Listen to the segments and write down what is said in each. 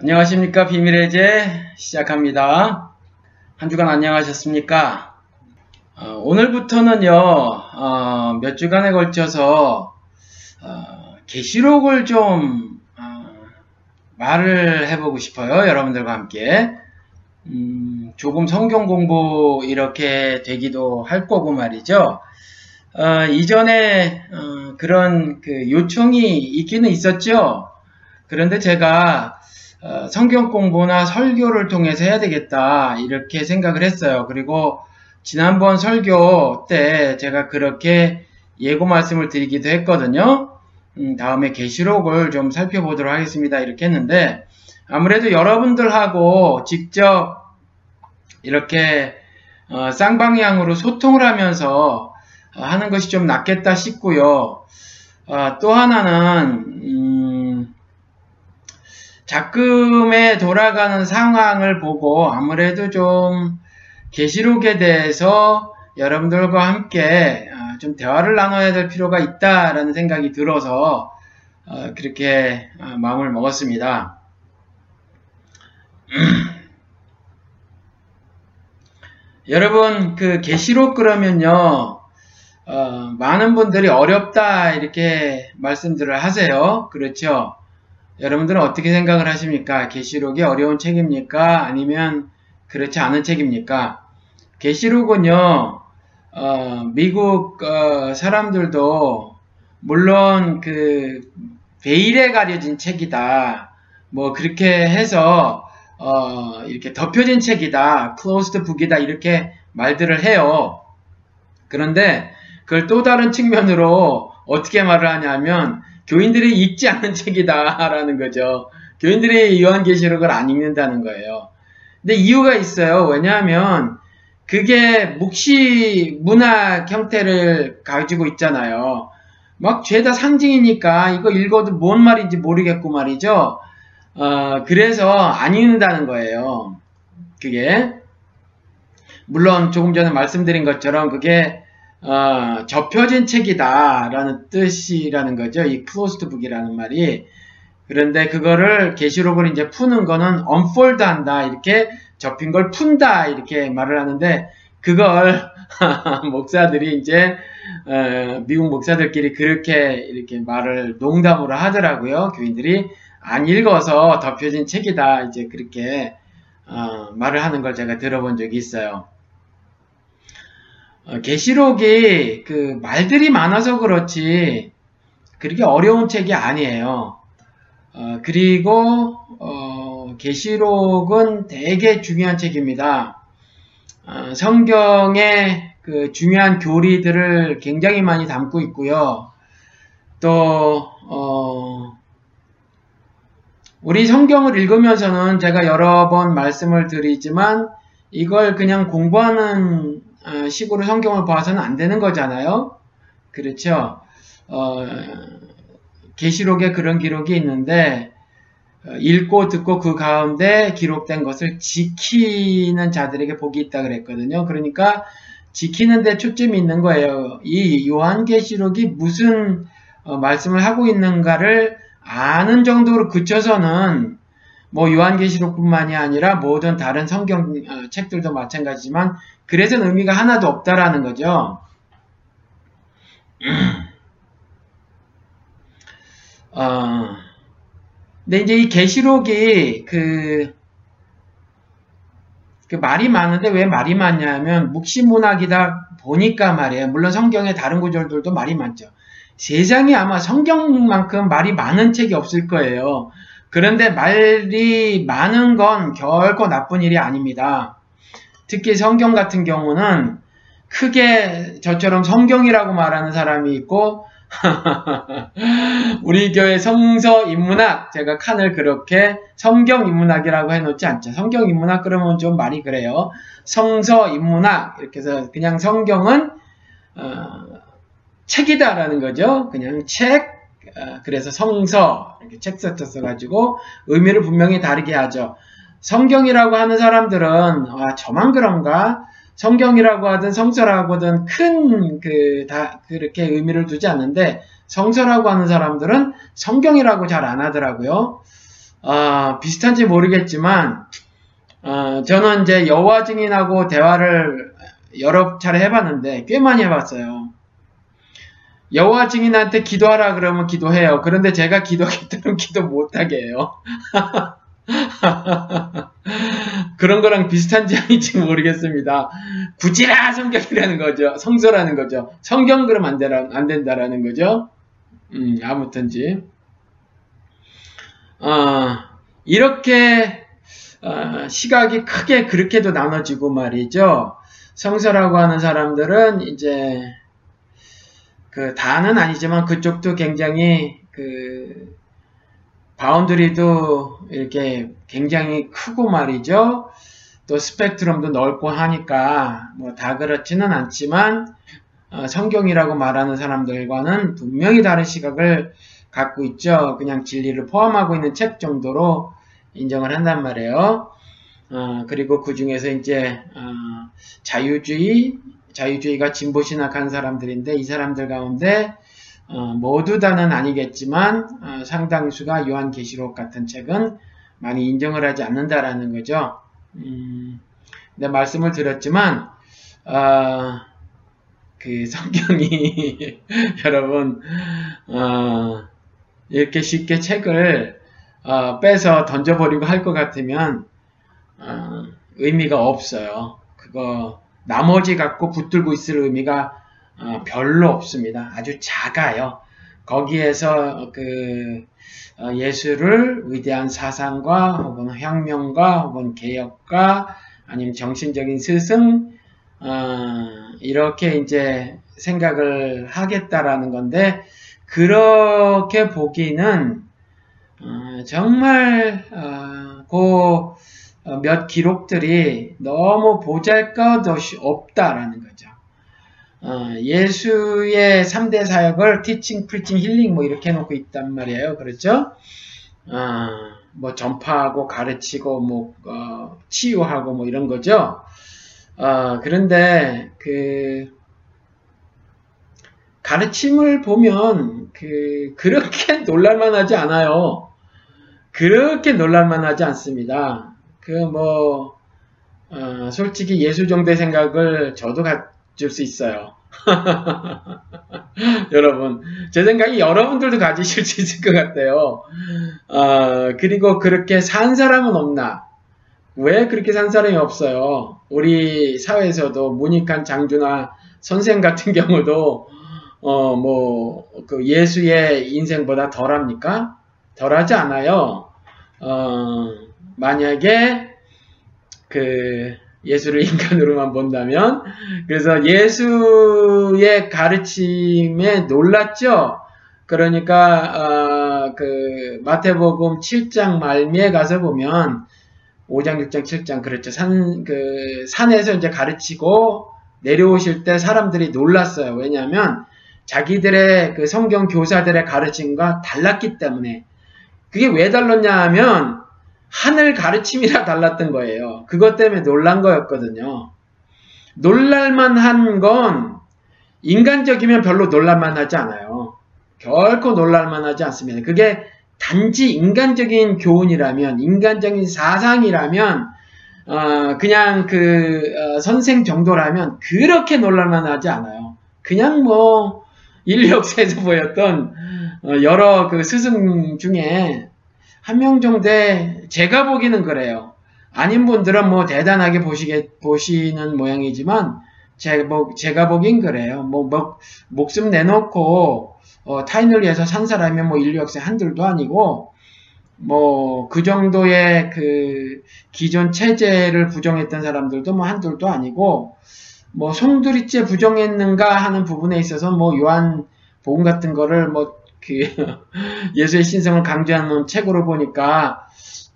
안녕하십니까. 비밀의 제 시작합니다. 한 주간 안녕하셨습니까? 오늘부터는요, 몇 주간에 걸쳐서 계시록을 좀 말을 해보고 싶어요. 여러분들과 함께 조금 성경 공부 이렇게 되기도 할 거고 말이죠. 이전에 그런 그 요청이 있기는 있었죠. 그런데 제가 성경 공부나 설교를 통해서 해야 되겠다 이렇게 생각을 했어요. 그리고 지난번 설교 때 제가 그렇게 예고 말씀을 드리기도 했거든요. 다음에 계시록을 좀 살펴보도록 하겠습니다 이렇게 했는데, 아무래도 여러분들하고 직접 이렇게 쌍방향으로 소통을 하면서 하는 것이 좀 낫겠다 싶고요. 또 하나는 작금에 돌아가는 상황을 보고 아무래도 좀 계시록에 대해서 여러분들과 함께 좀 대화를 나눠야 될 필요가 있다라는 생각이 들어서 그렇게 마음을 먹었습니다. 여러분, 그 계시록 그러면요, 많은 분들이 어렵다 이렇게 말씀들을 하세요. 그렇죠? 여러분들은 어떻게 생각을 하십니까? 계시록이 어려운 책입니까? 아니면 그렇지 않은 책입니까? 계시록은요, 미국 사람들도 물론 그 베일에 가려진 책이다, 뭐 그렇게 해서 이렇게 덮여진 책이다, closed book이다 이렇게 말들을 해요. 그런데 그걸 또 다른 측면으로 어떻게 말을 하냐면 교인들이 읽지 않은 책이다라는 거죠. 교인들이 요한계시록을 안 읽는다는 거예요. 근데 이유가 있어요. 왜냐하면 그게 묵시 문학 형태를 가지고 있잖아요. 막 죄다 상징이니까 이거 읽어도 뭔 말인지 모르겠고 말이죠. 그래서 안 읽는다는 거예요. 그게 물론 조금 전에 말씀드린 것처럼 그게 접혀진 책이다 라는 뜻이라는 거죠. 이 closed book이라는 말이. 그런데 그거를 계시록을 이제 푸는 거는 unfold 한다, 이렇게 접힌 걸 푼다 이렇게 말을 하는데, 그걸 목사들이 이제 미국 목사들끼리 그렇게 이렇게 말을 농담으로 하더라고요. 교인들이 안 읽어서 덮여진 책이다 이제 그렇게 말을 하는 걸 제가 들어본 적이 있어요. 계시록이 그 말들이 많아서 그렇지 그렇게 어려운 책이 아니에요. 그리고 계시록은 되게 중요한 책입니다. 성경의 그 중요한 교리들을 굉장히 많이 담고 있고요. 또 우리 성경을 읽으면서는 제가 여러 번 말씀을 드리지만 이걸 그냥 공부하는 식으로 성경을 봐서는 안 되는 거잖아요. 그렇죠? 계시록에 그런 기록이 있는데, 읽고 듣고 그 가운데 기록된 것을 지키는 자들에게 복이 있다 그랬거든요. 그러니까 지키는 데 초점이 있는 거예요. 이 요한계시록이 무슨 말씀을 하고 있는가를 아는 정도로 그쳐서는, 뭐 요한계시록뿐만이 아니라 모든 다른 성경 책들도 마찬가지지만 그래서는 의미가 하나도 없다라는 거죠. 근데 이제 이 계시록이 그 말이 많은데 왜 말이 많냐면 묵시문학이다 보니까 말이에요. 물론 성경의 다른 구절들도 말이 많죠. 세상에 아마 성경만큼 말이 많은 책이 없을 거예요. 그런데 말이 많은 건 결코 나쁜 일이 아닙니다. 특히 성경 같은 경우는 크게 저처럼 성경이라고 말하는 사람이 있고 우리 교회 성서 인문학, 제가 칸을 그렇게 성경 인문학이라고 해놓지 않죠. 성경 인문학 그러면 좀 말이 그래요. 성서 인문학 이렇게 해서 그냥 성경은 책이다라는 거죠. 그냥 책, 그래서 성서 이렇게 책 써가지고 의미를 분명히 다르게 하죠. 성경이라고 하는 사람들은 아, 저만 그런가? 성경이라고 하든 성서라고 하든 큰 다 그렇게 의미를 두지 않는데, 성서라고 하는 사람들은 성경이라고 잘 안 하더라고요. 비슷한지 모르겠지만 저는 이제 여호와 증인하고 대화를 여러 차례 해봤는데 꽤 많이 해봤어요. 여호와 증인한테 기도하라 그러면 기도해요. 그런데 제가 기도하기 때문에 기도 못하게 해요. 그런 거랑 비슷한지 아닌지 모르겠습니다. 굳이라 성경이라는 거죠. 성서라는 거죠. 성경 그러면 안 된다라는 거죠. 아무튼지. 이렇게 시각이 크게 그렇게도 나눠지고 말이죠. 성서라고 하는 사람들은 이제 그 다는 아니지만 그쪽도 굉장히 그 바운더리도 이렇게 굉장히 크고 말이죠. 또 스펙트럼도 넓고 하니까 뭐 다 그렇지는 않지만 성경이라고 말하는 사람들과는 분명히 다른 시각을 갖고 있죠. 그냥 진리를 포함하고 있는 책 정도로 인정을 한단 말이에요. 그리고 그 중에서 이제 자유주의가 진보 신학한 사람들인데 이 사람들 가운데 모두 다는 아니겠지만 상당수가 요한계시록 같은 책은 많이 인정을 하지 않는다라는 거죠. 근데 말씀을 드렸지만 그 성경이 여러분 이렇게 쉽게 책을 빼서 던져버리고 할 것 같으면 의미가 없어요. 그거 나머지 갖고 붙들고 있을 의미가 별로 없습니다. 아주 작아요. 거기에서 그 예수를 위대한 사상과 혹은 혁명과 혹은 개혁과 아니면 정신적인 스승 이렇게 이제 생각을 하겠다라는 건데 그렇게 보기는 정말 그 몇 기록들이 너무 보잘것없이 없다라는 거죠. 예수의 3대 사역을 티칭, 프리칭, 힐링 뭐 이렇게 해놓고 있단 말이에요. 그렇죠? 뭐 전파하고 가르치고 뭐 치유하고 뭐 이런 거죠. 그런데 그 가르침을 보면 그렇게 놀랄만하지 않아요. 그렇게 놀랄만하지 않습니다. 솔직히 예수 정도의 생각을 저도 가질 수 있어요. 여러분, 제 생각이 여러분들도 가지실 수 있을 것 같아요. 그리고 그렇게 산 사람은 없나? 왜 그렇게 산 사람이 없어요? 우리 사회에서도 문익한 장주나 선생 같은 경우도 그 예수의 인생보다 덜합니까? 덜하지 않아요. 만약에 그 예수를 인간으로만 본다면 그래서 예수의 가르침에 놀랐죠. 그러니까 그 마태복음 7장 말미에 가서 보면 5장 6장 7장 그렇죠. 산에서 이제 가르치고 내려오실 때 사람들이 놀랐어요. 왜냐하면 자기들의 그 성경 교사들의 가르침과 달랐기 때문에. 그게 왜 달랐냐 하면 하늘 가르침이라 달랐던 거예요. 그것 때문에 놀란 거였거든요. 놀랄만한 건 인간적이면 별로 놀랄만하지 않아요. 결코 놀랄만하지 않습니다. 그게 단지 인간적인 교훈이라면, 인간적인 사상이라면, 그냥 선생 정도라면 그렇게 놀랄만하지 않아요. 그냥 뭐 인류 역사에서 보였던 여러 그 스승 중에 한 명 정도에 제가 보기는 그래요. 아닌 분들은 뭐 대단하게 보시는 모양이지만 제가 보긴 그래요. 뭐 목숨 내놓고 타인을 위해서 산 사람이 뭐 인류 역사 한둘도 아니고 뭐 그 정도의 그 기존 체제를 부정했던 사람들도 뭐 한둘도 아니고 뭐 송두리째 부정했는가 하는 부분에 있어서 뭐 요한 복음 같은 거를 뭐 예수의 신성을 강조하는 책으로 보니까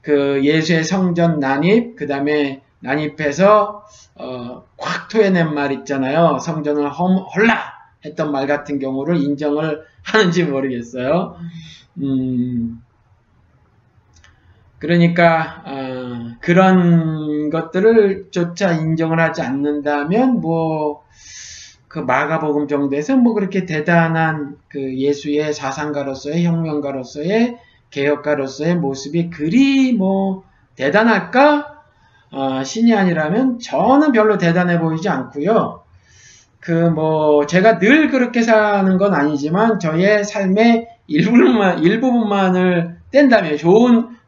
그 예수의 성전 난입, 그 다음에 난입해서 콱 토해낸 말 있잖아요. 성전을 헐라 했던 말 같은 경우를 인정을 하는지 모르겠어요. 그러니까 그런 것들을 조차 인정을 하지 않는다면 뭐 그 마가복음 정도에서 뭐 그렇게 대단한 그 예수의 사상가로서의 혁명가로서의 개혁가로서의 모습이 그리 뭐 대단할까? 신이 아니라면 저는 별로 대단해 보이지 않고요. 제가 늘 그렇게 사는 건 아니지만 저의 삶의 일부분만을 뗀다면,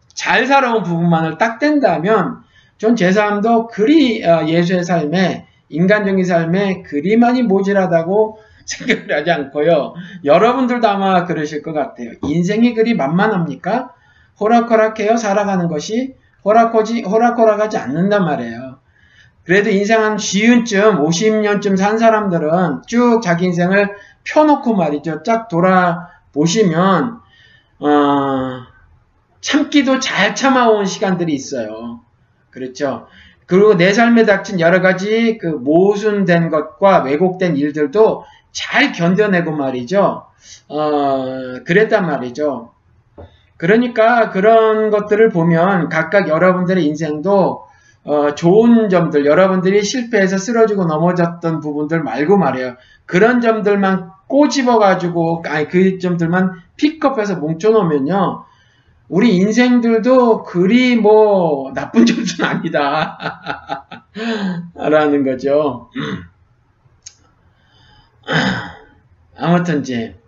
잘 살아온 부분만을 딱 뗀다면, 전 제 삶도 그리 예수의 삶에, 인간적인 삶에 그리 많이 모질하다고 생각을 하지 않고요. 여러분들도 아마 그러실 것 같아요. 인생이 그리 만만합니까? 호락호락해요. 살아가는 것이 호락호락하지 않는단 말이에요. 그래도 인생 한 50년쯤, 50년쯤 산 사람들은 쭉 자기 인생을 펴놓고 말이죠. 쫙 돌아보시면 참기도 잘 참아온 시간들이 있어요. 그렇죠. 그리고 내 삶에 닥친 여러 가지 그 모순된 것과 왜곡된 일들도 잘 견뎌내고 말이죠. 그랬단 말이죠. 그러니까 그런 것들을 보면 각각 여러분들의 인생도 좋은 점들, 여러분들이 실패해서 쓰러지고 넘어졌던 부분들 말고 말이에요. 그런 점들만 꼬집어가지고, 그 점들만 픽업해서 뭉쳐놓으면요. 우리 인생들도 그리 뭐 나쁜 점수는 아니다 라는 거죠. 아무튼 이제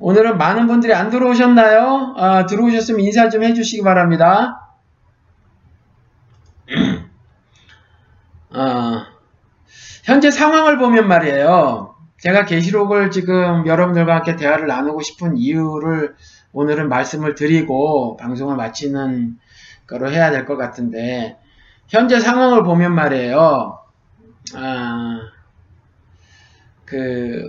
오늘은 많은 분들이 안 들어오셨나요? 들어오셨으면 인사 좀 해주시기 바랍니다. 현재 상황을 보면 말이에요. 제가 계시록을 지금 여러분들과 함께 대화를 나누고 싶은 이유를 오늘은 말씀을 드리고 방송을 마치는 거로 해야 될 것 같은데, 현재 상황을 보면 말이에요.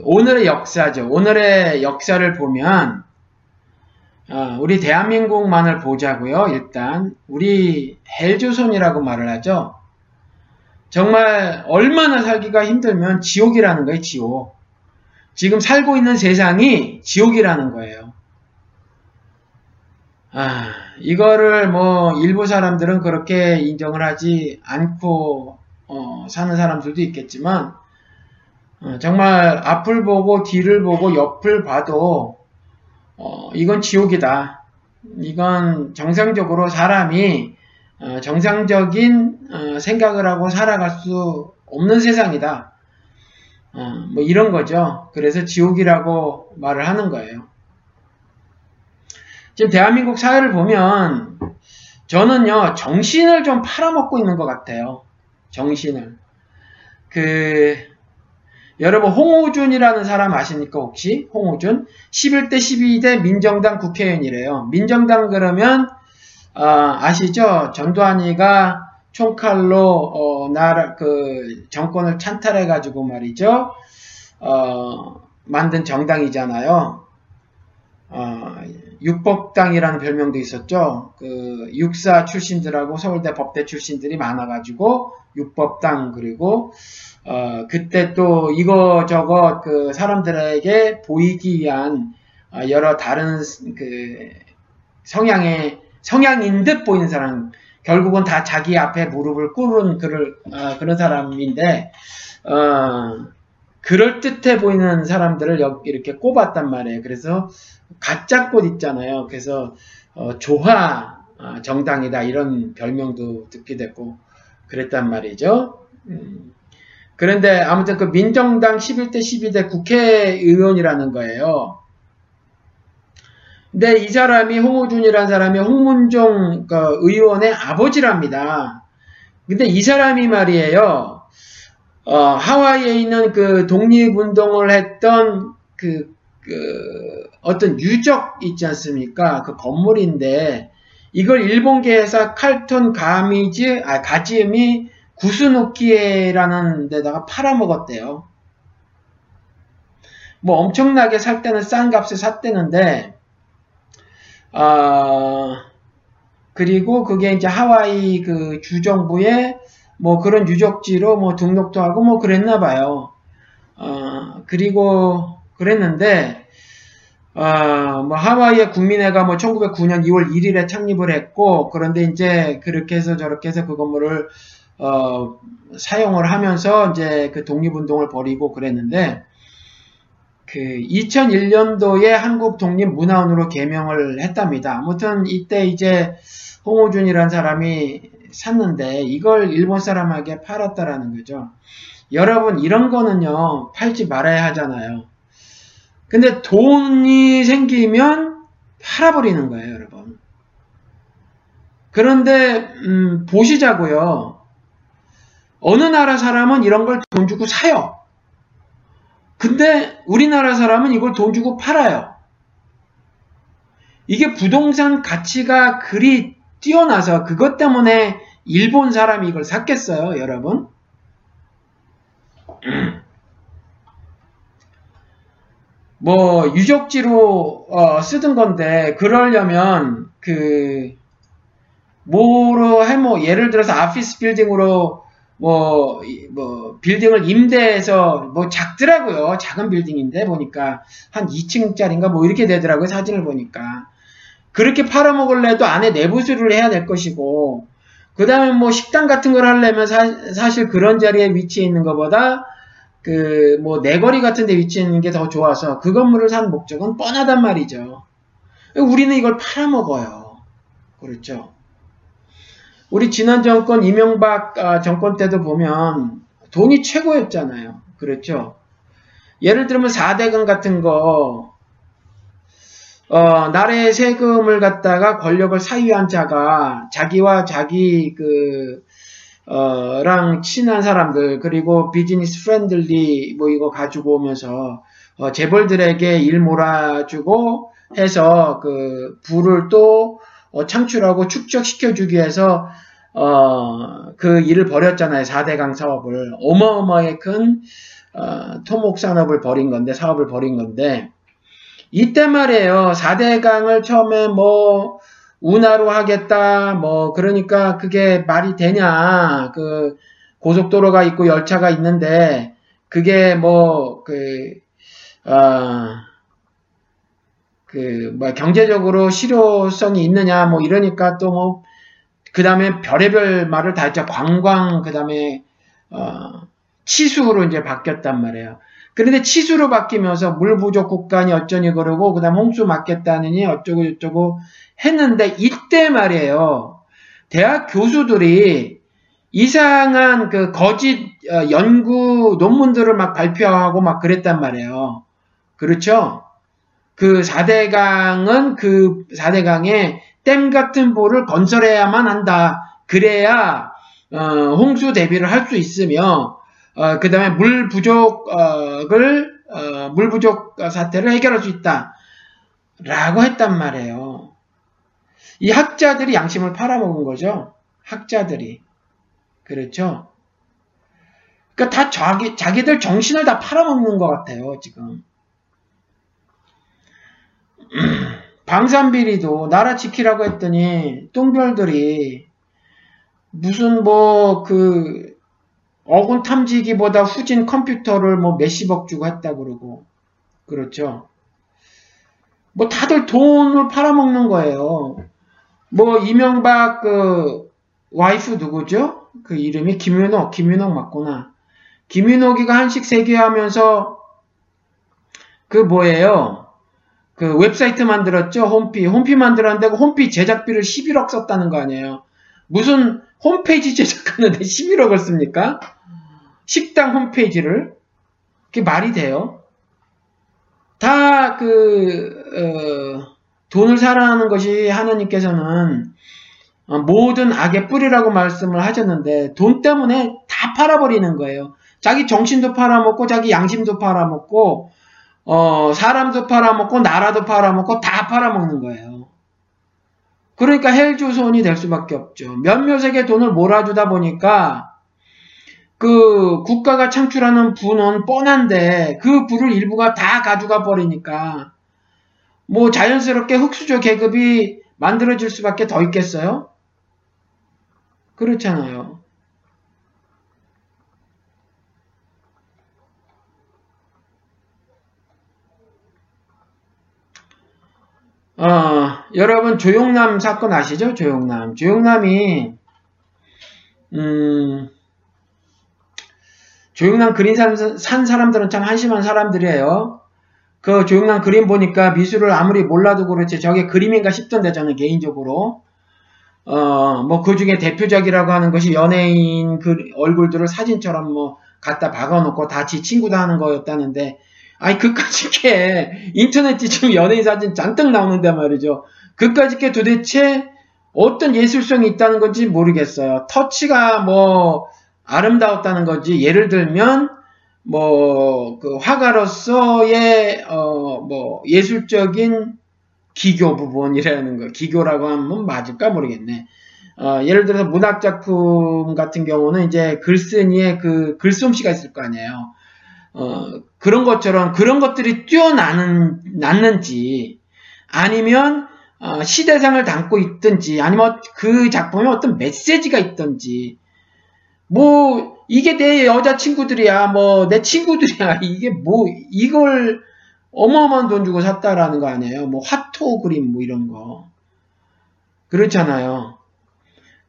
오늘의 역사죠. 오늘의 역사를 보면 우리 대한민국만을 보자고요. 일단 우리 헬조선이라고 말을 하죠. 정말 얼마나 살기가 힘들면 지옥이라는 거예요. 지옥. 지금 살고 있는 세상이 지옥이라는 거예요. 이거를 뭐 일부 사람들은 그렇게 인정을 하지 않고 사는 사람들도 있겠지만, 정말 앞을 보고 뒤를 보고 옆을 봐도 이건 지옥이다. 이건 정상적으로 사람이 정상적인 생각을 하고 살아갈 수 없는 세상이다. 뭐 이런 거죠. 그래서 지옥이라고 말을 하는 거예요. 지금 대한민국 사회를 보면 저는요, 정신을 좀 팔아먹고 있는 것 같아요. 정신을. 여러분 홍우준이라는 사람 아십니까? 혹시 홍우준? 11대 12대 민정당 국회의원이래요. 민정당 그러면 아시죠? 전두환이가 총칼로 정권을 찬탈해가지고 말이죠, 만든 정당이잖아요. 육법당이라는 별명도 있었죠. 육사 출신들하고 서울대 법대 출신들이 많아가지고 육법당. 그리고 그때 또 이거저거 사람들에게 보이기 위한 여러 다른 성향인 듯 보이는 사람. 결국은 다 자기 앞에 무릎을 꿇은 그런 사람인데, 그럴듯해 보이는 사람들을 이렇게 꼽았단 말이에요. 그래서 가짜 꽃 있잖아요. 그래서 조화 정당이다 이런 별명도 듣게 됐고 그랬단 말이죠. 그런데 아무튼 그 민정당 11대 12대 국회의원이라는 거예요. 근데 이 사람이, 홍우준이라는 사람이 홍문종 의원의 아버지랍니다. 근데 이 사람이 말이에요, 하와이에 있는 독립운동을 했던 어떤 유적 있지 않습니까? 그 건물인데, 이걸 일본계에서 칼톤 가지음이 구스노키에라는 데다가 팔아먹었대요. 뭐 엄청나게 살 때는 싼 값에 샀대는데, 그리고 그게 이제 하와이 주정부의 뭐 그런 유적지로 뭐 등록도 하고 뭐 그랬나 봐요. 그리고 그랬는데, 뭐 하와이의 국민회가 뭐 1909년 2월 1일에 창립을 했고, 그런데 이제 그렇게 해서 저렇게 해서 그 건물을 사용을 하면서 이제 독립운동을 벌이고 그랬는데, 그 2001년도에 한국 독립문화원으로 개명을 했답니다. 아무튼 이때 이제 홍우준이라는 사람이 샀는데 이걸 일본 사람에게 팔았다라는 거죠. 여러분, 이런 거는요 팔지 말아야 하잖아요. 근데 돈이 생기면 팔아버리는 거예요, 여러분. 그런데 보시자고요. 어느 나라 사람은 이런 걸 돈 주고 사요. 근데 우리나라 사람은 이걸 돈 주고 팔아요. 이게 부동산 가치가 그리 뛰어나서 그것 때문에 일본 사람이 이걸 샀겠어요, 여러분? 뭐 유적지로 쓰던 건데, 그러려면 그 뭐로 해, 뭐 예를 들어서 아피스 빌딩으로 뭐 빌딩을 임대해서 뭐 작더라고요. 작은 빌딩인데 보니까 한 2층짜리인가 뭐 이렇게 되더라고요, 사진을 보니까. 그렇게 팔아먹으려 해도 안에 내부수를 해야 될 것이고, 그 다음에 뭐 식당 같은 걸 하려면 사실 그런 자리에 위치해 있는 것보다 그 뭐 내거리 같은 데 위치해 있는 게 더 좋아서 그 건물을 산 목적은 뻔하단 말이죠. 우리는 이걸 팔아먹어요. 그렇죠. 우리 지난 정권, 이명박 정권 때도 보면 돈이 최고였잖아요. 그렇죠. 예를 들면 4대금 같은 거, 나라의 세금을 갖다가 권력을 사유한 자가 자기와 자기 랑 친한 사람들, 그리고 비즈니스 프렌들리 뭐 이거 가지고 오면서 재벌들에게 일 몰아주고 해서 그 부를 또 창출하고 축적시켜주기 위해서 그 일을 벌였잖아요. 4대강 사업을. 어마어마하게 큰 토목산업을 벌인 건데, 사업을 벌인 건데, 이때 말이에요. 4대강을 처음에 뭐 운하로 하겠다, 뭐 그러니까 그게 말이 되냐, 그 고속도로가 있고 열차가 있는데 그게 뭐 뭐 경제적으로 실효성이 있느냐, 뭐 이러니까 또 뭐 그 다음에 별의별 말을 다 했죠. 관광, 그 다음에 치수로 이제 바뀌었단 말이에요. 그런데 치수로 바뀌면서 물 부족 국가니 어쩌니 그러고, 그 다음 홍수 막겠다느니 어쩌고 저쩌고 했는데, 이때 말이에요. 대학 교수들이 이상한 그 거짓 연구 논문들을 막 발표하고 막 그랬단 말이에요. 그렇죠? 그 4대강은 그 4대강에 댐 같은 보를 건설해야만 한다. 그래야 홍수 대비를 할 수 있으며, 그 다음에 물 부족 사태를 해결할 수 있다. 라고 했단 말이에요. 이 학자들이 양심을 팔아먹은 거죠. 학자들이. 그렇죠. 그러니까 다 자기들 정신을 다 팔아먹는 것 같아요, 지금. 방산비리도 나라 지키라고 했더니 똥별들이 무슨 뭐 그 어군 탐지기보다 후진 컴퓨터를 뭐 몇십억 주고 했다 그러고. 그렇죠. 뭐 다들 돈을 팔아먹는 거예요. 뭐 이명박 그 와이프 누구죠? 그 이름이 김윤옥 맞구나. 김윤옥이가 한식 세계화하면서 그 뭐예요? 그 웹사이트 만들었죠. 홈피 만들었는데 그 홈피 제작비를 11억 썼다는 거 아니에요. 무슨 홈페이지 제작하는데 11억을 씁니까? 식당 홈페이지를. 그게 말이 돼요? 다 돈을 사랑하는 것이 하나님께서는 모든 악의 뿌리라고 말씀을 하셨는데, 돈 때문에 다 팔아버리는 거예요. 자기 정신도 팔아먹고, 자기 양심도 팔아먹고, 사람도 팔아먹고, 나라도 팔아먹고, 다 팔아먹는 거예요. 그러니까 헬조선이 될 수밖에 없죠. 몇몇에게 돈을 몰아주다 보니까 그 국가가 창출하는 부는 뻔한데 그 부를 일부가 다 가져가 버리니까 뭐 자연스럽게 흑수저 계급이 만들어질 수밖에 더 있겠어요? 그렇잖아요. 여러분, 조용남 사건 아시죠? 조용남 그린 산 사람들은 참 한심한 사람들이에요. 그 조용남 그림 보니까 미술을 아무리 몰라도 그렇지 저게 그림인가 싶던데, 저는 개인적으로. 뭐 그 중에 대표작이라고 하는 것이 연예인 그 얼굴들을 사진처럼 뭐 갖다 박아놓고 다 지 친구다 하는 거였다는데, 아니 그까짓 게 인터넷이 지금 연예인 사진 잔뜩 나오는데 말이죠. 그까짓 게 도대체 어떤 예술성이 있다는 건지 모르겠어요. 터치가 뭐 아름다웠다는 건지, 예를 들면 뭐 그 화가로서의 뭐 예술적인 기교 부분이라는 거, 기교라고 하면 맞을까 모르겠네. 예를 들어서 문학 작품 같은 경우는 이제 글쓴이의 그 글솜씨가 있을 거 아니에요. 그런 것처럼 그런 것들이 뛰어났는지, 아니면 시대상을 담고 있든지, 아니면 그 작품에 어떤 메시지가 있든지, 뭐 이게 내 여자친구들이야, 뭐 내 친구들이야, 이게 뭐 이걸 어마어마한 돈 주고 샀다라는 거 아니에요. 뭐 화토 그림 뭐 이런 거 그렇잖아요.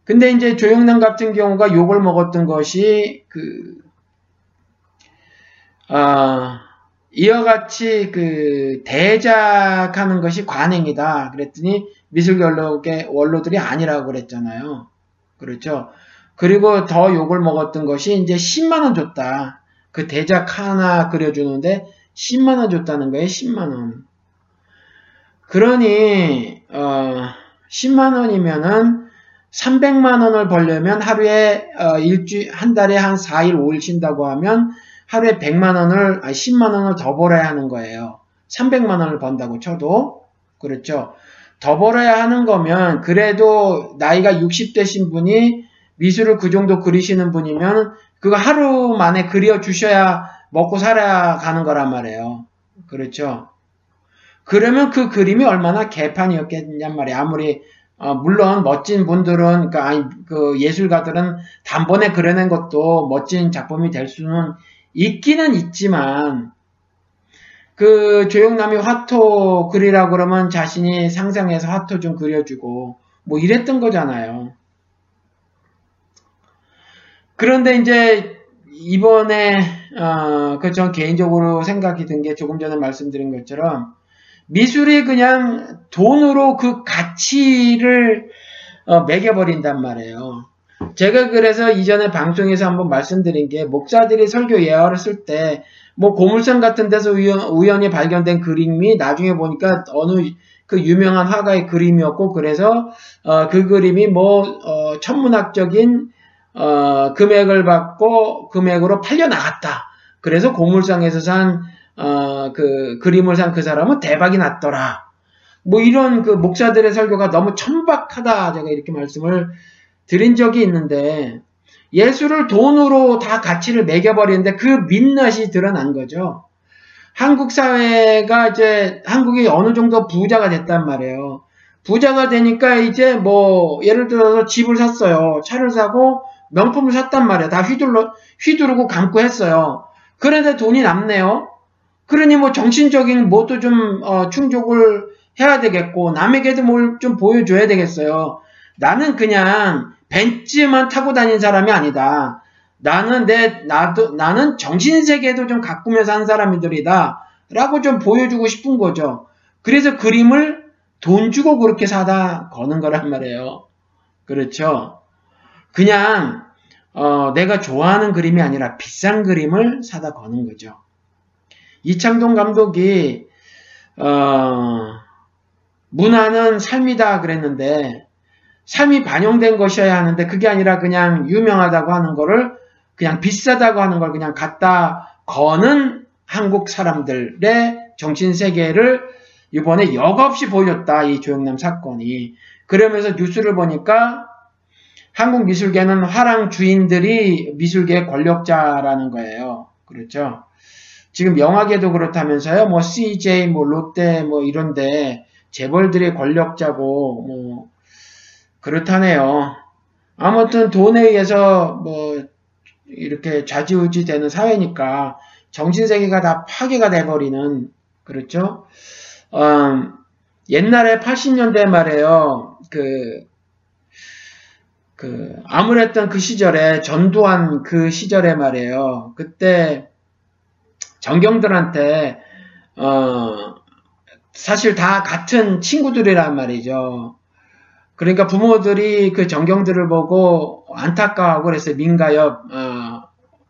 근데 이제 조영남 같은 경우가 욕을 먹었던 것이 이와 같이 그 대작하는 것이 관행이다 그랬더니 미술연록의 원로들이 아니라고 그랬잖아요. 그렇죠. 그리고 더 욕을 먹었던 것이 이제 10만원 줬다. 그 대작 하나 그려주는데 10만원 줬다는 거예요. 10만원. 그러니 10만원이면은 300만원을 벌려면 하루에 한 달에 한 4일 5일 쉰다고 하면 하루에 100만원을, 아니 10만원을 더 벌어야 하는 거예요. 300만원을 번다고 쳐도. 그렇죠. 더 벌어야 하는 거면, 그래도 나이가 60대신 분이 미술을 그 정도 그리시는 분이면 그거 하루 만에 그려주셔야 먹고 살아가는 거란 말이에요. 그렇죠. 그러면 그 그림이 얼마나 개판이었겠냔 말이에요. 아무리 물론 멋진 분들은, 그 예술가들은 단번에 그려낸 것도 멋진 작품이 될 수는 있기는 있지만, 그 조용남이 화토 그리라고 그러면 자신이 상상해서 화토 좀 그려주고 뭐 이랬던 거잖아요. 그런데 이제 이번에 전 개인적으로 생각이 든 게, 조금 전에 말씀드린 것처럼 미술이 그냥 돈으로 그 가치를 매겨버린단 말이에요. 제가 그래서 이전에 방송에서 한번 말씀드린 게, 목사들이 설교 예화를 쓸 때 뭐 고물상 같은 데서 우연히 발견된 그림이 나중에 보니까 어느 그 유명한 화가의 그림이었고, 그래서 그 그림이 뭐 천문학적인 금액을 받고 금액으로 팔려 나갔다. 그래서 고물상에서 산 그 그림을 산 그 사람은 대박이 났더라. 뭐 이런 그 목사들의 설교가 너무 천박하다, 제가 이렇게 말씀을 드린 적이 있는데, 예술을 돈으로 다 가치를 매겨버리는데 그 민낯이 드러난 거죠. 한국 사회가 이제, 한국이 어느 정도 부자가 됐단 말이에요. 부자가 되니까 이제 뭐 예를 들어서 집을 샀어요. 차를 사고 명품을 샀단 말이에요. 다 휘두르고 감고 했어요. 그런데 돈이 남네요. 그러니 뭐 정신적인 뭣도 좀 충족을 해야 되겠고, 남에게도 뭘 좀 보여줘야 되겠어요. 나는 그냥 벤츠만 타고 다닌 사람이 아니다. 나는 정신세계도 좀 가꾸면서 한 사람들이다. 라고 좀 보여주고 싶은 거죠. 그래서 그림을 돈 주고 그렇게 사다 거는 거란 말이에요. 그렇죠. 그냥, 내가 좋아하는 그림이 아니라 비싼 그림을 사다 거는 거죠. 이창동 감독이, 문화는 삶이다 그랬는데, 삶이 반영된 것이어야 하는데 그게 아니라 그냥 유명하다고 하는 거를, 그냥 비싸다고 하는 걸 그냥 갖다 거는 한국 사람들의 정신세계를 이번에 여과없이 보여줬다, 이 조영남 사건이. 그러면서 뉴스를 보니까 한국 미술계는 화랑 주인들이 미술계의 권력자라는 거예요. 그렇죠. 지금 영화계도 그렇다면서요. 뭐 CJ, 뭐 롯데, 뭐 이런데 재벌들이 권력자고 뭐 그렇다네요. 아무튼 돈에 의해서 뭐 이렇게 좌지우지 되는 사회니까 정신세계가 다 파괴가 돼버리는, 그렇죠? 옛날에 80년대 말에요. 아무랬던 그 시절에, 전두환 그 시절에 말이에요. 그때 정경들한테 사실 다 같은 친구들이란 말이죠. 그러니까 부모들이 그 전경들을 보고 안타까워하고 그랬어요. 민가협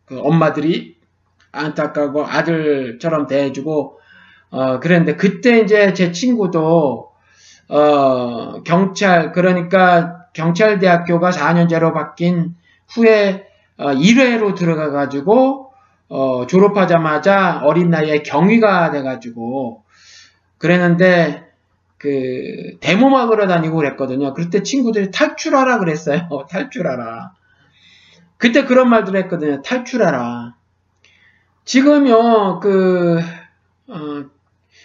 그 엄마들이 안타까워하고 아들처럼 대해주고 그랬는데, 그때 이제 제 친구도 경찰, 그러니까 경찰대학교가 4년제로 바뀐 후에 1회로 들어가가지고 졸업하자마자 어린 나이에 경위가 돼가지고 그랬는데, 그 데모 막으러 다니고 그랬거든요. 그때 친구들이 탈출하라 그랬어요. 탈출하라. 그때 그런 말들을 했거든요. 탈출하라. 지금요 그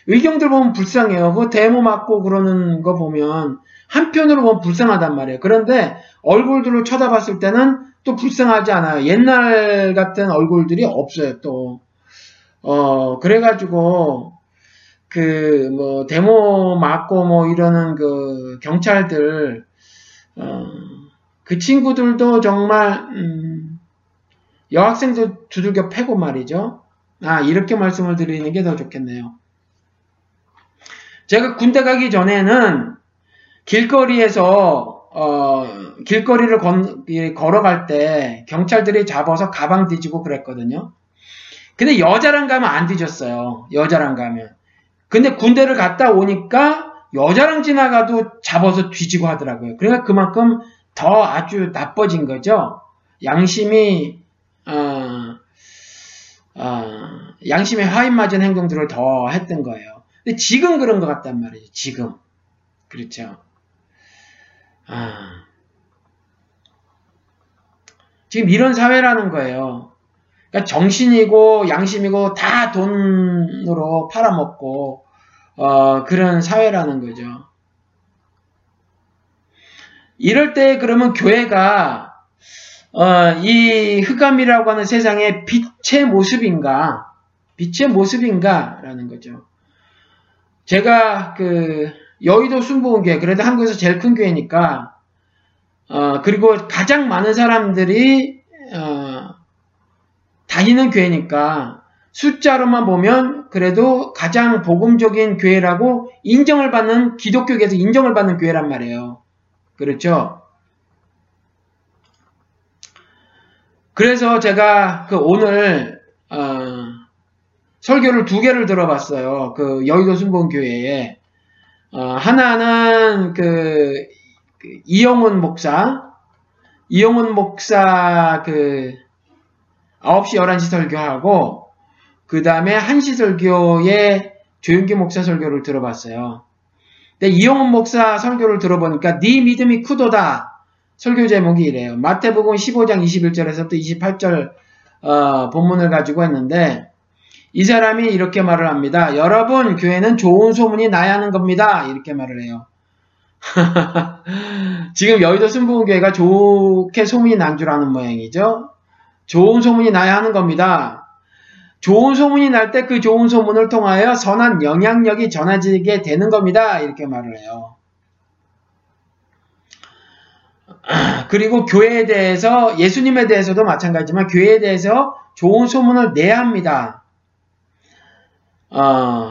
의경들 보면 불쌍해요. 그 데모 막고 그러는 거 보면 한편으로 보면 불쌍하단 말이에요. 그런데 얼굴들로 쳐다봤을 때는 또 불쌍하지 않아요. 옛날 같은 얼굴들이 없어요. 또 그래가지고 그 뭐 데모 막고 뭐 이러는 그 경찰들 그 친구들도 정말 여학생도 두들겨 패고 말이죠. 아, 이렇게 말씀을 드리는 게 더 좋겠네요. 제가 군대 가기 전에는 길거리에서 길거리를 걸어갈 때 경찰들이 잡아서 가방 뒤지고 그랬거든요. 근데 여자랑 가면 안 뒤졌어요. 여자랑 가면. 근데 군대를 갔다 오니까 여자랑 지나가도 잡아서 뒤지고 하더라고요. 그러니까 그만큼 더 아주 나빠진 거죠. 양심에 화인맞은 행동들을 더 했던 거예요. 근데 지금 그런 것 같단 말이에요. 지금. 그렇죠. 지금 이런 사회라는 거예요. 그러니까 정신이고 양심이고 다 돈으로 팔아먹고 그런 사회라는 거죠. 이럴 때 그러면 교회가 이 흑암이라고 하는 세상의 빛의 모습인가 라는 거죠. 제가 그 여의도순복음교회, 그래도 한국에서 제일 큰 교회니까 그리고 가장 많은 사람들이 다니는 교회니까 숫자로만 보면 그래도 가장 복음적인 교회라고 인정을 받는, 기독교계에서 인정을 받는 교회란 말이에요. 그렇죠? 그래서 제가 그 오늘 설교를 2개를 들어봤어요. 그 여의도 순복음교회에 하나는 그 이영훈 목사 그 9시, 11시 설교하고, 그 다음에 1시 설교에 조윤기 목사 설교를 들어봤어요. 근데 이영훈 목사 설교를 들어보니까 네 믿음이 크도다. 설교 제목이 이래요. 마태복음 15장 21절에서부터 28절 본문을 가지고 했는데, 이 사람이 이렇게 말을 합니다. 여러분, 교회는 좋은 소문이 나야 하는 겁니다. 이렇게 말을 해요. 지금 여의도 순복음교회가 좋게 소문이 난 줄 아는 모양이죠. 좋은 소문이 나야 하는 겁니다. 좋은 소문이 날 때 그 좋은 소문을 통하여 선한 영향력이 전해지게 되는 겁니다. 이렇게 말을 해요. 그리고 교회에 대해서, 예수님에 대해서도 마찬가지지만 교회에 대해서 좋은 소문을 내야 합니다.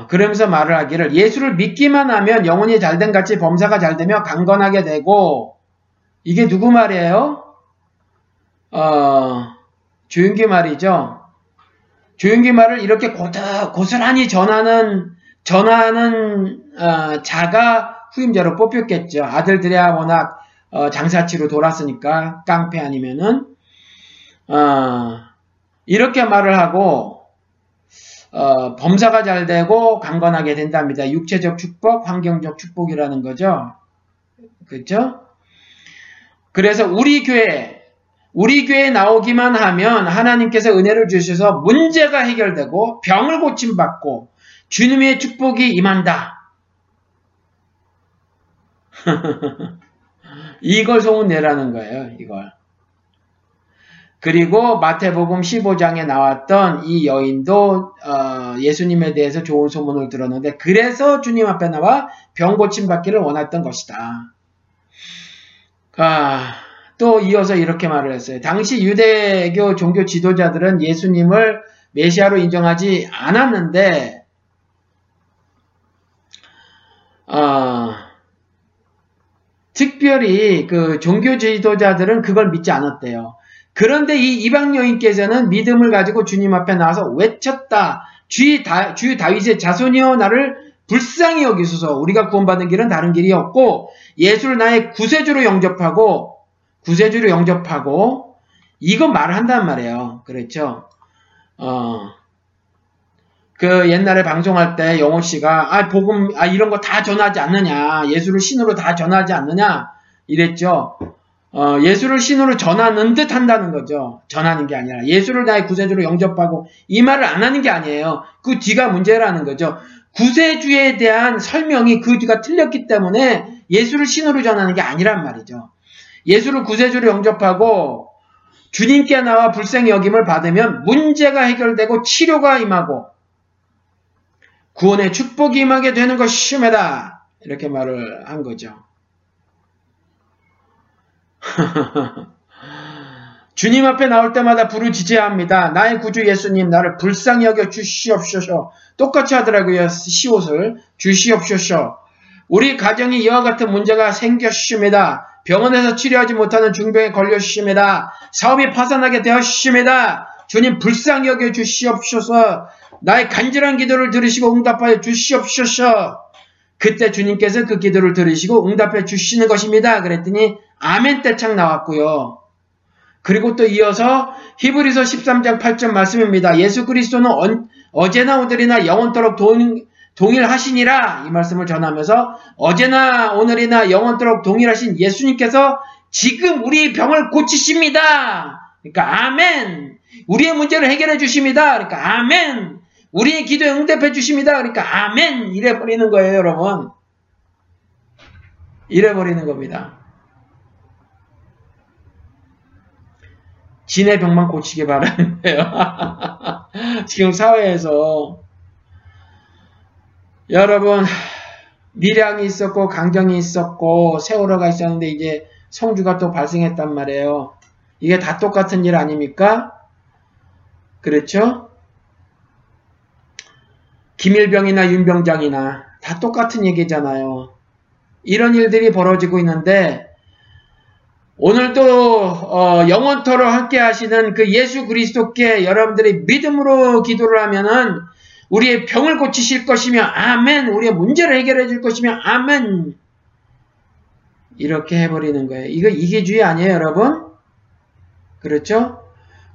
그러면서 말을 하기를, 예수를 믿기만 하면 영혼이 잘된 같이 범사가 잘되며 강건하게 되고, 이게 누구 말이에요? 조윤기 말이죠. 조윤기 말을 이렇게 고스란히 전하는 자가 후임자로 뽑혔겠죠. 아들들이야 워낙 장사치로 돌았으니까, 깡패 아니면은. 이렇게 말을 하고 범사가 잘 되고 강건하게 된답니다. 육체적 축복, 환경적 축복이라는 거죠. 그렇죠? 그래서 우리 교회에 나오기만 하면 하나님께서 은혜를 주셔서 문제가 해결되고 병을 고침받고 주님의 축복이 임한다. 이걸 소문내라는 거예요. 이걸. 그리고 마태복음 15장에 나왔던 이 여인도 예수님에 대해서 좋은 소문을 들었는데, 그래서 주님 앞에 나와 병 고침받기를 원했던 것이다. 또 이어서 이렇게 말을 했어요. 당시 유대교 종교 지도자들은 예수님을 메시아로 인정하지 않았는데 특별히 그 종교 지도자들은 그걸 믿지 않았대요. 그런데 이 이방 여인께서는 믿음을 가지고 주님 앞에 나와서 외쳤다. 주 다윗의 자손이여 나를 불쌍히 여기소서. 우리가 구원받은 길은 다른 길이 없고 예수를 나의 구세주로 영접하고 이거 말을 한단 말이에요. 그렇죠? 그 옛날에 방송할 때 영호 씨가 이런 거 다 전하지 않느냐, 예수를 신으로 다 전하지 않느냐 이랬죠. 예수를 신으로 전하는 듯 한다는 거죠. 전하는 게 아니라 예수를 나의 구세주로 영접하고 이 말을 안 하는 게 아니에요. 그 뒤가 문제라는 거죠. 구세주에 대한 설명이 그 뒤가 틀렸기 때문에 예수를 신으로 전하는 게 아니란 말이죠. 예수를 구세주로 영접하고 주님께 나와 불쌍히 여김을 받으면 문제가 해결되고 치료가 임하고 구원의 축복이 임하게 되는 것이옵니다. 이렇게 말을 한 거죠. 주님 앞에 나올 때마다 부르짖어야 합니다. 나의 구주 예수님 나를 불쌍히 여겨 주시옵소서. 똑같이 하더라고요. 시옷을 주시옵소서. 우리 가정이 이와 같은 문제가 생겼습니다. 병원에서 치료하지 못하는 중병에 걸렸습니다. 사업이 파산하게 되었습니다. 주님 불쌍히 여겨 주시옵소서. 나의 간절한 기도를 들으시고 응답하여 주시옵소서. 그때 주님께서 그 기도를 들으시고 응답해 주시는 것입니다. 그랬더니 아멘 떼창 나왔고요. 그리고 또 이어서 히브리서 13장 8절 말씀입니다. 예수 그리스도는 어제나 오늘이나 영원토록 동일하시니라 이 말씀을 전하면서 어제나 오늘이나 영원토록 동일하신 예수님께서 지금 우리의 병을 고치십니다. 그러니까 아멘. 우리의 문제를 해결해 주십니다. 그러니까 아멘. 우리의 기도에 응답해 주십니다. 그러니까 아멘. 이래버리는 거예요, 여러분. 이래버리는 겁니다. 지네 병만 고치게 바라는 거예요. 지금 사회에서 여러분 밀양이 있었고 강정이 있었고 세월호가 있었는데 이제 성주가 또 발생했단 말이에요. 이게 다 똑같은 일 아닙니까? 그렇죠? 김일병이나 윤병장이나 다 똑같은 얘기잖아요. 이런 일들이 벌어지고 있는데 오늘도 영원토록 함께 하시는 그 예수 그리스도께 여러분들이 믿음으로 기도를 하면은 우리의 병을 고치실 것이며 아멘, 우리의 문제를 해결해 줄 것이며 아멘 이렇게 해버리는 거예요. 이거 이기주의 아니에요, 여러분? 그렇죠?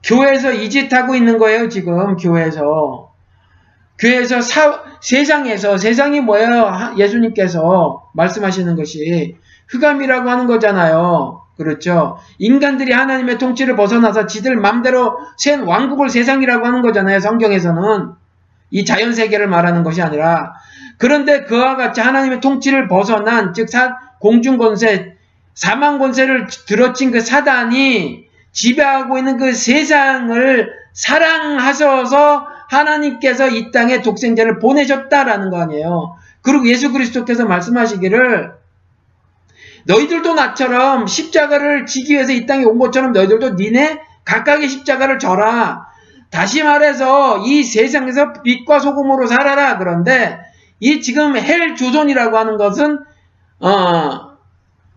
교회에서 이 짓 하고 있는 거예요, 지금 교회에서. 교회에서 세상이 뭐예요? 예수님께서 말씀하시는 것이 흑암이라고 하는 거잖아요. 그렇죠? 인간들이 하나님의 통치를 벗어나서 지들 맘대로 센 왕국을 세상이라고 하는 거잖아요. 성경에서는. 이 자연세계를 말하는 것이 아니라. 그런데 그와 같이 하나님의 통치를 벗어난 즉 공중권세, 사망권세를 들어친 그 사단이 지배하고 있는 그 세상을 사랑하셔서 하나님께서 이 땅에 독생자를 보내셨다라는 거 아니에요. 그리고 예수 그리스도께서 말씀하시기를 너희들도 나처럼 십자가를 지기 위해서 이 땅에 온 것처럼 너희들도 니네 각각의 십자가를 져라. 다시 말해서 이 세상에서 빛과 소금으로 살아라. 그런데 이 지금 헬 조선이라고 하는 것은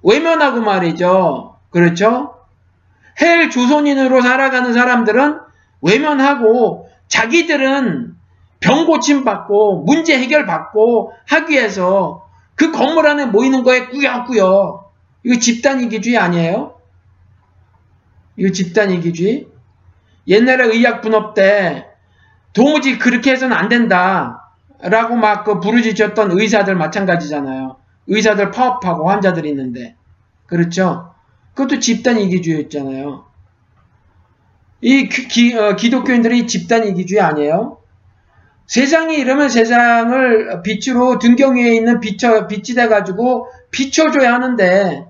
외면하고 말이죠. 그렇죠? 헬 조선인으로 살아가는 사람들은 외면하고 자기들은 병 고침 받고 문제 해결 받고 하기 위해서 그 건물 안에 모이는 거에 꾸역꾸역. 이거 집단 이기주의 아니에요? 이거 집단 이기주의? 옛날에 의학 분업 때 도무지 그렇게 해서는 안 된다 라고 막 그 부르짖었던 의사들 마찬가지잖아요. 의사들 파업하고 환자들이 있는데. 그렇죠? 그것도 집단 이기주의였잖아요. 이 기독교인들이 집단 이기주의 아니에요? 세상이 이러면 세상을 빛으로 등경 위에 있는 빛이 돼가지고 비춰줘야 하는데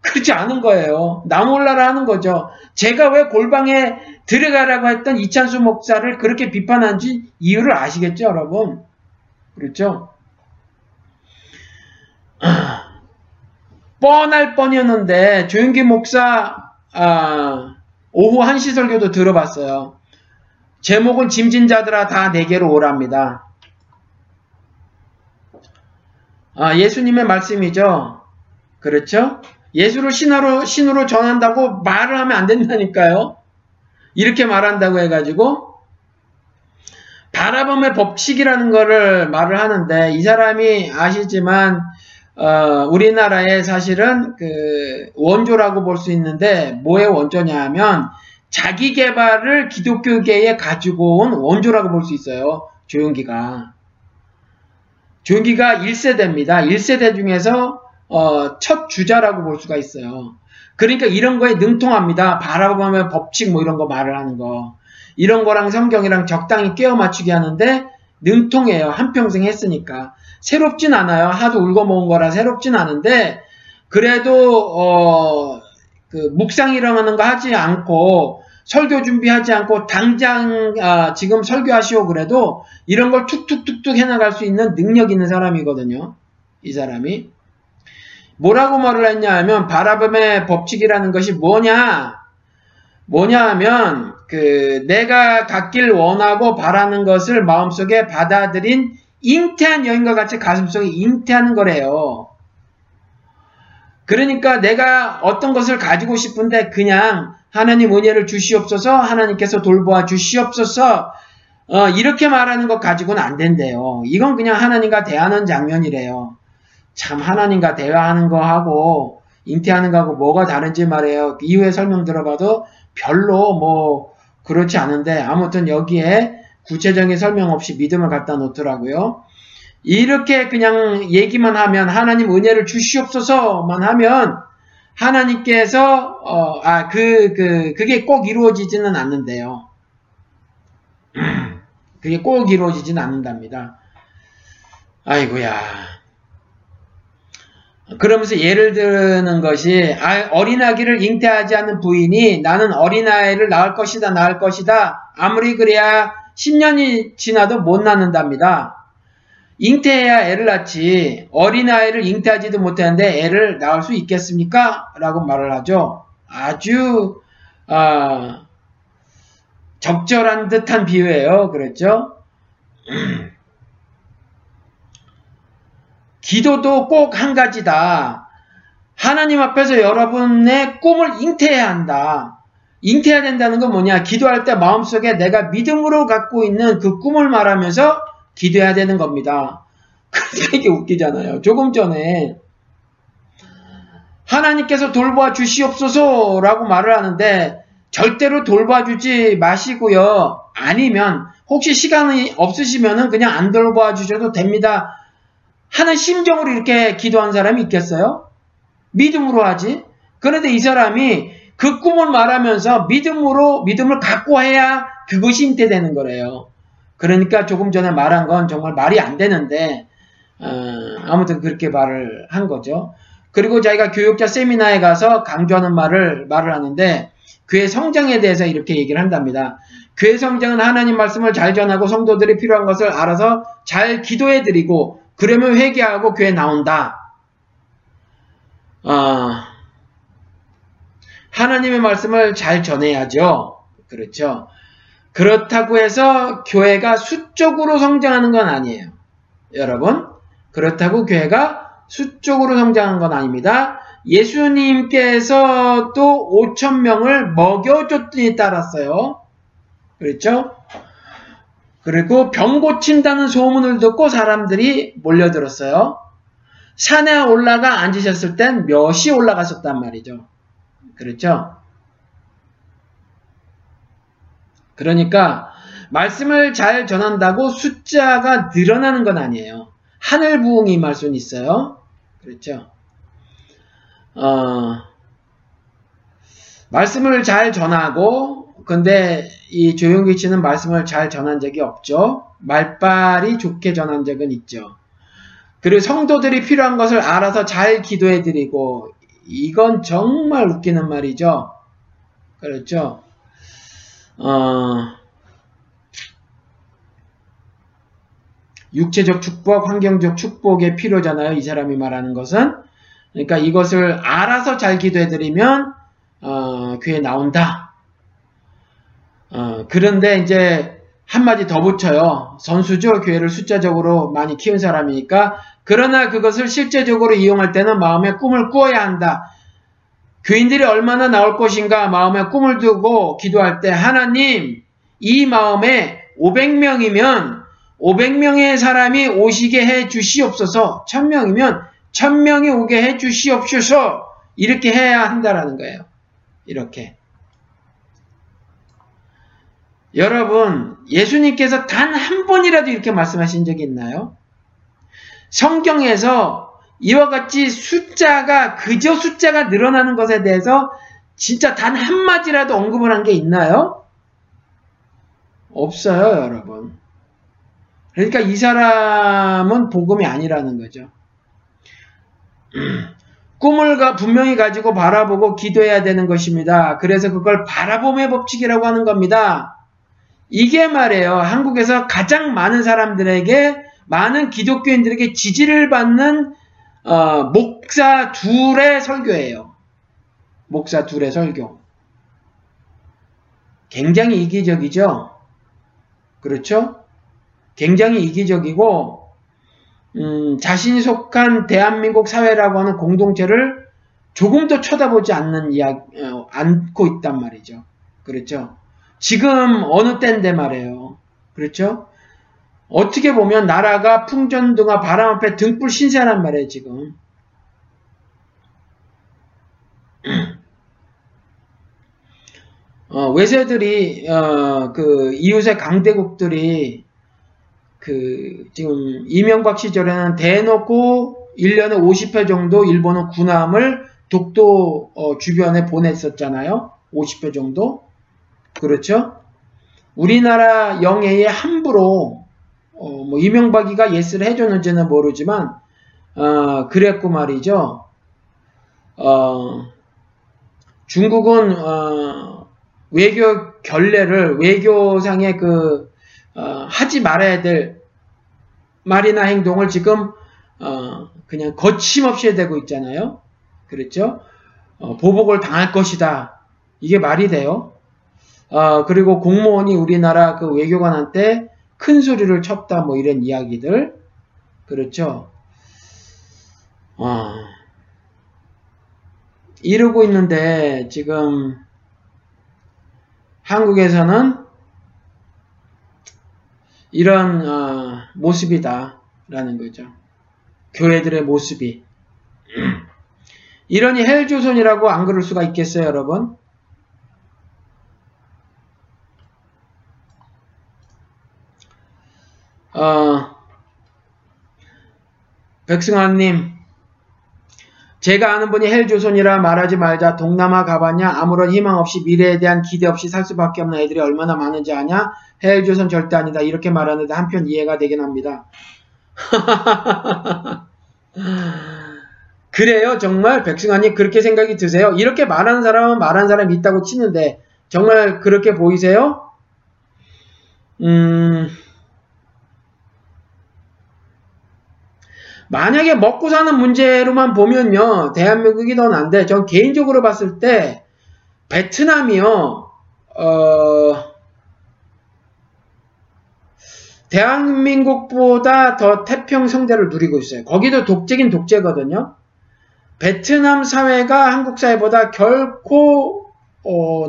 그렇지 않은 거예요. 나 몰라라 하는 거죠. 제가 왜 골방에 들어가라고 했던 이찬수 목사를 그렇게 비판한지 이유를 아시겠죠, 여러분? 그렇죠? 뻔할 뻔이었는데 조윤기 목사 오후 1시 설교도 들어봤어요. 제목은 짐진자들아 다 내게로 오랍니다. 아, 예수님의 말씀이죠. 그렇죠? 예수를 신으로 전한다고 말을 하면 안 된다니까요. 이렇게 말한다고 해가지고 바라봄의 법칙이라는 거를 말을 하는데, 이 사람이 아시지만 우리나라에 사실은 그 원조라고 볼 수 있는데, 뭐의 원조냐 하면 자기 개발을 기독교계에 가지고 온 원조라고 볼 수 있어요. 조윤기가 1세대입니다. 1세대 중에서 첫 주자라고 볼 수가 있어요. 그러니까 이런 거에 능통합니다. 바라보면 법칙 뭐 이런 거 말을 하는 거, 이런 거랑 성경이랑 적당히 끼워 맞추게 하는데 능통해요. 한평생 했으니까. 새롭진 않아요. 하도 울고 먹은 거라 새롭진 않은데, 그래도 그 묵상이라는 거 하지 않고 설교 준비하지 않고 당장 지금 설교하시오 그래도 이런 걸 툭툭툭툭 해나갈 수 있는 능력 있는 사람이거든요. 이 사람이 뭐라고 말을 했냐 하면, 바라봄의 법칙이라는 것이 뭐냐 하면, 그 내가 갖길 원하고 바라는 것을 마음속에 받아들인 잉태한 여인과 같이 가슴속에 잉태하는 거래요. 그러니까 내가 어떤 것을 가지고 싶은데 그냥 하나님 은혜를 주시옵소서, 하나님께서 돌보아 주시옵소서, 이렇게 말하는 것 가지고는 안 된대요. 이건 그냥 하나님과 대하는 장면이래요. 참, 하나님과 대화하는 거하고 잉태하는 거하고 뭐가 다른지 말이에요. 이후에 설명 들어봐도 별로 뭐 그렇지 않은데, 아무튼 여기에 구체적인 설명 없이 믿음을 갖다 놓더라고요. 이렇게 그냥 얘기만 하면, 하나님 은혜를 주시옵소서만 하면 하나님께서 그게 꼭 이루어지지는 않는데요. 그게 꼭 이루어지지는 않는답니다. 아이고야. 그러면서 예를 드는 것이, 어린아기를 잉태하지 않은 부인이 나는 어린아이를 낳을 것이다. 아무리 그래야 10년이 지나도 못 낳는답니다. 잉태해야 애를 낳지, 어린아이를 잉태하지도 못했는데 애를 낳을 수 있겠습니까? 라고 말을 하죠. 아주 적절한 듯한 비유예요. 그렇죠? 기도도 꼭 한 가지다. 하나님 앞에서 여러분의 꿈을 잉태해야 한다. 잉태해야 된다는 건 뭐냐? 기도할 때 마음속에 내가 믿음으로 갖고 있는 그 꿈을 말하면서 기도해야 되는 겁니다. 그러니까 이게 웃기잖아요. 조금 전에 하나님께서 돌봐 주시옵소서 라고 말을 하는데, 절대로 돌봐주지 마시고요. 아니면 혹시 시간이 없으시면은 그냥 안 돌봐 주셔도 됩니다 하는 심정으로 이렇게 기도한 사람이 있겠어요? 믿음으로 하지. 그런데 이 사람이 그 꿈을 말하면서 믿음을 갖고 해야 그것이 잉태되는 거래요. 그러니까 조금 전에 말한 건 정말 말이 안 되는데, 아무튼 그렇게 말을 한 거죠. 그리고 자기가 교육자 세미나에 가서 강조하는 말을 하는데, 교회 성장에 대해서 이렇게 얘기를 한답니다. 교회 성장은 하나님 말씀을 잘 전하고 성도들이 필요한 것을 알아서 잘 기도해드리고, 그러면 회개하고 교회 나온다. 하나님의 말씀을 잘 전해야죠. 그렇죠. 그렇다고 해서 교회가 수적으로 성장하는 건 아니에요. 여러분, 그렇다고 교회가 수적으로 성장한 건 아닙니다. 예수님께서 또 5,000명을 먹여줬더니 따랐어요. 그렇죠? 그리고 병 고친다는 소문을 듣고 사람들이 몰려들었어요. 산에 올라가 앉으셨을 땐 몇이 올라가셨단 말이죠. 그렇죠? 그러니까 말씀을 잘 전한다고 숫자가 늘어나는 건 아니에요. 하늘 부흥이 임할 수는 있어요. 그렇죠? 말씀을 잘 전하고, 근데 이 조용기 씨는 말씀을 잘 전한 적이 없죠. 말빨이 좋게 전한 적은 있죠. 그리고 성도들이 필요한 것을 알아서 잘 기도해드리고, 이건 정말 웃기는 말이죠. 그렇죠. 육체적 축복, 환경적 축복의 필요잖아요. 이 사람이 말하는 것은. 그러니까 이것을 알아서 잘 기도해드리면 교회에 나온다. 그런데 이제 한마디 더 붙여요. 선수죠. 교회를 숫자적으로 많이 키운 사람이니까. 그러나 그것을 실제적으로 이용할 때는 마음에 꿈을 꾸어야 한다. 교인들이 얼마나 나올 것인가 마음에 꿈을 두고 기도할 때 하나님 이 마음에 500명이면 500명의 사람이 오시게 해 주시옵소서, 1000명이면 1000명이 오게 해 주시옵소서, 이렇게 해야 한다라는 거예요. 이렇게. 여러분, 예수님께서 단 한 번이라도 이렇게 말씀하신 적이 있나요? 성경에서 이와 같이 숫자가, 그저 숫자가 늘어나는 것에 대해서 진짜 단 한마디라도 언급을 한 게 있나요? 없어요, 여러분. 그러니까 이 사람은 복음이 아니라는 거죠. 꿈을 분명히 가지고 바라보고 기도해야 되는 것입니다. 그래서 그걸 바라봄의 법칙이라고 하는 겁니다. 이게 말이에요. 한국에서 가장 많은 사람들에게, 많은 기독교인들에게 지지를 받는 목사 둘의 설교예요. 목사 둘의 설교. 굉장히 이기적이죠? 그렇죠? 굉장히 이기적이고 자신이 속한 대한민국 사회라고 하는 공동체를 조금도 쳐다보지 않고 있단 말이죠. 그렇죠? 지금 어느 때인데 말이에요. 그렇죠? 어떻게 보면 나라가 풍전등화 바람 앞에 등불 신세란 말이에요, 지금. 외세들이, 이웃의 강대국들이, 지금 이명박 시절에는 대놓고 1년에 50회 정도 일본은 군함을 독도 주변에 보냈었잖아요. 50회 정도. 그렇죠? 우리나라 영해에 함부로 이명박이가 예스를 해줬는지는 모르지만 그랬고 말이죠. 중국은 외교 결례를, 외교상의 하지 말아야 될 말이나 행동을 지금 그냥 거침없이 해대고 있잖아요. 그렇죠? 보복을 당할 것이다. 이게 말이 돼요? 그리고 공무원이 우리나라 외교관한테 큰 소리를 쳤다, 이런 이야기들. 그렇죠? 이러고 있는데, 지금, 한국에서는 이런, 모습이다. 라는 거죠. 교회들의 모습이. 이러니 헬조선이라고 안 그럴 수가 있겠어요, 여러분? 백승환님, 제가 아는 분이 헬조선이라 말하지 말자, 동남아 가봤냐, 아무런 희망 없이 미래에 대한 기대 없이 살 수밖에 없는 애들이 얼마나 많은지 아냐, 헬조선 절대 아니다, 이렇게 말하는데 한편 이해가 되긴 합니다. 그래요? 정말 백승환님 그렇게 생각이 드세요? 이렇게 말하는 사람은 말하는 사람이 있다고 치는데 정말 그렇게 보이세요? 만약에 먹고 사는 문제로만 보면요, 대한민국이 더 난데, 전 개인적으로 봤을 때, 베트남이요, 대한민국보다 더 태평성대를 누리고 있어요. 거기도 독재긴 독재거든요. 베트남 사회가 한국 사회보다 결코,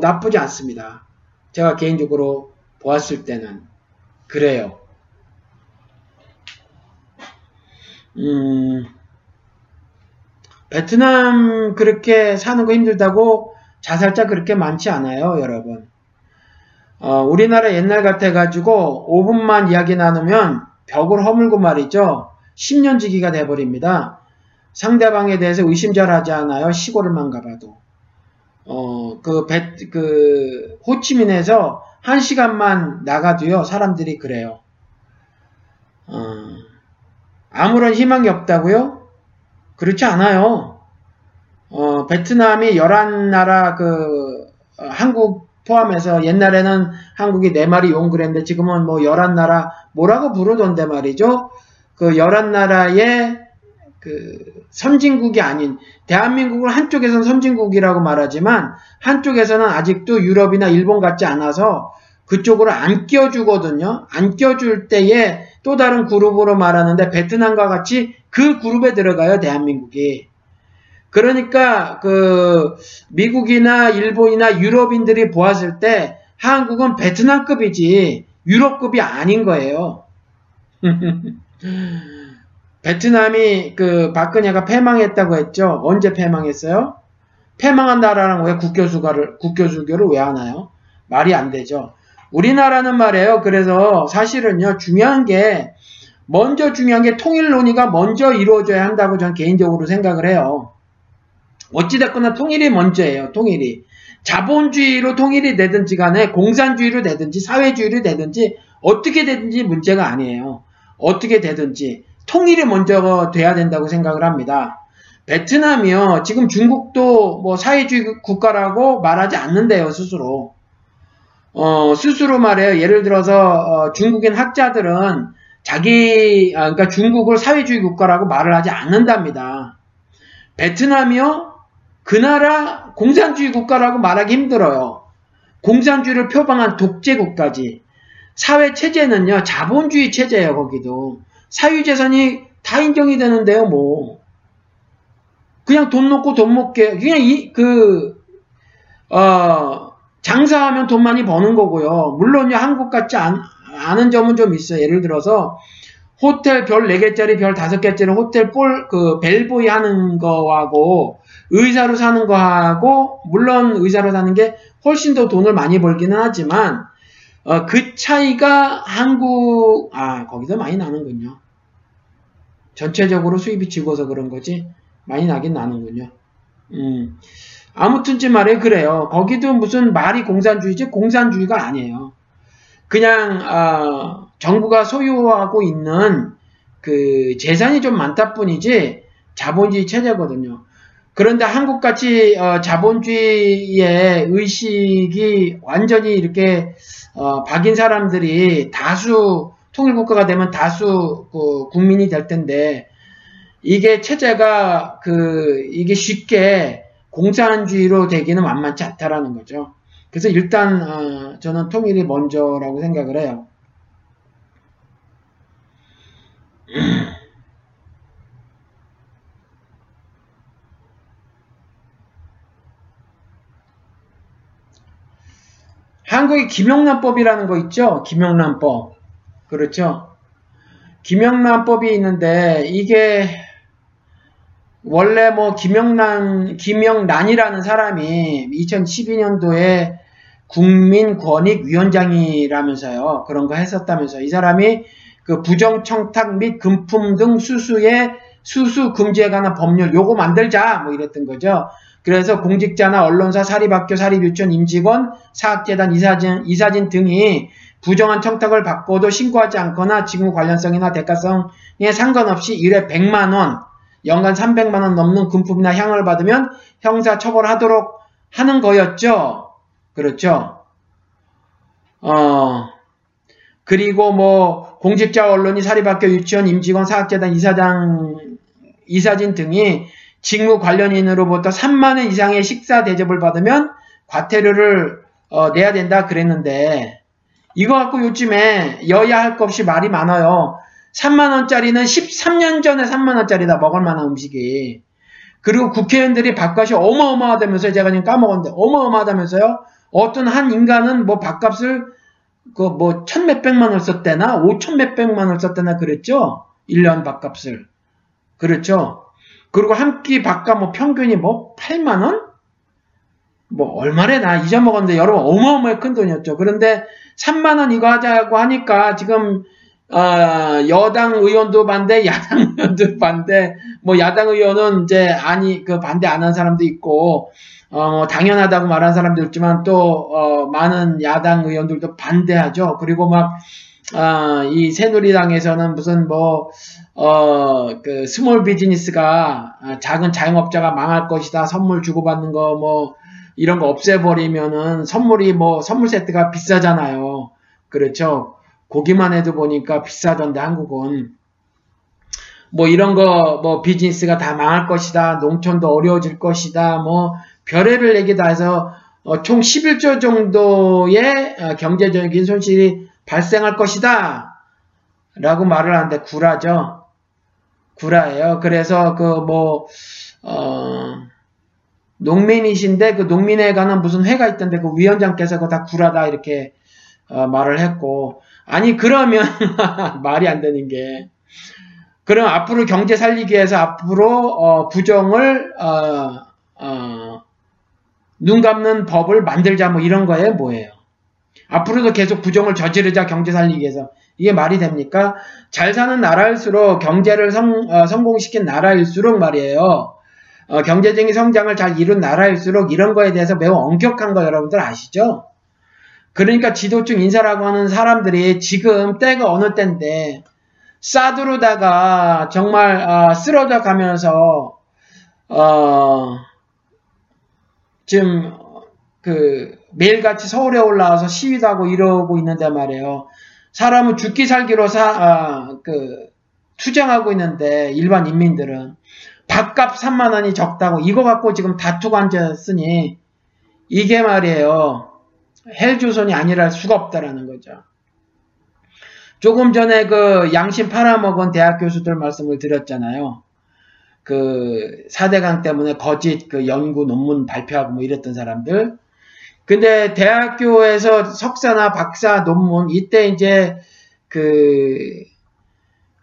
나쁘지 않습니다. 제가 개인적으로 보았을 때는. 그래요. 베트남 그렇게 사는 거 힘들다고 자살자 그렇게 많지 않아요, 여러분. 우리나라 옛날 같아가지고 5분만 이야기 나누면 벽을 허물고 말이죠. 10년 지기가 돼버립니다. 상대방에 대해서 의심절하지 않아요. 시골만 가봐도. 호치민에서 1시간만 나가도요, 사람들이 그래요. 아무런 희망이 없다고요? 그렇지 않아요. 베트남이 11나라 한국 포함해서, 옛날에는 한국이 4마리 용 그랬는데 지금은 11나라 뭐라고 부르던데 말이죠. 11나라의 선진국이 아닌, 대한민국을 한쪽에서는 선진국이라고 말하지만 한쪽에서는 아직도 유럽이나 일본 같지 않아서 그쪽으로 안 끼워주거든요. 안 끼워줄 때에 또 다른 그룹으로 말하는데 베트남과 같이 그 그룹에 들어가요, 대한민국이. 그러니까 그 미국이나 일본이나 유럽인들이 보았을 때 한국은 베트남급이지 유럽급이 아닌 거예요. 베트남이 그 박근혜가 패망했다고 했죠. 언제 패망했어요? 패망한 나라랑 왜 국교수교를 왜 하나요? 말이 안 되죠. 우리나라는 말이에요. 그래서 사실은요, 중요한 게 통일 논의가 먼저 이루어져야 한다고 저는 개인적으로 생각을 해요. 어찌됐거나 통일이 먼저예요. 통일이. 자본주의로 통일이 되든지 간에 공산주의로 되든지 사회주의로 되든지 어떻게 되든지 문제가 아니에요. 어떻게 되든지 통일이 먼저 돼야 된다고 생각을 합니다. 베트남이요. 지금 중국도 뭐 사회주의 국가라고 말하지 않는데요. 스스로. 스스로 말해요. 예를 들어서 중국인 학자들은 그러니까 중국을 사회주의 국가라고 말을 하지 않는답니다. 베트남이요. 그 나라 공산주의 국가라고 말하기 힘들어요. 공산주의를 표방한 독재 국가지. 사회 체제는요. 자본주의 체제예요. 거기도. 사유재산이 다 인정이 되는데요. 뭐. 그냥 돈 놓고 돈 먹게. 그냥 장사하면 돈 많이 버는 거고요. 물론요. 한국 같지 않은 점은 좀 있어요. 예를 들어서 호텔 별 4개짜리, 별 5개짜리 호텔 벨보이 하는 거하고 의사로 사는 거하고, 물론 의사로 사는 게 훨씬 더 돈을 많이 벌기는 하지만 그 차이가 거기서 많이 나는군요. 전체적으로 수입이 적어서 그런 거지 많이 나긴 나는군요. 아무튼지 말이에요. 그래요. 거기도 무슨 말이 공산주의지 공산주의가 아니에요. 그냥 정부가 소유하고 있는 그 재산이 좀 많다 뿐이지 자본주의 체제거든요. 그런데 한국같이 자본주의의 의식이 완전히 이렇게 박인 사람들이 다수 통일국가가 되면 다수 국민이 될 텐데 이게 체제가 이게 쉽게 공산주의로 되기는 만만치 않다라는 거죠. 그래서 일단 저는 통일이 먼저라고 생각을 해요. 한국의 김영란법이라는 거 있죠? 김영란법. 그렇죠? 김영란법이 있는데 이게 원래 뭐 김영란이라는 사람이 2012년도에 국민권익위원장이라면서요. 그런 거 했었다면서요. 이 사람이 그 부정청탁 및 금품 등 수수 금지에 관한 법률 요거 만들자 뭐 이랬던 거죠. 그래서 공직자나 언론사, 사립학교, 사립유치원, 임직원, 사학재단, 이사진 등이 부정한 청탁을 받고도 신고하지 않거나 직무 관련성이나 대가성에 상관없이 1회 100만원, 연간 300만원 넘는 금품이나 향을 받으면 형사처벌하도록 하는 거였죠. 그렇죠. 그리고 뭐 공직자, 언론이, 사립학교, 유치원, 임직원, 사학재단, 이사진 등이 직무 관련인으로부터 3만원 이상의 식사 대접을 받으면 과태료를 내야 된다 그랬는데 이거 갖고 요즘에 여야 할 것 없이 말이 많아요. 3만원짜리는 13년 전에 3만원짜리다. 먹을만한 음식이. 그리고 국회의원들이 밥값이 어마어마하다면서요. 제가 지금 까먹었는데 어마어마하다면서요. 어떤 한 인간은 뭐 밥값을 천몇백만원 썼대나 5천몇백만원 썼대나 그랬죠. 1년 밥값을. 그렇죠. 그리고 한 끼 밥값 평균이 8만원? 얼마래 나 잊어먹었는데 여러분 어마어마하게 큰 돈이었죠. 그런데 3만원 이거 하자고 하니까 지금 여당 의원도 반대, 야당 의원도 반대. 야당 의원은 이제 반대 안 한 사람도 있고 당연하다고 말한 사람도 있지만 또 많은 야당 의원들도 반대하죠. 그리고 이 새누리당에서는 무슨 스몰 비즈니스가 작은 자영업자가 망할 것이다. 선물 주고받는 거 이런 거 없애버리면은 선물 세트가 비싸잖아요. 그렇죠. 고기만 해도 보니까 비싸던데 한국은. 이런 거 비즈니스가 다 망할 것이다. 농촌도 어려워질 것이다. 별의별 얘기 다 해서 총 11조 정도의 경제적인 손실이 발생할 것이다 라고 말을 하는데 구라죠. 구라예요. 그래서 농민이신데 그 농민에 관한 무슨 회가 있던데 그 위원장께서 그거 다 구라다 이렇게 말을 했고, 아니 그러면 말이 안 되는 게, 그럼 앞으로 경제 살리기 위해서 앞으로 부정을 눈 감는 법을 만들자 뭐 이런 거에 뭐예요. 앞으로도 계속 부정을 저지르자 경제 살리기 위해서. 이게 말이 됩니까? 잘 사는 나라일수록 경제를 성공시킨 나라일수록 말이에요. 경제적인 성장을 잘 이룬 나라일수록 이런 거에 대해서 매우 엄격한 거 여러분들 아시죠? 그러니까 지도층 인사라고 하는 사람들이 지금 때가 어느 때인데 싸두르다가 정말 쓰러져 가면서 지금 매일같이 서울에 올라와서 시위도 하고 이러고 있는데 말이에요. 사람은 죽기 살기로 투쟁하고 있는데 일반 인민들은 밥값 3만원이 적다고 이거 갖고 지금 다투고 앉았으니 이게 말이에요. 헬조선이 아니라 수가 없다라는 거죠. 조금 전에 양심 팔아먹은 대학 교수들 말씀을 드렸잖아요. 4대강 때문에 거짓 연구 논문 발표하고 뭐 이랬던 사람들. 근데 대학교에서 석사나 박사 논문, 이때 이제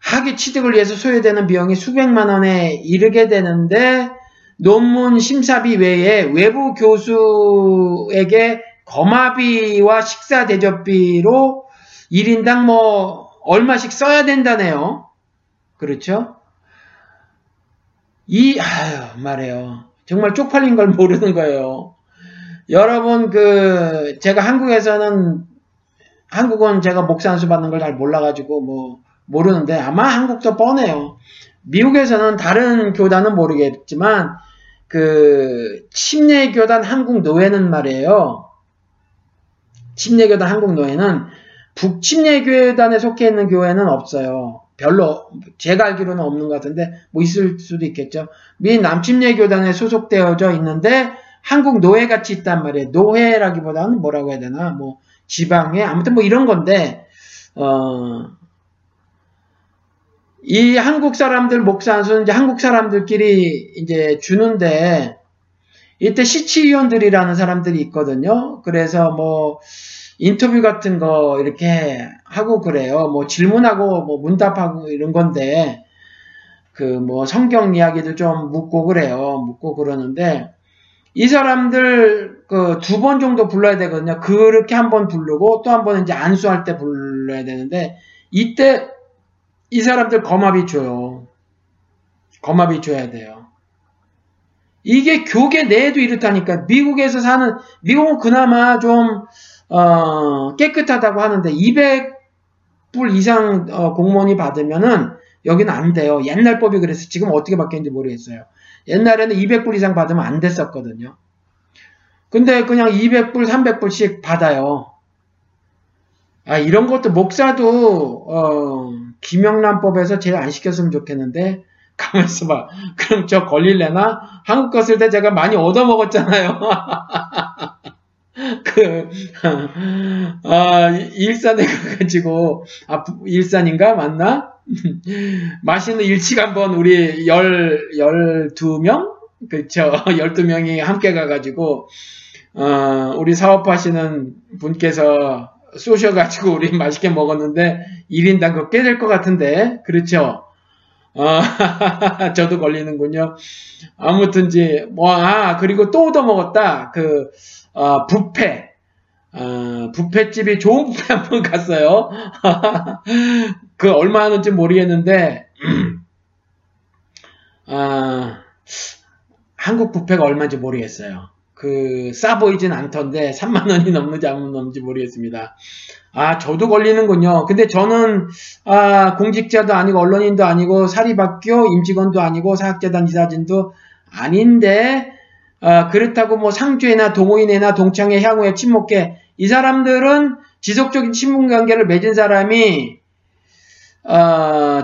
학위 취득을 위해서 소요되는 비용이 수백만 원에 이르게 되는데, 논문 심사비 외에 외부 교수에게 거마비와 식사 대접비로 1인당 뭐 얼마씩 써야 된다네요. 그렇죠? 말해요. 정말 쪽팔린 걸 모르는 거예요. 여러분, 제가 한국은 제가 목사 안수 받는 걸 잘 몰라가지고 뭐 모르는데 아마 한국도 뻔해요. 미국에서는 다른 교단은 모르겠지만 침례교단 한국 노회는 말이에요. 침례교단 한국 노회는 북침례교단에 속해 있는 교회는 없어요. 별로 제가 알기로는 없는 것 같은데 뭐 있을 수도 있겠죠. 미 남침례교단에 소속되어져 있는데 한국 노회같이 있단 말이에요. 노회라기보다는 뭐라고 해야 되나, 뭐 지방회 아무튼 뭐 이런 건데 이 한국 사람들 목사 안수는 이제 한국 사람들끼리 이제 주는데, 이때 시치위원들이라는 사람들이 있거든요. 그래서 뭐 인터뷰 같은 거 이렇게 하고 그래요. 뭐 질문하고 뭐 문답하고 이런 건데 뭐 성경 이야기도 좀 묻고 그래요. 묻고 그러는데 이 사람들 2번 정도 불러야 되거든요. 그렇게 한 번 부르고 또 한 번 이제 안수할 때 불러야 되는데, 이때 이 사람들 거마비 줘요. 거마비 줘야 돼요. 이게 교계 내에도 이렇다니까. 미국에서 사는, 미국은 그나마 좀 깨끗하다고 하는데 200불 이상 공무원이 받으면은 여기는 안 돼요. 옛날 법이 그래서 지금 어떻게 바뀌었는지 모르겠어요. 옛날에는 200불 이상 받으면 안 됐었거든요. 근데 그냥 200불, 300불씩 받아요. 이런 것도 목사도 김영란법에서 제일 안 시켰으면 좋겠는데, 가만있어 봐. 그럼 저 걸릴래나? 한국 갔을 때 제가 많이 얻어먹었잖아요. 일산에 가가지고, 일산인가? 맞나? 맛있는 일식 한번 우리 12명? 그쵸. 12명이 함께 가가지고, 우리 사업하시는 분께서 쏘셔가지고 우리 맛있게 먹었는데, 1인당 그거 꽤 될 것 같은데. 그렇죠. 저도 걸리는군요. 아무튼지, 그리고 또 얻어먹었다. 뷔페. 뷔페집이 좋은 뷔페 한번 갔어요. 얼마 하는지 모르겠는데, 한국 뷔페가 얼마인지 모르겠어요. 싸 보이진 않던데, 3만원이 넘는지 안 넘는지 모르겠습니다. 저도 걸리는군요. 근데 저는, 공직자도 아니고, 언론인도 아니고, 사립학교, 임직원도 아니고, 사학재단 이사진도 아닌데, 그렇다고 뭐 상주회나 동호인회나 동창회, 향후회, 친목회, 이 사람들은 지속적인 친분관계를 맺은 사람이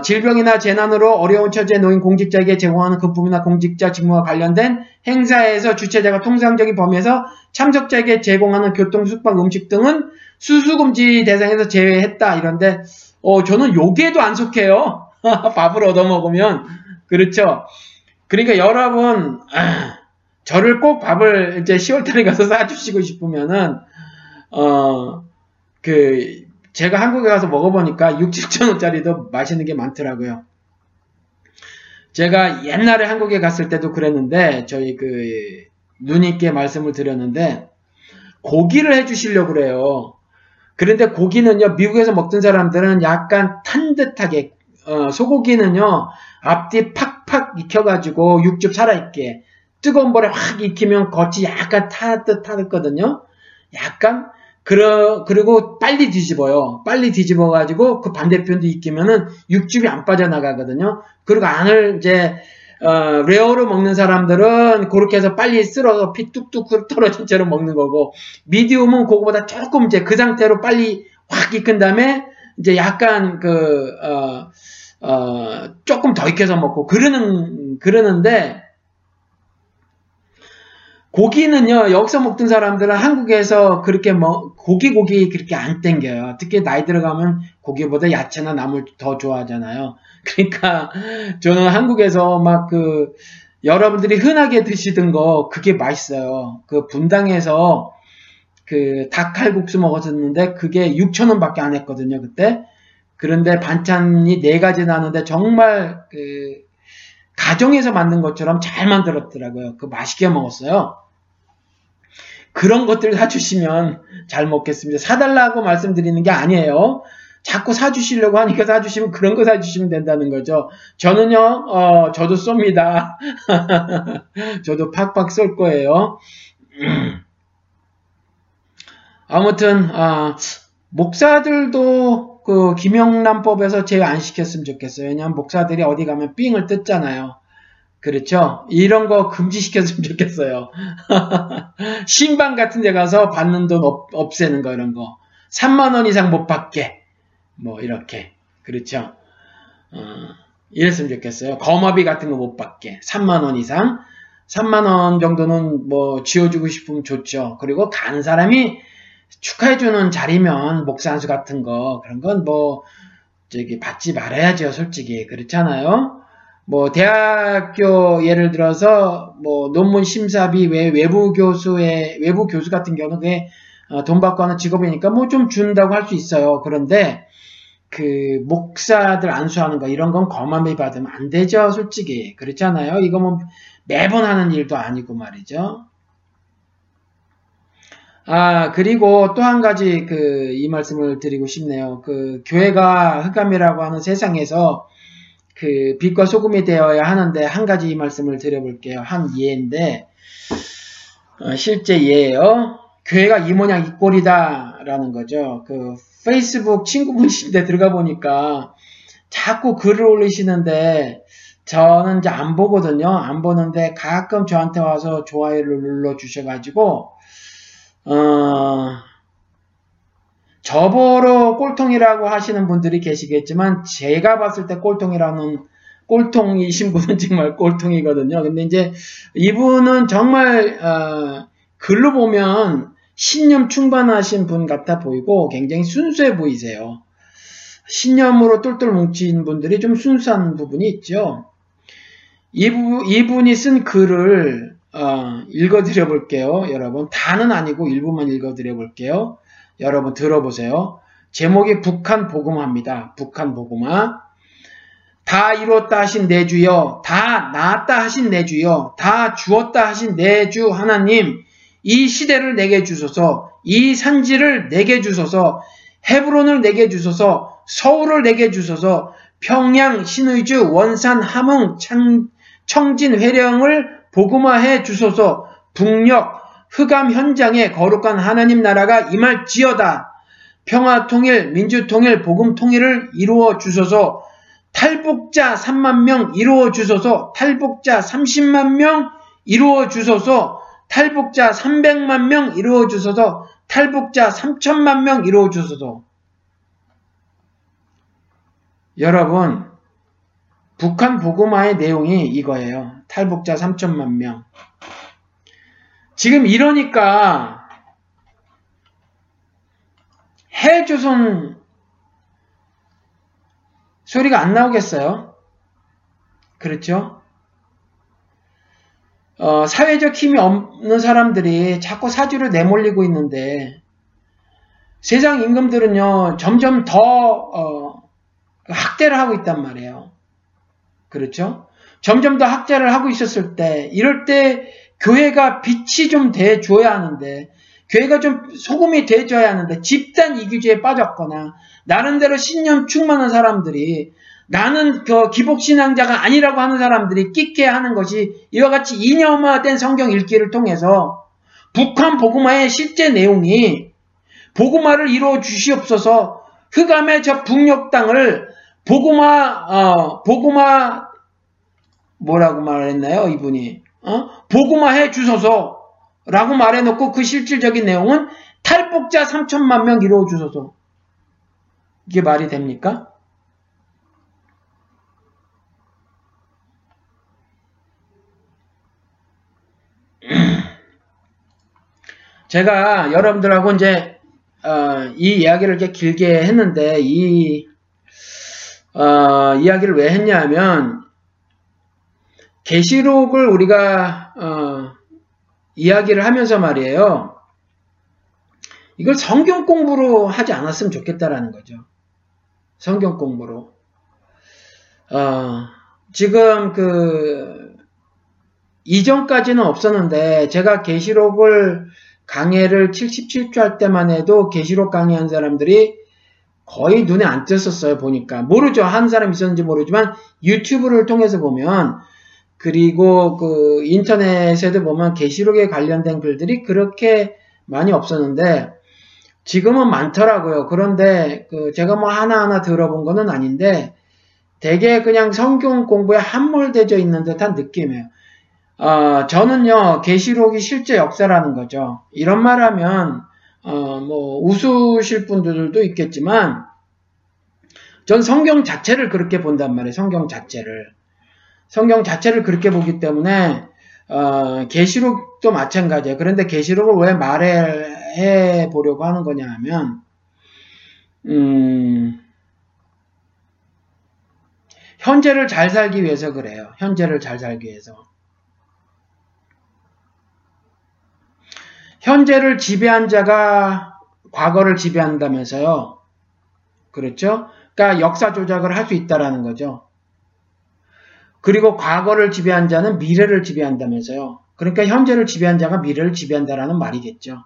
질병이나 재난으로 어려운 처지에 놓인 공직자에게 제공하는 급품이나 공직자 직무와 관련된 행사에서 주최자가 통상적인 범위에서 참석자에게 제공하는 교통, 숙박, 음식 등은 수수금지 대상에서 제외했다. 이런데 저는 요게도 안 속해요. 밥을 얻어먹으면. 그렇죠. 그러니까 여러분 저를 꼭 밥을 이제 10월달에 가서 사주시고 싶으면은 제가 한국에 가서 먹어보니까 6,000~7,000원짜리도 맛있는 게 많더라고요. 제가 옛날에 한국에 갔을 때도 그랬는데, 저희 누님께 말씀을 드렸는데, 고기를 해주시려고 그래요. 그런데 고기는요, 미국에서 먹던 사람들은 약간 탄 듯하게, 소고기는요, 앞뒤 팍팍 익혀가지고 육즙 살아있게, 뜨거운 물에 확 익히면 겉이 약간 타듯하거든요. 약간? 그리고 빨리 뒤집어요. 빨리 뒤집어가지고 그 반대편도 익히면은 육즙이 안 빠져나가거든요. 그리고 안을 이제, 레어로 먹는 사람들은 그렇게 해서 빨리 쓸어서 피 뚝뚝 떨어진 채로 먹는 거고, 미디움은 그거보다 조금 이제 그 상태로 빨리 확 익힌 다음에 이제 약간 조금 더 익혀서 먹고 그러는데, 고기는요, 여기서 먹던 사람들은 한국에서 그렇게 고기 그렇게 안 땡겨요. 특히 나이 들어가면 고기보다 야채나 나물 더 좋아하잖아요. 그러니까 저는 한국에서 막 여러분들이 흔하게 드시던 거 그게 맛있어요. 그 분당에서 닭칼국수 먹었었는데 그게 6,000원 밖에 안 했거든요, 그때. 그런데 반찬이 4가지 나는데 정말 가정에서 만든 것처럼 잘 만들었더라고요. 맛있게 먹었어요. 그런 것들 사주시면 잘 먹겠습니다. 사달라고 말씀드리는 게 아니에요. 자꾸 사주시려고 하니까 사주시면, 그런 거 사주시면 된다는 거죠. 저는요, 저도 쏩니다. 저도 팍팍 쏠 거예요. 아무튼, 목사들도 김영란법에서 제외 안 시켰으면 좋겠어요. 왜냐하면 목사들이 어디 가면 삥을 뜯잖아요. 그렇죠? 이런 거 금지시켰으면 좋겠어요. 신방 같은 데 가서 받는 돈 없애는 거, 이런 거. 3만 원 이상 못 받게. 뭐 이렇게. 그렇죠? 이랬으면 좋겠어요. 거마비 같은 거 못 받게. 3만 원 이상. 3만 원 정도는 뭐 지어주고 싶으면 좋죠. 그리고 가는 사람이 축하해주는 자리면, 목사 안수 같은 거, 그런 건 받지 말아야죠, 솔직히. 그렇잖아요? 대학교, 예를 들어서, 논문 심사비, 외부 교수 같은 경우는 그게 돈 받고 하는 직업이니까 좀 준다고 할 수 있어요. 그런데, 목사들 안수하는 거, 이런 건 거만히 받으면 안 되죠, 솔직히. 그렇잖아요? 이거 매번 하는 일도 아니고 말이죠. 그리고 또 한 가지 이 말씀을 드리고 싶네요. 교회가 흑암이라고 하는 세상에서 빛과 소금이 되어야 하는데, 한 가지 이 말씀을 드려볼게요. 한 예인데, 실제 예예요. 교회가 이 모양 이 꼴이다라는 거죠. 페이스북 친구분이신데 들어가 보니까 자꾸 글을 올리시는데, 저는 이제 안 보거든요. 안 보는데 가끔 저한테 와서 좋아요를 눌러주셔가지고, 저보러 꼴통이라고 하시는 분들이 계시겠지만, 제가 봤을 때 꼴통이신 분은 정말 꼴통이거든요. 근데 이제 이분은 정말, 글로 보면 신념 충만하신 분 같아 보이고 굉장히 순수해 보이세요. 신념으로 똘똘 뭉친 분들이 좀 순수한 부분이 있죠. 이분이 쓴 글을 읽어드려 볼게요. 여러분, 다는 아니고 일부만 읽어드려 볼게요. 여러분 들어보세요. 제목이 북한 복음화입니다. 북한 복음화. 다 이뤘다 하신 내 주여, 다 낳았다 하신 내 주여, 다 주었다 하신 내 주 하나님, 이 시대를 내게 주소서, 이 산지를 내게 주소서, 헤브론을 내게 주소서, 서울을 내게 주소서, 평양, 신의주, 원산, 함흥, 청진, 회령을 복음화해 주소서. 북녘 흑암 현장에 거룩한 하나님 나라가 임할지어다. 평화 통일, 민주 통일, 복음 통일을 이루어 주소서. 탈북자 3만 명 이루어 주소서. 탈북자 30만 명 이루어 주소서. 탈북자 300만 명 이루어 주소서. 탈북자 3,000만 명 이루어 주소서. 여러분, 북한 보고마의 내용이 이거예요. 탈북자 3천만 명. 지금 이러니까 해조선 소리가 안 나오겠어요? 그렇죠? 사회적 힘이 없는 사람들이 자꾸 사주로 내몰리고 있는데 세상 임금들은요 점점 더 학대를 하고 있단 말이에요. 그렇죠? 점점 더 학대를 하고 있었을 때, 이럴 때 교회가 빛이 좀 돼줘야 하는데, 교회가 좀 소금이 돼줘야 하는데, 집단 이기주의에 빠졌거나 나름대로 신념 충만한 사람들이, 나는 그 기복신앙자가 아니라고 하는 사람들이 끼게 하는 것이 이와 같이 이념화된 성경 읽기를 통해서 북한 복음화의 실제 내용이, 복음화를 이루어 주시옵소서, 흑암의 저 북녘 땅을 복음화 뭐라고 말했나요? 이분이 복음화해 주소서 라고 말해놓고 그 실질적인 내용은 탈북자 3천만 명 이루어 주소서. 이게 말이 됩니까? 제가 여러분들하고 이제 이 이야기를 이렇게 길게 했는데 이 이야기를 왜 했냐면 계시록을 우리가 이야기를 하면서 말이에요. 이걸 성경 공부로 하지 않았으면 좋겠다라는 거죠. 성경 공부로. 지금 그 이전까지는 없었는데 제가 계시록을 강해를 77주 할 때만 해도 계시록 강의한 사람들이 거의 눈에 안 띄었었어요. 보니까 모르죠. 한 사람 있었는지 모르지만 유튜브를 통해서 보면, 그리고 그 인터넷에도 보면 계시록에 관련된 글들이 그렇게 많이 없었는데 지금은 많더라고요. 그런데 그 제가 뭐 하나하나 들어본 거는 아닌데 되게 그냥 성경 공부에 함몰되어 있는 듯한 느낌이에요. 저는요, 계시록이 실제 역사라는 거죠. 이런 말 하면 뭐 웃으실 분들도 있겠지만 전 성경 자체를 그렇게 본단 말이에요. 성경 자체를 그렇게 보기 때문에 계시록도 마찬가지예요. 그런데 계시록을 왜 말해 보려고 하는 거냐 하면 현재를 잘 살기 위해서 그래요. 현재를 잘 살기 위해서. 현재를 지배한 자가 과거를 지배한다면서요. 그렇죠? 그러니까 역사 조작을 할 수 있다라는 거죠. 그리고 과거를 지배한 자는 미래를 지배한다면서요. 그러니까 현재를 지배한 자가 미래를 지배한다라는 말이겠죠.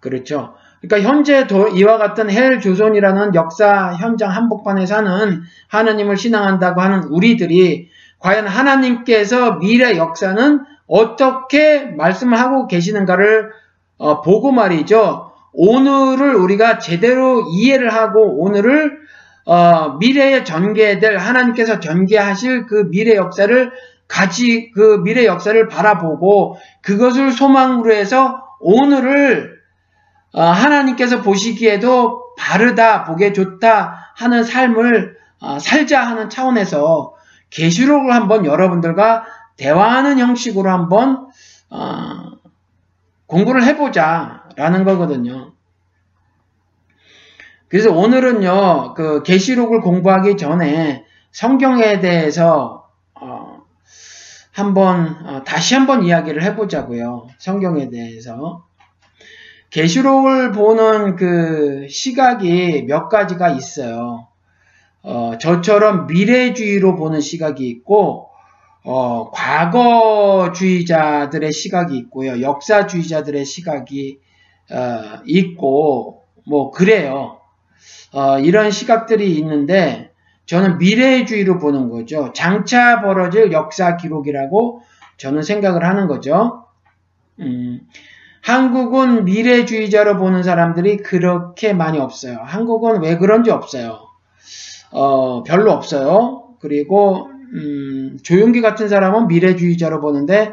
그렇죠. 그러니까 현재 이와 같은 헬 조선이라는 역사 현장 한복판에 사는 하나님을 신앙한다고 하는 우리들이 과연 하나님께서 미래 역사는 어떻게 말씀하고 계시는가를 보고 말이죠. 오늘을 우리가 제대로 이해를 하고 오늘을 미래에 전개될 하나님께서 전개하실 그 미래 역사를 그 미래 역사를 바라보고 그것을 소망으로 해서 오늘을 하나님께서 보시기에도 바르다, 보기에 좋다 하는 삶을 살자 하는 차원에서 계시록을 한번 여러분들과 대화하는 형식으로 한번 공부를 해보자라는 거거든요. 그래서 오늘은요, 그 계시록을 공부하기 전에 성경에 대해서 다시 한번 이야기를 해보자고요. 성경에 대해서 계시록을 보는 그 시각이 몇 가지가 있어요. 저처럼 미래주의로 보는 시각이 있고, 과거주의자들의 시각이 있고요, 역사주의자들의 시각이 있고, 뭐 그래요. 이런 시각들이 있는데 저는 미래주의로 보는 거죠. 장차 벌어질 역사 기록이라고 저는 생각을 하는 거죠. 한국은 미래주의자로 보는 사람들이 그렇게 많이 없어요. 한국은 왜 그런지 없어요. 별로 없어요. 그리고 조윤기 같은 사람은 미래주의자로 보는데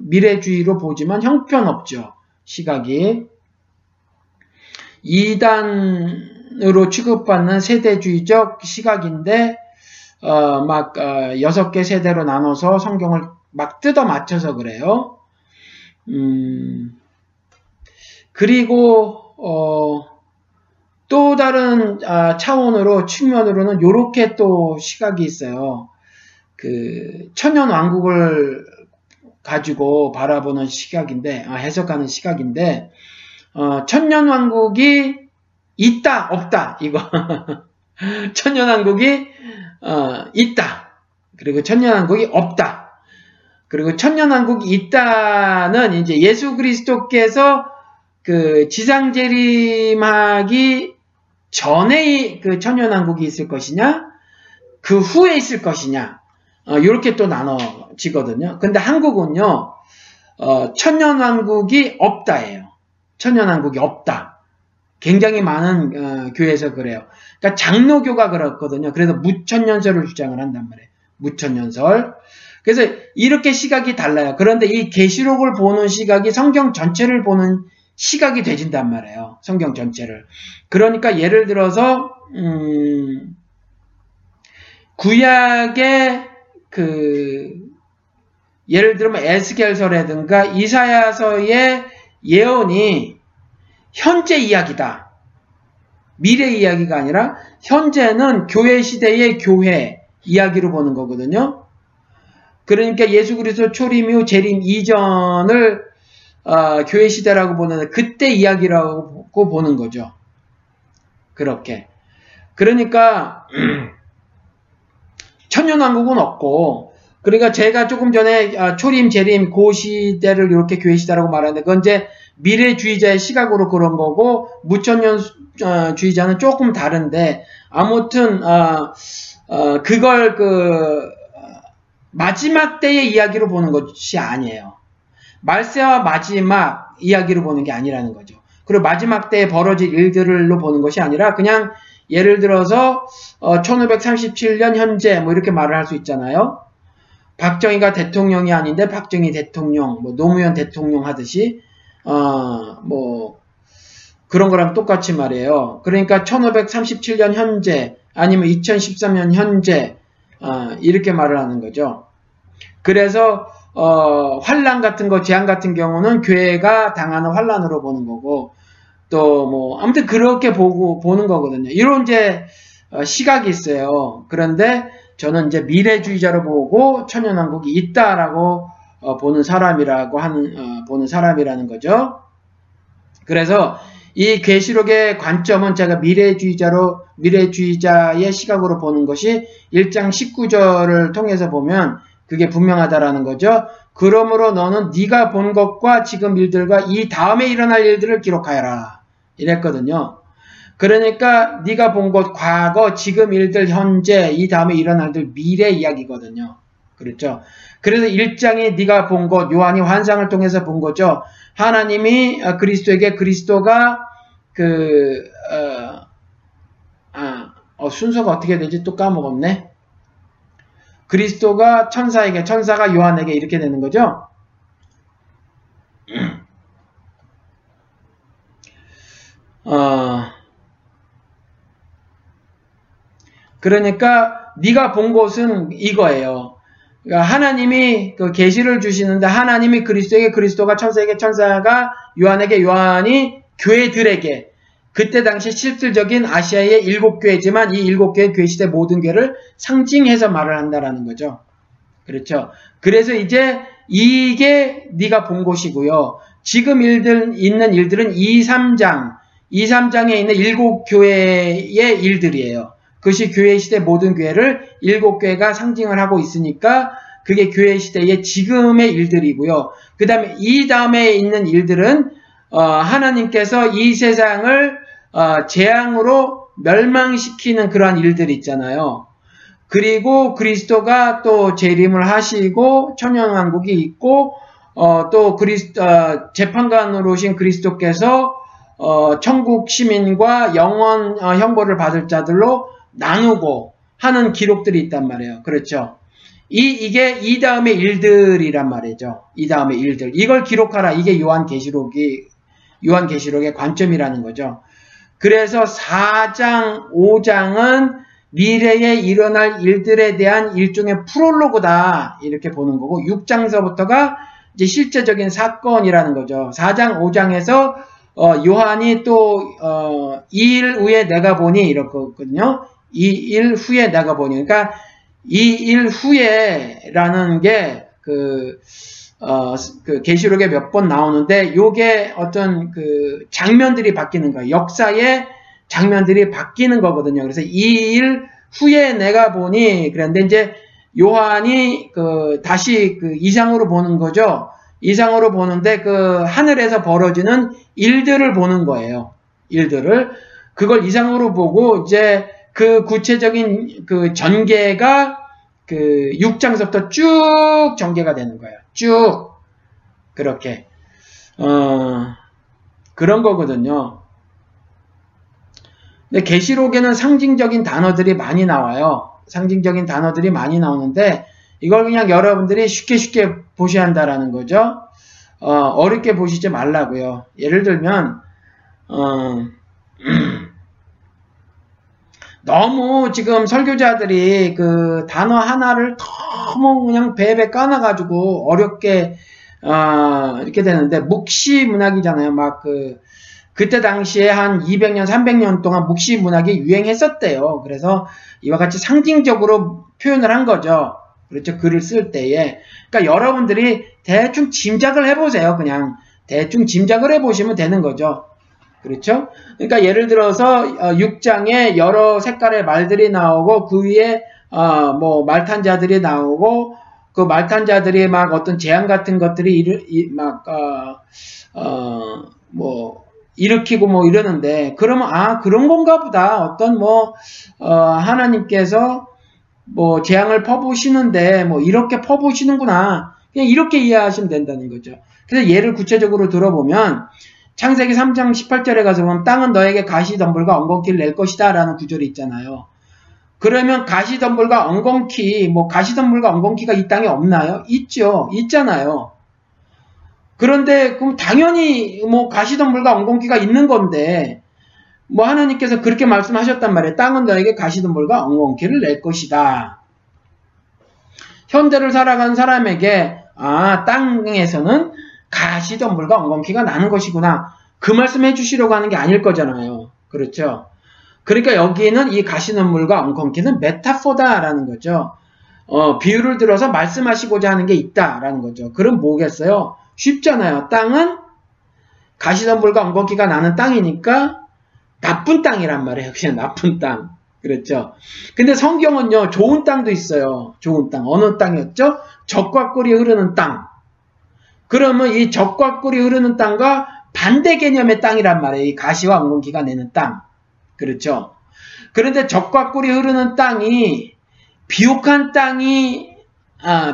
미래주의로 보지만 형편없죠. 시각이. 이단 자산으로 취급받는 세대주의적 시각인데 막 6개 세대로 나눠서 성경을 막 뜯어 맞춰서 그래요. 그리고 또 다른 차원으로 측면으로는 요렇게 또 시각이 있어요. 그 천년 왕국을 가지고 바라보는 시각인데 해석하는 시각인데 천년 왕국이 있다 없다 이거 천년 왕국이 있다 그리고 천년 왕국이 없다 그리고 천년 왕국이 있다는 이제 예수 그리스도께서 그 지상 재림하기 전에 그 천년 왕국이 있을 것이냐 그 후에 있을 것이냐 이렇게 또 나눠지거든요. 근데 한국은요 천년 왕국이 없다예요. 천년 왕국이 없다. 굉장히 많은 교회에서 그래요. 그러니까 장로교가 그렇거든요. 그래서 무천년설을 주장을 한단 말이에요. 무천년설. 그래서 이렇게 시각이 달라요. 그런데 이 계시록을 보는 시각이 성경 전체를 보는 시각이 되진단 말이에요. 성경 전체를. 그러니까 예를 들어서 구약의 그 예를 들면 에스겔서라든가 이사야서의 예언이 현재 이야기다. 미래 이야기가 아니라 현재는 교회 시대의 교회 이야기로 보는 거거든요. 그러니까 예수 그리스도 초림 이후 재림 이전을 교회 시대라고 보는 그때 이야기라고 보는 거죠. 그렇게. 그러니까 천년왕국은 없고 그러니까 제가 조금 전에 초림, 재림, 고 시대를 이렇게 교회 시대라고 말하는데 그건 이제 미래주의자의 시각으로 그런 거고 무천년주의자는 조금 다른데 아무튼 그걸 그 마지막 때의 이야기로 보는 것이 아니에요. 말세와 마지막 이야기로 보는 게 아니라는 거죠. 그리고 마지막 때에 벌어질 일들로 보는 것이 아니라 그냥 예를 들어서 1537년 현재 뭐 이렇게 말을 할 수 있잖아요. 박정희가 대통령이 아닌데 박정희 대통령, 뭐 노무현 대통령 하듯이 뭐 그런 거랑 똑같이 말이에요. 그러니까 1537년 현재 아니면 2013년 현재 이렇게 말을 하는 거죠. 그래서 환란 같은 거, 재앙 같은 경우는 교회가 당하는 환란으로 보는 거고 또 뭐 아무튼 그렇게 보는 거거든요. 이런 이제 시각이 있어요. 그런데 저는 이제 미래주의자로 보고 천연왕국이 있다라고 보는 사람이라고 보는 사람이라는 거죠. 그래서 이 계시록의 관점은 제가 미래주의자의 시각으로 보는 것이 1장 19절을 통해서 보면 그게 분명하다라는 거죠. 그러므로 너는 네가 본 것과 지금 일들과 이 다음에 일어날 일들을 기록하여라. 이랬거든요. 그러니까 네가 본 것 과거, 지금 일들, 현재, 이 다음에 일어날 일들 미래 이야기거든요. 그렇죠. 그래서 1장이 네가 본 것, 요한이 환상을 통해서 본 거죠. 하나님이 그리스도에게 그리스도가 순서가 어떻게 되지? 또 까먹었네. 그리스도가 천사에게, 천사가 요한에게 이렇게 되는 거죠. 그러니까 네가 본 것은 이거예요. 그러니까 하나님이 그 계시를 주시는데 하나님이 그리스도에게, 그리스도가 천사에게, 천사가 요한에게, 요한이 교회들에게 그때 당시 실질적인 아시아의 7교회지만 이 7교회 교회시대 모든 교회를 상징해서 말을 한다라는 거죠. 그렇죠. 그래서 이제 이게 네가 본 곳이고요. 지금 있는 일들은 2, 3장에 있는 7교회의 일들이에요. 그것이 교회시대 모든 교회를 7교회가 상징을 하고 있으니까 그게 교회시대의 지금의 일들이고요. 그 다음에 이 다음에 있는 일들은 하나님께서 이 세상을 재앙으로 멸망시키는 그러한 일들이 있잖아요. 그리고 그리스도가 또 재림을 하시고 천연왕국이 있고 또 재판관으로 오신 그리스도께서 천국 시민과 영원 형벌을 받을 자들로 나누고 하는 기록들이 있단 말이에요. 그렇죠. 이게 이 다음의 일들이란 말이죠. 이 다음의 일들. 이걸 기록하라. 이게 요한계시록의 관점이라는 거죠. 그래서 4장, 5장은 미래에 일어날 일들에 대한 일종의 프롤로그다 이렇게 보는 거고, 6장서부터가 이제 실제적인 사건이라는 거죠. 4장, 5장에서 요한이 또 2일 후에 내가 보니 이렇거든요. 2일 후에 내가 보니, 그러니까 2일 후에라는 게 그 계시록에 몇 번 나오는데, 요게 어떤 그 장면들이 바뀌는 거예요. 역사의 장면들이 바뀌는 거거든요. 그래서 2일 후에 내가 보니, 그런데 이제 요한이 그 다시 그 이상으로 보는 거죠. 이상으로 보는데 그 하늘에서 벌어지는 일들을 보는 거예요. 일들을. 그걸 이상으로 보고 이제 그 구체적인 그 전개가 그 6장서부터 쭉 전개가 되는 거예요. 쭉. 그렇게. 그런 거거든요. 근데 계시록에는 상징적인 단어들이 많이 나와요. 상징적인 단어들이 많이 나오는데, 이걸 그냥 여러분들이 쉽게 보셔야 한다라는 거죠. 어렵게 보시지 말라고요. 예를 들면, 너무 지금 설교자들이 그 단어 하나를 너무 그냥 배에 까놔가지고 어렵게, 이렇게 되는데, 묵시 문학이잖아요. 막 그때 당시에 한 200년, 300년 동안 묵시 문학이 유행했었대요. 그래서 이와 같이 상징적으로 표현을 한 거죠. 그렇죠. 글을 쓸 때에. 그러니까 여러분들이 대충 짐작을 해보세요. 그냥 대충 짐작을 해보시면 되는 거죠. 그렇죠? 그러니까 예를 들어서 6장에 여러 색깔의 말들이 나오고, 그 위에 뭐 말탄자들이 나오고, 그 말탄자들이 막 어떤 재앙 같은 것들이 막 뭐 일으키고 뭐 이러는데, 그러면 아, 그런 건가 보다. 어떤 뭐 하나님께서 뭐 재앙을 퍼부으시는데 뭐 이렇게 퍼부으시는구나. 그냥 이렇게 이해하시면 된다는 거죠. 그래서 예를 구체적으로 들어보면, 창세기 3장 18절에 가서 보면 땅은 너에게 가시덤불과 엉겅퀴를 낼 것이다 라는 구절이 있잖아요. 그러면 가시덤불과 엉겅퀴, 뭐 가시덤불과 엉겅퀴가 이 땅에 없나요? 있죠. 있잖아요. 그런데 그럼 당연히 뭐 가시덤불과 엉겅퀴가 있는 건데, 뭐 하나님께서 그렇게 말씀하셨단 말이에요. 땅은 너에게 가시덤불과 엉겅퀴를 낼 것이다. 현대를 살아간 사람에게 아, 땅에서는 가시덤불과 엉겅퀴가 나는 것이구나, 그 말씀해 주시려고 하는 게 아닐 거잖아요. 그렇죠? 그러니까 여기는 이 가시덤불과 엉겅퀴는 메타포다라는 거죠. 비유를 들어서 말씀하시고자 하는 게 있다라는 거죠. 그럼 뭐겠어요? 쉽잖아요. 땅은 가시덤불과 엉겅퀴가 나는 땅이니까 나쁜 땅이란 말이에요. 그냥 나쁜 땅. 그렇죠? 근데 성경은요, 좋은 땅도 있어요. 좋은 땅. 어느 땅이었죠? 적과 꿀이 흐르는 땅. 그러면 이 적과 꿀이 흐르는 땅과 반대 개념의 땅이란 말이에요. 이 가시와 엉겅퀴가 내는 땅. 그렇죠? 그런데 적과 꿀이 흐르는 땅이 비옥한 땅이,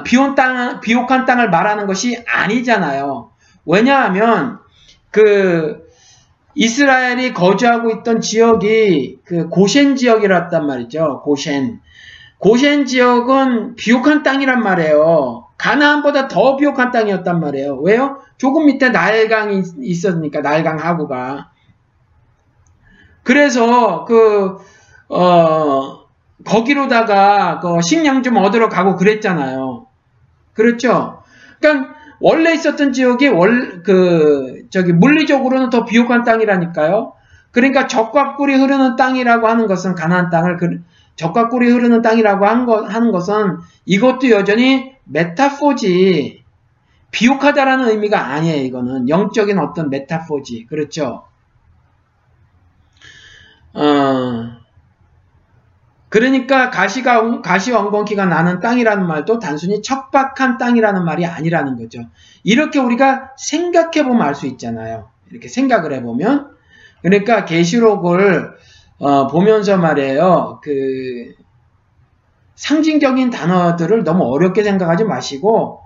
비옥한 땅을 말하는 것이 아니잖아요. 왜냐하면 그 이스라엘이 거주하고 있던 지역이 그 고센 지역이었단 말이죠. 고센. 고센 지역은 비옥한 땅이란 말이에요. 가나안보다 더 비옥한 땅이었단 말이에요. 왜요? 조금 밑에 나일강이 있었으니까, 나일강 하구가. 그래서 거기로다가 식량 좀 얻으러 가고 그랬잖아요. 그렇죠? 그러니까 원래 있었던 지역이 물리적으로는 더 비옥한 땅이라니까요. 그러니까 적과 꿀이 흐르는 땅이라고 하는 것은, 가나안 땅을 적과 꿀이 흐르는 땅이라고 하는 것은, 이것도 여전히 메타포지, 비옥하다라는 의미가 아니에요. 이거는 영적인 어떤 메타포지. 그렇죠? 그러니까 가시와 엉겅퀴가 나는 땅이라는 말도 단순히 척박한 땅이라는 말이 아니라는 거죠. 이렇게 우리가 생각해보면 알 수 있잖아요. 이렇게 생각을 해보면. 그러니까 계시록을 보면서 말이에요, 그 상징적인 단어들을 너무 어렵게 생각하지 마시고,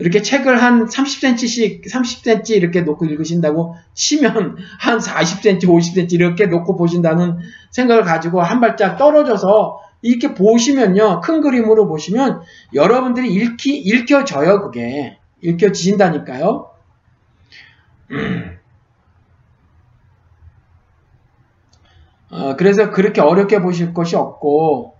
이렇게 책을 한 30cm 이렇게 놓고 읽으신다고 치면 한 40cm, 50cm 이렇게 놓고 보신다는 생각을 가지고 한 발짝 떨어져서 이렇게 보시면요, 큰 그림으로 보시면 여러분들이 읽혀져요. 그게 읽혀지신다니까요. 그래서 그렇게 어렵게 보실 것이 없고,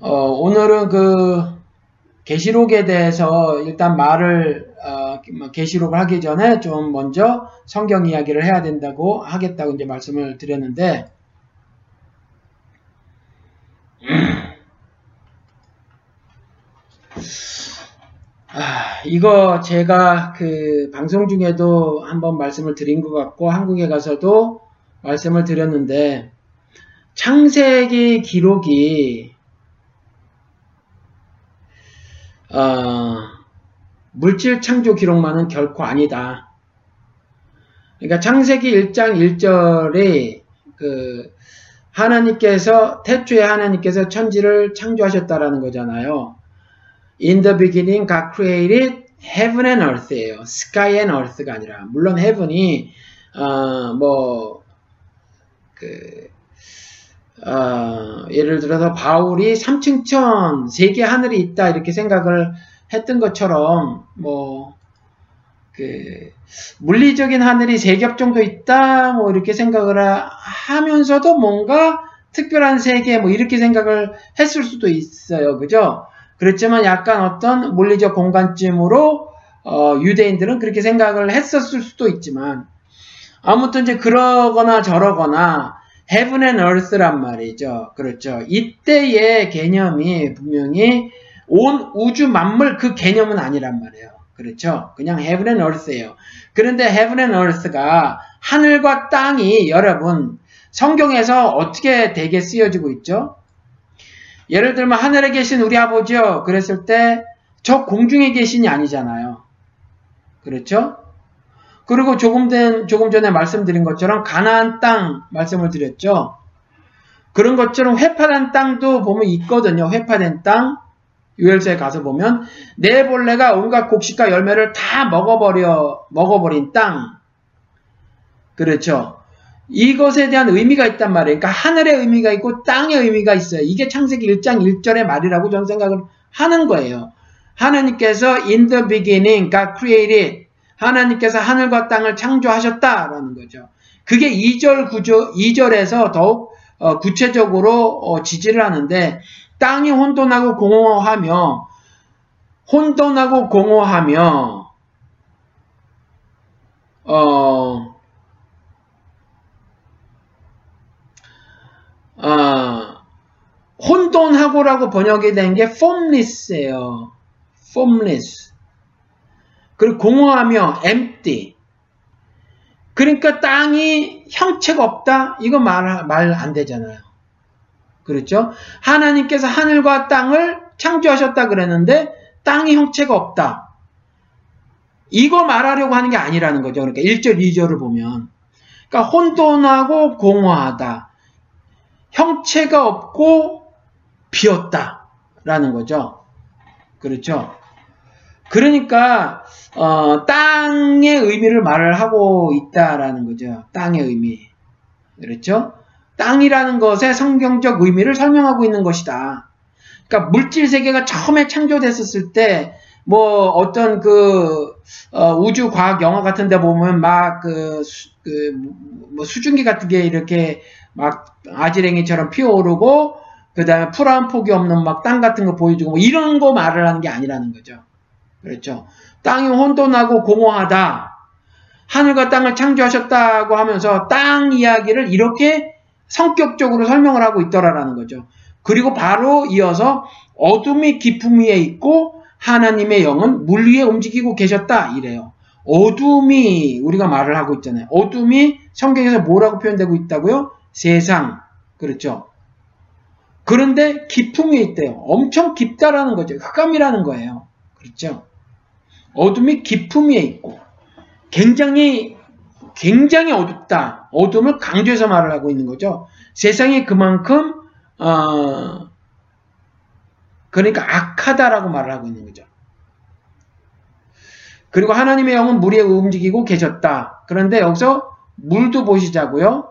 오늘은 그 계시록에 대해서 일단 말을, 계시록을 하기 전에 좀 먼저 성경 이야기를 해야 된다고 하겠다고 이제 말씀을 드렸는데, 이거 제가 그 방송 중에도 한번 말씀을 드린 것 같고 한국에 가서도 말씀을 드렸는데, 창세기 기록이 물질 창조 기록만은 결코 아니다. 그러니까 창세기 1장 1절이 그 하나님께서, 태초에 하나님께서 천지를 창조하셨다라는 거잖아요. In the beginning, God created heaven and earth예요. Sky and earth가 아니라, 물론 heaven이 예를 들어서 바울이 3층천 3개 하늘이 있다 이렇게 생각을 했던 것처럼, 물리적인 하늘이 3겹 정도 있다 이렇게 생각을 하면서도 뭔가 특별한 세계 이렇게 생각을 했을 수도 있어요, 그죠? 그렇지만 약간 어떤 물리적 공간쯤으로 유대인들은 그렇게 생각을 했었을 수도 있지만, 아무튼 이제 그러거나 저러거나 heaven and earth란 말이죠. 그렇죠. 이때의 개념이 분명히 온 우주 만물 그 개념은 아니란 말이에요. 그렇죠. 그냥 heaven and earth예요. 그런데 heaven and earth가 하늘과 땅이, 여러분 성경에서 어떻게 되게 쓰여지고 있죠? 예를 들면 하늘에 계신 우리 아버지요 그랬을 때 저 공중에 계신이 아니잖아요. 그렇죠? 그리고 조금 전에 말씀드린 것처럼 가나안 땅 말씀을 드렸죠. 그런 것처럼 회파된 땅도 보면 있거든요. 회파된 땅, 유엘서에 가서 보면 네 벌레가 온갖 곡식과 열매를 다 먹어버린 땅. 그렇죠. 이것에 대한 의미가 있단 말이에요. 그러니까 하늘의 의미가 있고 땅의 의미가 있어요. 이게 창세기 1장 1절의 말이라고 저는 생각을 하는 거예요. 하나님께서 in the beginning God created, 하나님께서 하늘과 땅을 창조하셨다라는 거죠. 그게 2절에서 더욱 구체적으로 지지를 하는데, 땅이 혼돈하고 공허하며 혼돈하고라고 번역이 된 게 formless예요. formless. 그리고 공허하며 empty. 그러니까 땅이 형체가 없다? 이거 말 안 되잖아요. 그렇죠? 하나님께서 하늘과 땅을 창조하셨다 그랬는데 땅이 형체가 없다. 이거 말하려고 하는 게 아니라는 거죠. 그러니까 1절, 2절을 보면. 그러니까 혼돈하고 공허하다. 형체가 없고 비었다라는 거죠. 그렇죠. 그러니까 땅의 의미를 말을 하고 있다라는 거죠. 땅의 의미. 그렇죠. 땅이라는 것의 성경적 의미를 설명하고 있는 것이다. 그러니까 물질 세계가 처음에 창조됐었을 때 어떤 우주 과학 영화 같은 데 보면 막 수증기 같은 게 이렇게 막 아지랭이처럼 피어오르고, 그 다음에 풀 한 폭이 없는 막 땅 같은 거 보여주고, 이런 거 말을 하는 게 아니라는 거죠. 그렇죠. 땅이 혼돈하고 공허하다, 하늘과 땅을 창조하셨다고 하면서 땅 이야기를 이렇게 성격적으로 설명을 하고 있더라라는 거죠. 그리고 바로 이어서 어둠이 깊음 위에 있고 하나님의 영은 물 위에 움직이고 계셨다 이래요. 어둠이, 우리가 말을 하고 있잖아요. 어둠이 성경에서 뭐라고 표현되고 있다고요? 세상. 그렇죠. 그런데 깊음 위에 있대요. 엄청 깊다라는 거죠. 흑암이라는 거예요. 그렇죠. 어둠이 깊음 위에 있고 굉장히 어둡다. 어둠을 강조해서 말을 하고 있는 거죠. 세상이 그만큼 그러니까 악하다라고 말을 하고 있는 거죠. 그리고 하나님의 영은 물 위에 움직이고 계셨다. 그런데 여기서 물도 보시자고요.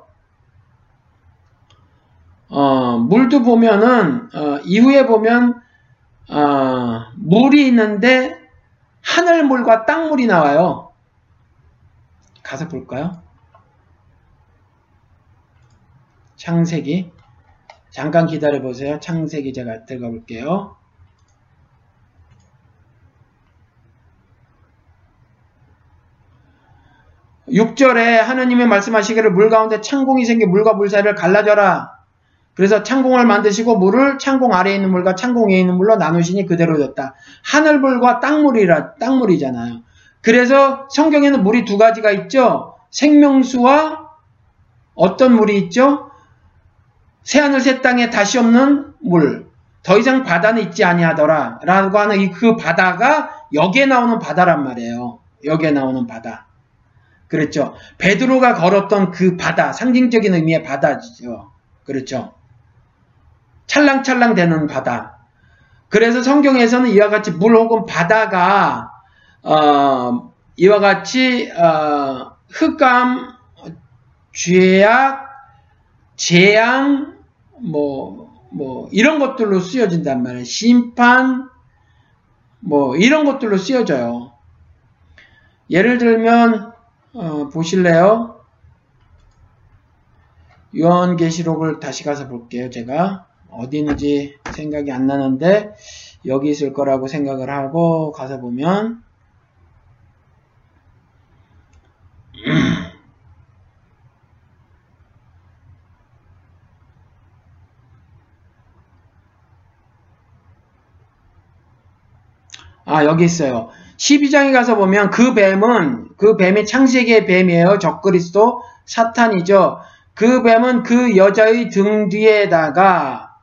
물도 보면은, 이후에 보면, 물이 있는데, 하늘물과 땅물이 나와요. 가사 볼까요? 창세기. 잠깐 기다려보세요. 창세기 제가 들어가 볼게요. (6절에) 하느님의 말씀하시기를 물 가운데 창공이 생긴 물과 물 사이를 갈라져라. 그래서 창공을 만드시고 물을 창공 아래에 있는 물과 창공 위에 있는 물로 나누시니 그대로 됐다. 하늘물과 땅물이잖아요. 그래서 성경에는 물이 두 가지가 있죠. 생명수와 어떤 물이 있죠? 새하늘 새 땅에 다시 없는 물. 더 이상 바다는 있지 아니하더라. 라고 하는 그 바다가 여기에 나오는 바다란 말이에요. 여기에 나오는 바다. 그렇죠. 베드로가 걸었던 그 바다, 상징적인 의미의 바다죠. 그렇죠. 찰랑찰랑 되는 바다. 그래서 성경에서는 이와 같이 물 혹은 바다가 이와 같이 흑암, 죄악, 재앙, 뭐 이런 것들로 쓰여진단 말이에요. 심판, 뭐 이런 것들로 쓰여져요. 예를 들면 보실래요? 요한계시록을 다시 가서 볼게요. 제가 어디 있는지 생각이 안 나는데 여기 있을 거라고 생각을 하고 가서 보면 아, 여기 있어요. 12장에 가서 보면 그 뱀이 창세기의 뱀이에요. 적그리스도 사탄이죠. 그 뱀은 그 여자의 등 뒤에다가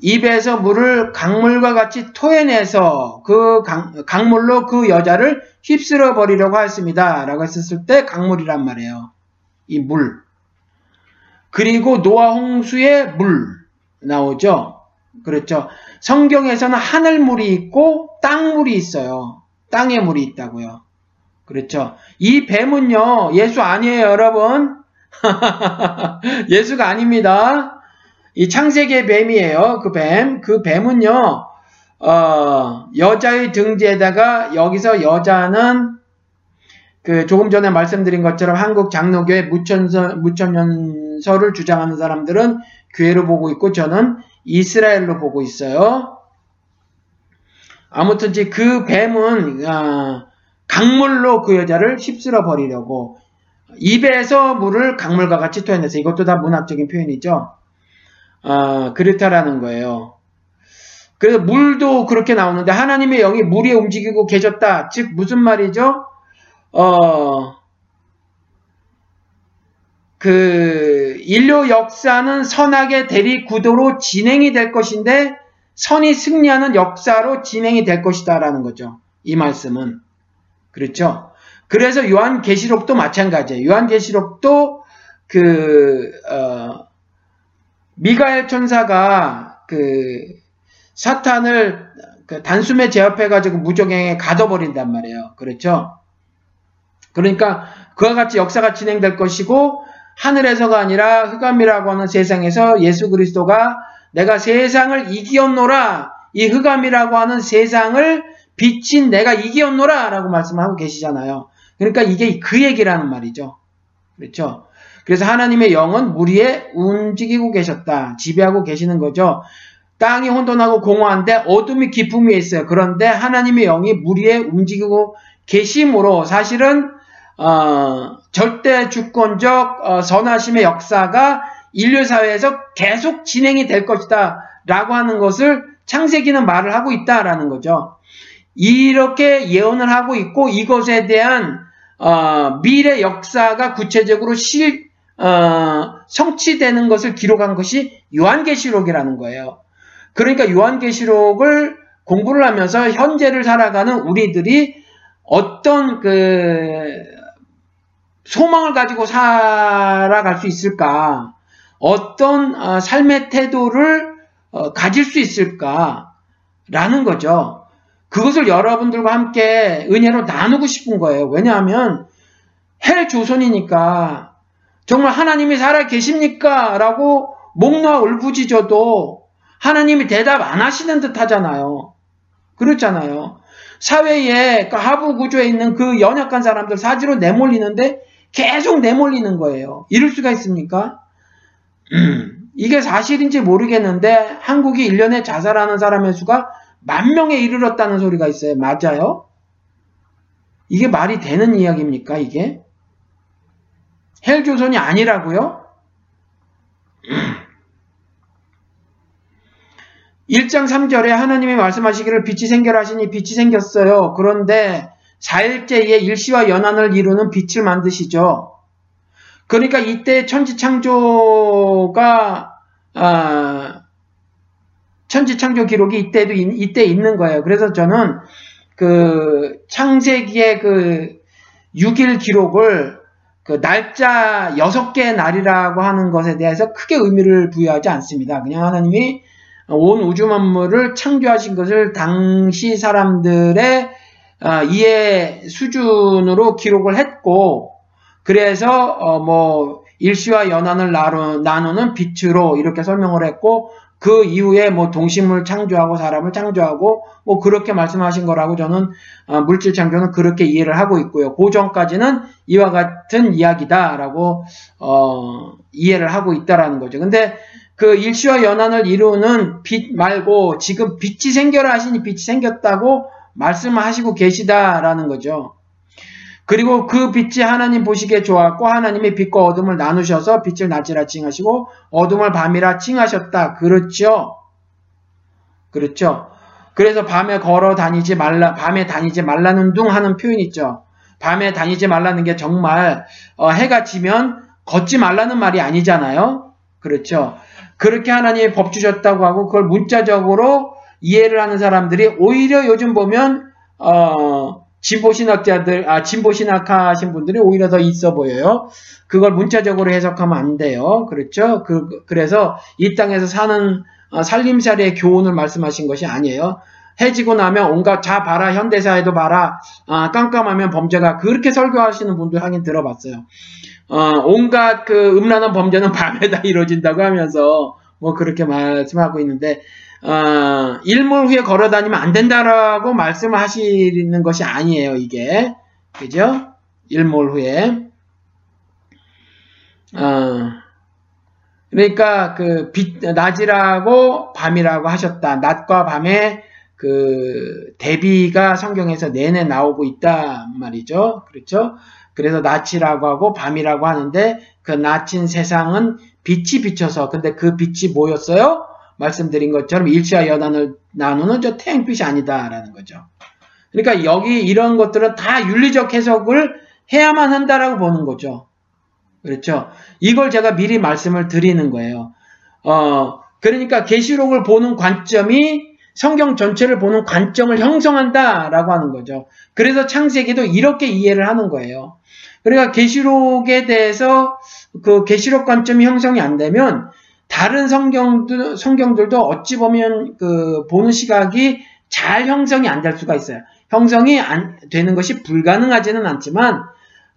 입에서 물을 강물과 같이 토해내서 그 강물로 그 여자를 휩쓸어 버리려고 했습니다. 라고 했었을 때 강물이란 말이에요. 이 물. 그리고 노아 홍수의 물 나오죠. 그렇죠. 성경에서는 하늘물이 있고 땅물이 있어요. 땅에 물이 있다고요. 그렇죠. 이 뱀은요. 예수 아니에요, 여러분. 예수가 아닙니다. 이 창세기의 뱀이에요. 그 뱀은요. 여자의 등 뒤에다가 여기서 여자는 그 조금 전에 말씀드린 것처럼 한국 장로교회 무천연설을 주장하는 사람들은 교회로 보고 있고 저는 이스라엘로 보고 있어요. 아무튼 그 뱀은 강물로 그 여자를 휩쓸어 버리려고 입에서 물을 강물과 같이 토해내서 이것도 다 문학적인 표현이죠. 그렇다라는 거예요. 그래서 물도 그렇게 나오는데 하나님의 영이 물 위에 움직이고 계셨다. 즉 무슨 말이죠? 그 인류 역사는 선악의 대립구도로 진행이 될 것인데 선이 승리하는 역사로 진행이 될 것이다 라는 거죠. 이 말씀은. 그렇죠. 그래서 요한계시록도 마찬가지예요. 요한계시록도 미가엘 천사가 사탄을 단숨에 제압해가지고 무저갱에 가둬버린단 말이에요. 그렇죠? 그러니까 그와 같이 역사가 진행될 것이고 하늘에서가 아니라 흑암이라고 하는 세상에서 예수 그리스도가 내가 세상을 이기었노라 이 흑암이라고 하는 세상을 빛인 내가 이기었노라 라고 말씀하고 계시잖아요. 그러니까 이게 그 얘기라는 말이죠. 그렇죠? 그래서 하나님의 영은 물 위에 움직이고 계셨다. 지배하고 계시는 거죠. 땅이 혼돈하고 공허한데 어둠이 깊음 위에 있어요. 그런데 하나님의 영이 물 위에 움직이고 계심으로 사실은 절대 주권적 선하심의 역사가 인류사회에서 계속 진행이 될 것이다 라고 하는 것을 창세기는 말을 하고 있다라는 거죠. 이렇게 예언을 하고 있고 이것에 대한 미래 역사가 구체적으로 성취되는 것을 기록한 것이 요한계시록이라는 거예요. 그러니까 요한계시록을 공부를 하면서 현재를 살아가는 우리들이 어떤 소망을 가지고 살아갈 수 있을까? 어떤 삶의 태도를 가질 수 있을까라는 거죠. 그것을 여러분들과 함께 은혜로 나누고 싶은 거예요. 왜냐하면 헬조선이니까 정말 하나님이 살아계십니까? 라고 목 놓아 울부짖어도 하나님이 대답 안 하시는 듯 하잖아요. 그렇잖아요. 사회에 하부 구조에 있는 연약한 사람들 사지로 내몰리는데 계속 내몰리는 거예요. 이럴 수가 있습니까? 이게 사실인지 모르겠는데 한국이 1년에 자살하는 사람의 수가 10,000명에 이르렀다는 소리가 있어요. 맞아요? 이게 말이 되는 이야기입니까? 이게? 헬조선이 아니라고요? 1장 3절에 하나님이 말씀하시기를 빛이 생겨라 하시니 빛이 생겼어요. 그런데 4일째에 일시와 연한을 이루는 빛을 만드시죠. 그러니까 이때 천지창조 기록이 이때 있는 거예요. 그래서 저는 그 창세기의 그 6일 기록을 그 날짜 6개의 날이라고 하는 것에 대해서 크게 의미를 부여하지 않습니다. 그냥 하나님이 온 우주 만물을 창조하신 것을 당시 사람들의 이해 수준으로 기록을 했고, 그래서 일시와 연한을 나누는 빛으로 이렇게 설명을 했고, 그 이후에 동식물 창조하고 사람을 창조하고 그렇게 말씀하신 거라고 저는 물질 창조는 그렇게 이해를 하고 있고요. 그 전까지는 이와 같은 이야기다라고 이해를 하고 있다라는 거죠. 근데 그 일시와 연한을 이루는 빛 말고 지금 빛이 생겨라 하시니 빛이 생겼다고 말씀하시고 계시다라는 거죠. 그리고 그 빛이 하나님 보시기에 좋았고 하나님이 빛과 어둠을 나누셔서 빛을 낮이라 칭하시고 어둠을 밤이라 칭하셨다. 그렇죠? 그렇죠. 그래서 밤에 다니지 말라는 둥 하는 표현이 있죠. 밤에 다니지 말라는 게 정말 해가 지면 걷지 말라는 말이 아니잖아요. 그렇죠. 그렇게 하나님이 법 주셨다고 하고 그걸 문자적으로 이해를 하는 사람들이 오히려 요즘 보면 진보신학하신 분들이 오히려 더 있어 보여요. 그걸 문자적으로 해석하면 안 돼요. 그렇죠? 그래서 이 땅에서 사는 살림살이의 교훈을 말씀하신 것이 아니에요. 해지고 나면 온갖 봐라, 현대사에도 봐라, 깜깜하면 범죄가, 그렇게 설교하시는 분들 하긴 들어봤어요. 온갖 그 음란한 범죄는 밤에 다 이루어진다고 하면서 그렇게 말씀하고 있는데, 일몰 후에 걸어다니면 안 된다라고 말씀하시는 것이 아니에요, 이게. 그죠? 일몰 후에. 그러니까, 낮이라고 밤이라고 하셨다. 낮과 밤의 대비가 성경에서 내내 나오고 있단 말이죠. 그렇죠? 그래서 낮이라고 하고 밤이라고 하는데, 그 낮인 세상은 빛이 비쳐서, 근데 그 빛이 뭐였어요? 말씀드린 것처럼 일시와 연한을 나누는 저 태양빛이 아니다라는 거죠. 그러니까 이런 것들은 다 윤리적 해석을 해야만 한다라고 보는 거죠. 그렇죠. 이걸 제가 미리 말씀을 드리는 거예요. 그러니까 계시록을 보는 관점이 성경 전체를 보는 관점을 형성한다라고 하는 거죠. 그래서 창세기도 이렇게 이해를 하는 거예요. 그러니까 계시록에 대해서 그 계시록 관점이 형성이 안 되면 다른 성경들도 어찌 보면 보는 시각이 잘 형성이 안 될 수가 있어요. 형성이 안 되는 것이 불가능하지는 않지만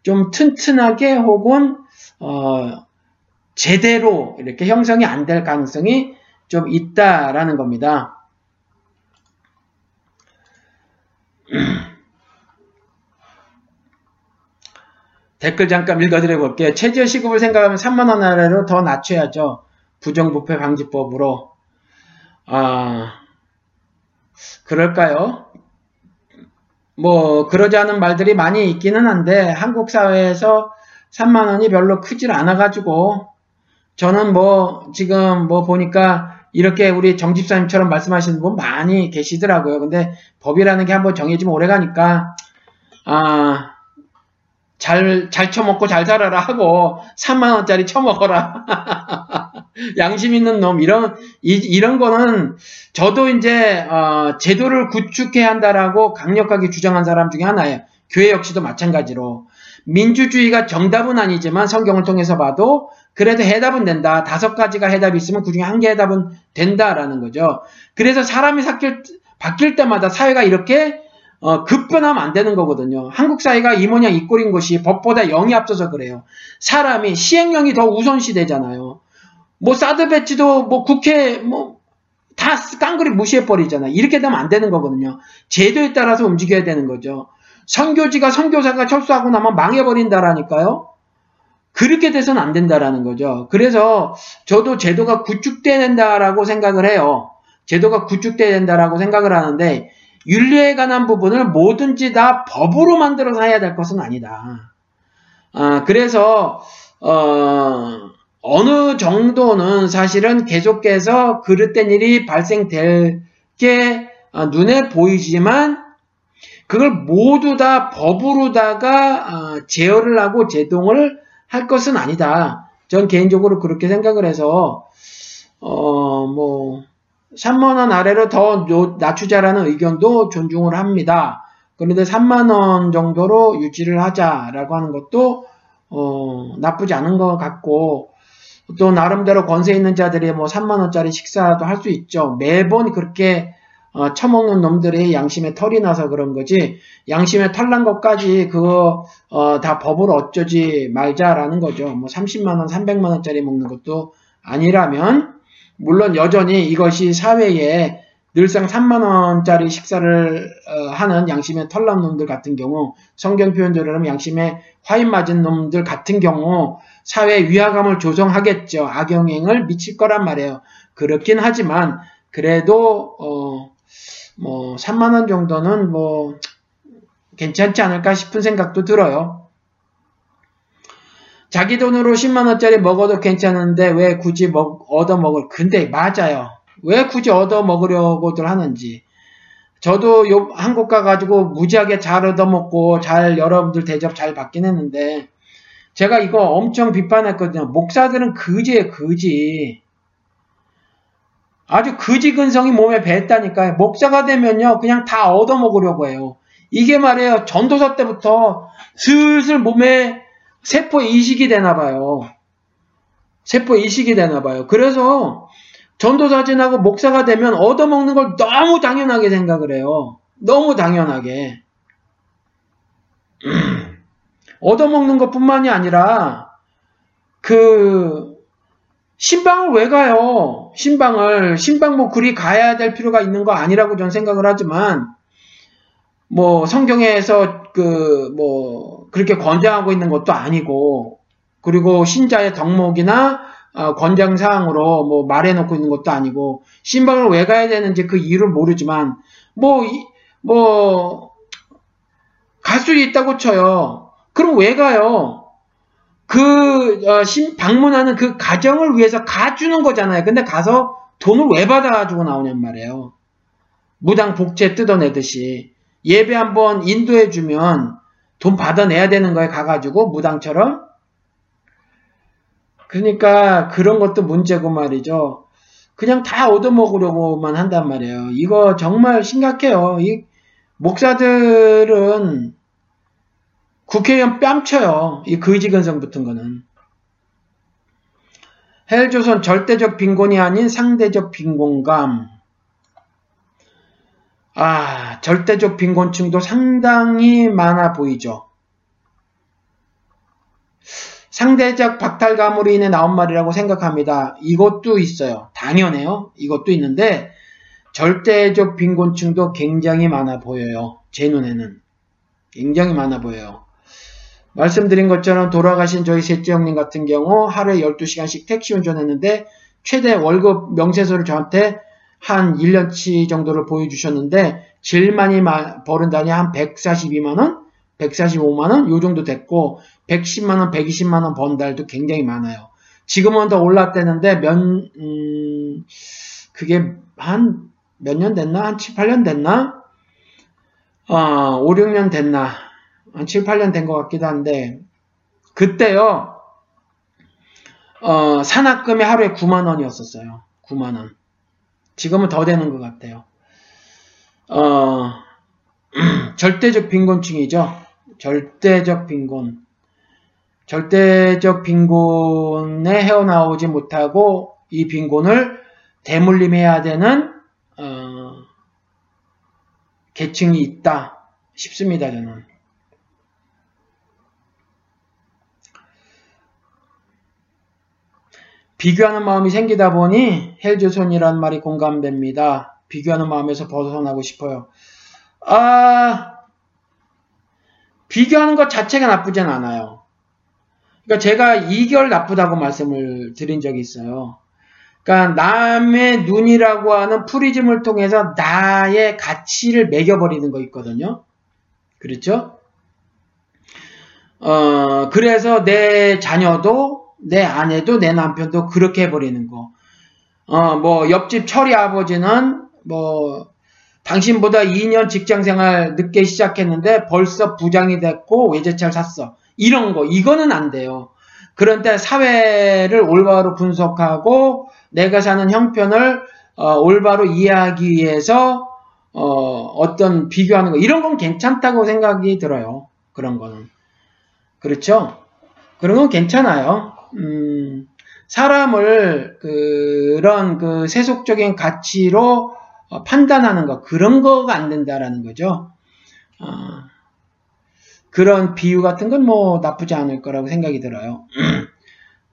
좀 튼튼하게 혹은 제대로 이렇게 형성이 안 될 가능성이 좀 있다라는 겁니다. 댓글 잠깐 읽어드려 볼게요. 최저 시급을 생각하면 3만 원 아래로 더 낮춰야죠. 부정부패 방지법으로. 그럴까요? 그러자는 말들이 많이 있기는 한데, 한국 사회에서 3만 원이 별로 크질 않아가지고, 저는 지금 보니까, 이렇게 우리 정집사님처럼 말씀하시는 분 많이 계시더라고요. 근데 법이라는 게 한번 정해지면 오래가니까, 잘 처먹고 잘 살아라 하고, 3만 원짜리 처먹어라. 양심 있는 놈, 이런 거는 저도 이제, 제도를 구축해야 한다라고 강력하게 주장한 사람 중에 하나예요. 교회 역시도 마찬가지로. 민주주의가 정답은 아니지만 성경을 통해서 봐도 그래도 해답은 된다. 5가지가 해답이 있으면 그 중에 1개 해답은 된다라는 거죠. 그래서 사람이 바뀔 때마다 사회가 이렇게 급변하면 안 되는 거거든요. 한국 사회가 이 모양 이 꼴인 것이 법보다 영이 앞서서 그래요. 사람이 시행령이 더 우선시 되잖아요. 사드 배치도 국회 다 깡그리 무시해버리잖아. 이렇게 되면 안 되는 거거든요. 제도에 따라서 움직여야 되는 거죠. 선교사가 철수하고 나면 망해버린다라니까요. 그렇게 돼서는 안 된다라는 거죠. 그래서 저도 제도가 구축돼야 된다라고 생각을 해요. 제도가 구축돼야 된다라고 생각을 하는데 윤리에 관한 부분을 뭐든지 다 법으로 만들어서 해야 될 것은 아니다. 그래서 어느 정도는 사실은 계속해서 그릇된 일이 발생될 게 눈에 보이지만 그걸 모두 다 법으로다가 제어를 하고 제동을 할 것은 아니다. 전 개인적으로 그렇게 생각을 해서 3만원 아래로 더 낮추자라는 의견도 존중을 합니다. 그런데 3만원 정도로 유지를 하자라고 하는 것도 나쁘지 않은 것 같고, 또 나름대로 권세 있는 자들이 3만원짜리 식사도 할 수 있죠. 매번 그렇게 처먹는 놈들의 양심에 털이 나서 그런 거지, 양심에 털난 것까지 그거 다 법으로 어쩌지 말자라는 거죠. 30만원, 300만원짜리 먹는 것도 아니라면, 물론 여전히 이것이 사회에 늘상 3만원짜리 식사를 하는 양심에 털난 놈들 같은 경우, 성경 표현대로 하면 양심에 화인 맞은 놈들 같은 경우 사회에 위화감을 조성하겠죠. 악영향을 미칠 거란 말이에요. 그렇긴 하지만 그래도 3만원 정도는 괜찮지 않을까 싶은 생각도 들어요. 자기 돈으로 10만원짜리 먹어도 괜찮은데 왜 굳이 얻어먹을, 근데 맞아요. 왜 굳이 얻어먹으려고들 하는지. 저도 한국 가가지고 무지하게 잘 얻어먹고 잘 여러분들 대접 잘 받긴 했는데, 제가 이거 엄청 비판했거든요. 목사들은 거지예요, 거지. 아주 거지 근성이 몸에 배했다니까요. 목사가 되면요, 그냥 다 얻어먹으려고 해요. 이게 말이에요. 전도사 때부터 슬슬 몸에 세포이식이 되나봐요. 세포이식이 되나봐요. 그래서 전도사진하고 목사가 되면 얻어먹는 걸 너무 당연하게 생각을 해요. 너무 당연하게. 얻어먹는 것 뿐만이 아니라, 신방을 왜 가요? 신방 그리 가야 될 필요가 있는 거 아니라고 전 생각을 하지만, 성경에서 그렇게 권장하고 있는 것도 아니고, 그리고 신자의 덕목이나 권장사항으로 말해놓고 있는 것도 아니고, 신방을 왜 가야 되는지 그 이유를 모르지만, 갈 수 있다고 쳐요. 그럼 왜 가요? 방문하는 그 가정을 위해서 가주는 거잖아요. 근데 가서 돈을 왜 받아가지고 나오냔 말이에요. 무당 복채 뜯어내듯이. 예배 한번 인도해주면 돈 받아내야 되는 거에 가가지고, 무당처럼. 그러니까 그런 것도 문제고 말이죠. 그냥 다 얻어먹으려고만 한단 말이에요. 이거 정말 심각해요. 이 목사들은 국회의원 뺨쳐요. 이 거지근성 붙은 거는. 헬조선 절대적 빈곤이 아닌 상대적 빈곤감. 절대적 빈곤층도 상당히 많아 보이죠. 상대적 박탈감으로 인해 나온 말이라고 생각합니다. 이것도 있어요. 당연해요. 이것도 있는데 절대적 빈곤층도 굉장히 많아 보여요. 제 눈에는. 굉장히 많아 보여요. 말씀드린 것처럼 돌아가신 저희 셋째 형님 같은 경우 하루에 12시간씩 택시 운전했는데 최대 월급 명세서를 저한테 한 1년치 정도를 보여주셨는데, 제일 많이 벌은다니 한 142만원? 145만원? 요 정도 됐고, 110만원, 120만원 번 달도 굉장히 많아요. 지금은 더 올랐대는데 그게 한 몇 년 됐나? 한 7, 8년 됐나? 5, 6년 됐나? 한 7, 8년 된 것 같기도 한데, 그때요, 산학금이 하루에 9만원이었었어요. 9만원. 지금은 더 되는 것 같아요. 절대적 빈곤층이죠. 절대적 빈곤. 절대적 빈곤에 헤어나오지 못하고, 이 빈곤을 대물림해야 되는, 계층이 있다 싶습니다, 저는. 비교하는 마음이 생기다 보니 헬조선이란 말이 공감됩니다. 비교하는 마음에서 벗어나고 싶어요. 비교하는 것 자체가 나쁘진 않아요. 그러니까 제가 2개월 나쁘다고 말씀을 드린 적이 있어요. 그러니까 남의 눈이라고 하는 프리즘을 통해서 나의 가치를 매겨버리는 거 있거든요. 그렇죠? 그래서 내 자녀도, 내 아내도, 내 남편도 그렇게 해버리는 거. 뭐, 옆집 철이 아버지는, 뭐, 당신보다 2년 직장생활 늦게 시작했는데 벌써 부장이 됐고 외제차를 샀어. 이런 거. 이거는 안 돼요. 그런데 사회를 올바로 분석하고 내가 사는 형편을 올바로 이해하기 위해서 어떤 비교하는 거. 이런 건 괜찮다고 생각이 들어요. 그런 거는. 그렇죠? 그런 건 괜찮아요. 사람을 그런 그 세속적인 가치로 판단하는 거, 그런 거가 안 된다라는 거죠. 그런 비유 같은 건 뭐 나쁘지 않을 거라고 생각이 들어요.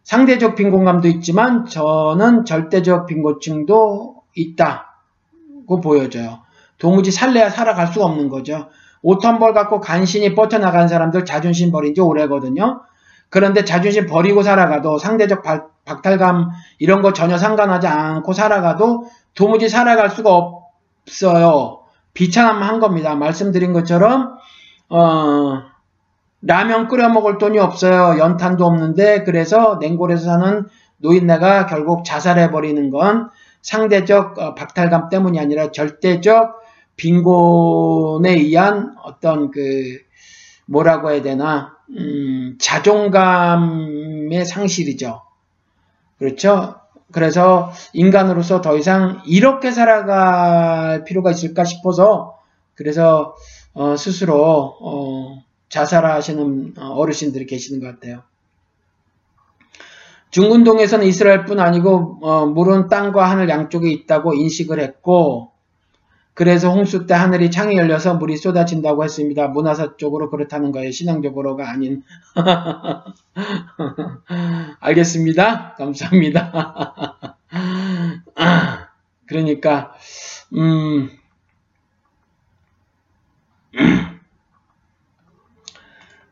상대적 빈곤감도 있지만 저는 절대적 빈곤층도 있다고 보여져요. 도무지 살래야 살아갈 수가 없는 거죠. 옷 한 벌 갖고 간신히 버텨나간 사람들 자존심 버린 지 오래거든요. 그런데 자존심 버리고 살아가도 상대적 박탈감 이런 거 전혀 상관하지 않고 살아가도 도무지 살아갈 수가 없어요. 비참한 겁니다. 말씀드린 것처럼 라면 끓여 먹을 돈이 없어요. 연탄도 없는데 그래서 냉골에서 사는 노인네가 결국 자살해버리는 건 상대적 박탈감 때문이 아니라 절대적 빈곤에 의한 어떤 그 뭐라고 해야 되나 자존감의 상실이죠. 그렇죠? 그래서 인간으로서 더 이상 이렇게 살아갈 필요가 있을까 싶어서 그래서 스스로 자살하시는 어르신들이 계시는 것 같아요. 중근동에서는 이스라엘뿐 아니고 물은 땅과 하늘 양쪽에 있다고 인식을 했고 그래서 홍수 때 하늘이 창이 열려서 물이 쏟아진다고 했습니다. 문화사 쪽으로 그렇다는 거예요. 신앙적으로가 아닌. 알겠습니다. 감사합니다. 그러니까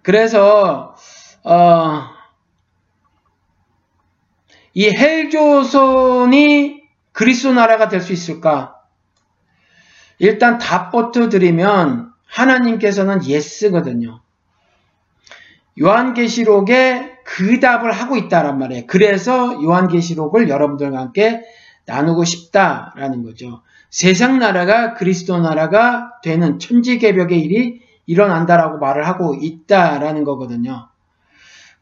그래서 이 헬조선이 그리스 나라가 될 수 있을까? 일단 답부터 드리면 하나님께서는 예스거든요. 요한계시록에 그 답을 하고 있다란 말이에요. 그래서 요한계시록을 여러분들과 함께 나누고 싶다라는 거죠. 세상 나라가 그리스도 나라가 되는 천지개벽의 일이 일어난다라고 말을 하고 있다라는 거거든요.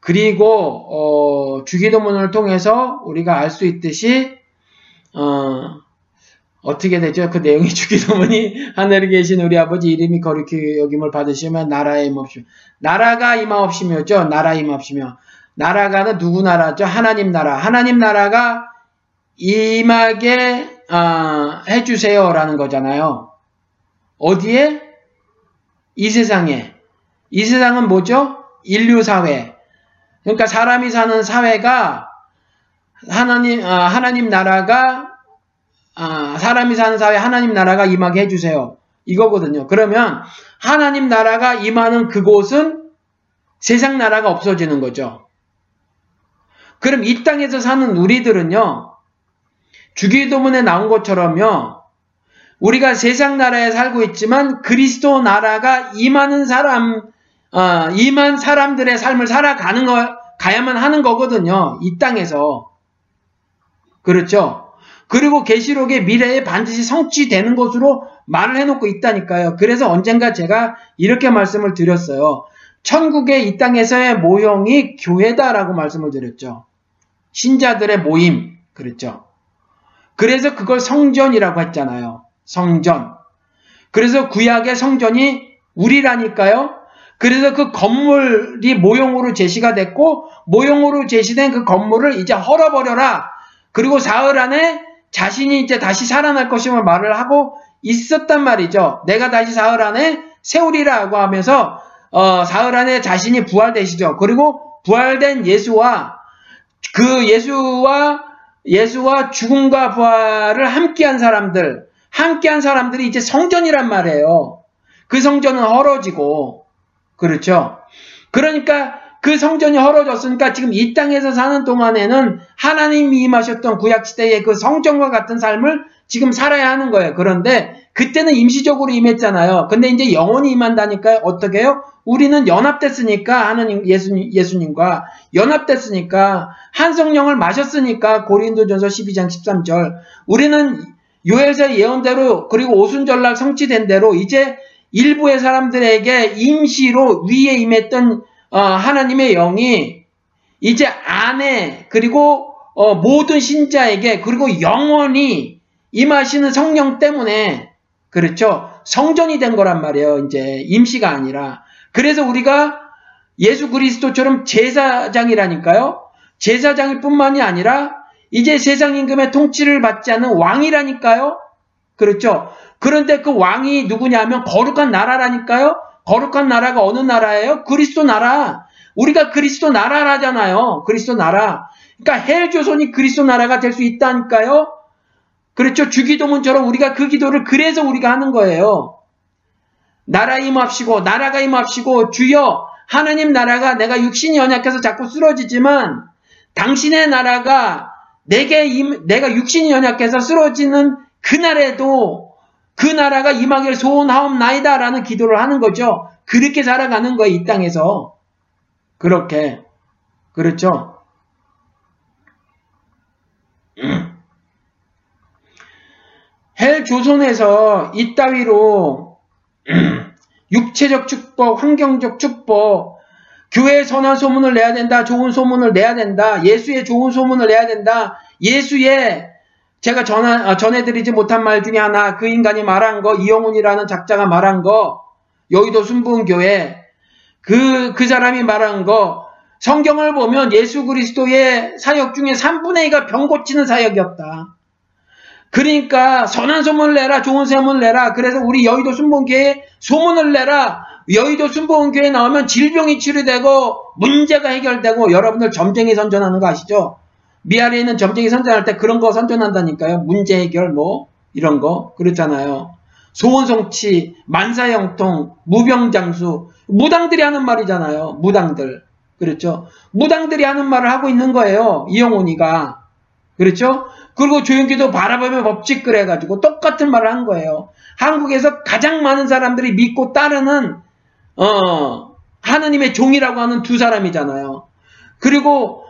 그리고 주기도문을 통해서 우리가 알 수 있듯이 어떻게 되죠? 그 내용이 주기도문이 하늘에 계신 우리 아버지 이름이 거룩히 여김을 받으시면 나라에 임하옵시며 나라가 임하옵시며죠. 나라 임하옵시며 나라가는 누구 나라죠? 하나님 나라. 하나님 나라가 임하게 해주세요 라는 거잖아요. 어디에? 이 세상에. 이 세상은 뭐죠? 인류사회. 그러니까 사람이 사는 사회가 하나님 나라가 사람이 사는 사회 하나님 나라가 임하게 해주세요. 이거거든요. 그러면 하나님 나라가 임하는 그곳은 세상 나라가 없어지는 거죠. 그럼 이 땅에서 사는 우리들은요. 주기도문에 나온 것처럼요. 우리가 세상 나라에 살고 있지만 그리스도 나라가 임한 사람들의 삶을 살아가는 가야만 하는 거거든요. 이 땅에서. 그렇죠? 그리고 계시록의 미래에 반드시 성취되는 것으로 말을 해놓고 있다니까요. 그래서 언젠가 제가 이렇게 말씀을 드렸어요. 천국의 이 땅에서의 모형이 교회다라고 말씀을 드렸죠. 신자들의 모임. 그랬죠. 그래서 그걸 성전이라고 했잖아요. 성전. 그래서 구약의 성전이 우리라니까요. 그래서 그 건물이 모형으로 제시가 됐고 모형으로 제시된 그 건물을 이제 헐어버려라. 그리고 사흘 안에 자신이 이제 다시 살아날 것임을 말을 하고 있었단 말이죠. 내가 다시 사흘 안에 세우리라고 하면서 사흘 안에 자신이 부활되시죠. 그리고 부활된 예수와 죽음과 부활을 함께한 사람들이 이제 성전이란 말이에요. 그 성전은 헐어지고 그렇죠. 그러니까 그 성전이 헐어졌으니까 지금 이 땅에서 사는 동안에는 하나님이 임하셨던 구약시대의 그 성전과 같은 삶을 지금 살아야 하는 거예요. 그런데 그때는 임시적으로 임했잖아요. 근데 이제 영원히 임한다니까요. 어떻게 해요? 우리는 연합됐으니까 하나님, 예수님과 연합됐으니까 한 성령을 마셨으니까 고린도전서 12장 13절 우리는 요엘서 예언대로 그리고 오순절날 성취된 대로 이제 일부의 사람들에게 임시로 위에 임했던 하나님의 영이 이제 안에 그리고 모든 신자에게 그리고 영원히 임하시는 성령 때문에 그렇죠. 성전이 된 거란 말이에요. 이제 임시가 아니라. 그래서 우리가 예수 그리스도처럼 제사장이라니까요. 제사장일 뿐만이 아니라 이제 세상 임금의 통치를 받지 않는 왕이라니까요. 그렇죠. 그런데 그 왕이 누구냐면 거룩한 나라라니까요. 거룩한 나라가 어느 나라예요? 그리스도 나라. 우리가 그리스도 나라라잖아요. 그리스도 나라. 그러니까 헬조선이 그리스도 나라가 될 수 있다니까요. 그렇죠. 주기도문처럼 우리가 그 기도를 그래서 우리가 하는 거예요. 나라 임합시고 나라가 임합시고 주여 하나님 나라가 내가 육신이 연약해서 자꾸 쓰러지지만 당신의 나라가 내가 육신이 연약해서 쓰러지는 그날에도 그 나라가 임하기를 소원하옵나이다 라는 기도를 하는 거죠. 그렇게 살아가는 거예요. 이 땅에서. 그렇게. 그렇죠. 헬 조선에서 이따위로 육체적 축복, 환경적 축복, 교회의 선한 소문을 내야 된다, 좋은 소문을 내야 된다, 예수의 좋은 소문을 내야 된다, 예수의 제가 전해드리지 못한 말 중에 하나, 그 인간이 말한 거, 이영훈이라는 작자가 말한 거, 여의도 순복음교회, 그 사람이 말한 거, 성경을 보면 예수 그리스도의 사역 중에 3분의 2가 병 고치는 사역이었다. 그러니까 선한 소문을 내라, 좋은 소문을 내라. 그래서 우리 여의도 순복음교회에 소문을 내라. 여의도 순복음교회에 나오면 질병이 치료되고 문제가 해결되고 여러분들 점쟁이 선전하는 거 아시죠? 미아리에 있는 점쟁이 선전할 때 그런 거 선전한다니까요. 문제 해결 뭐 이런 거 그렇잖아요. 소원 성취, 만사형통, 무병장수. 무당들이 하는 말이잖아요. 무당들. 그렇죠? 무당들이 하는 말을 하고 있는 거예요. 이영훈이가. 그렇죠? 그리고 조윤기도 바라보면 법칙 그래가지고 똑같은 말을 한 거예요. 한국에서 가장 많은 사람들이 믿고 따르는 하느님의 종이라고 하는 두 사람이잖아요. 그리고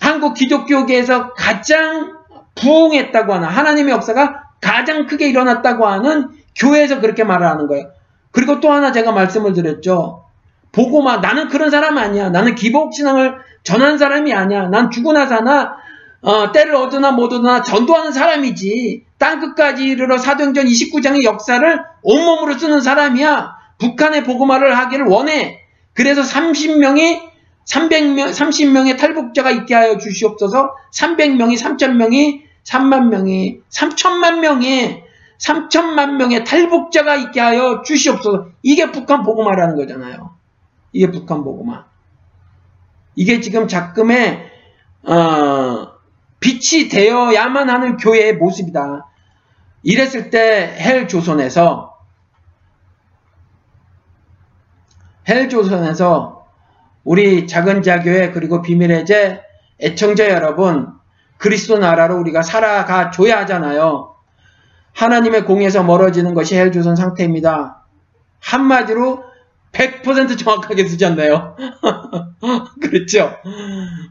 한국 기독교계에서 가장 부흥했다고 하는 하나님의 역사가 가장 크게 일어났다고 하는 교회에서 그렇게 말을 하는 거예요. 그리고 또 하나 제가 말씀을 드렸죠. 보고만 나는 그런 사람 아니야. 나는 기복신앙을 전한 사람이 아니야. 난 죽으나 사나 때를 얻으나 못 얻으나 전도하는 사람이지. 땅끝까지 이르러 사도행전 29장의 역사를 온몸으로 쓰는 사람이야. 북한에 복음화를 하기를 원해. 그래서 30명의 탈북자가 있게 하여 주시옵소서. 300명이 3,000명이 3만명이 3천만명이 3천만명의 탈북자가 있게 하여 주시옵소서. 이게 북한 복음화라는 거잖아요. 이게 북한 복음화. 이게 지금 작금의 빛이 되어야만 하는 교회의 모습이다. 이랬을 때 헬조선에서 우리 작은 자교회 그리고 비밀의 제 애청자 여러분 그리스도 나라로 우리가 살아가 줘야 하잖아요. 하나님의 공에서 멀어지는 것이 헬조선 상태입니다. 한마디로 100% 정확하게 쓰셨네요. 그렇죠?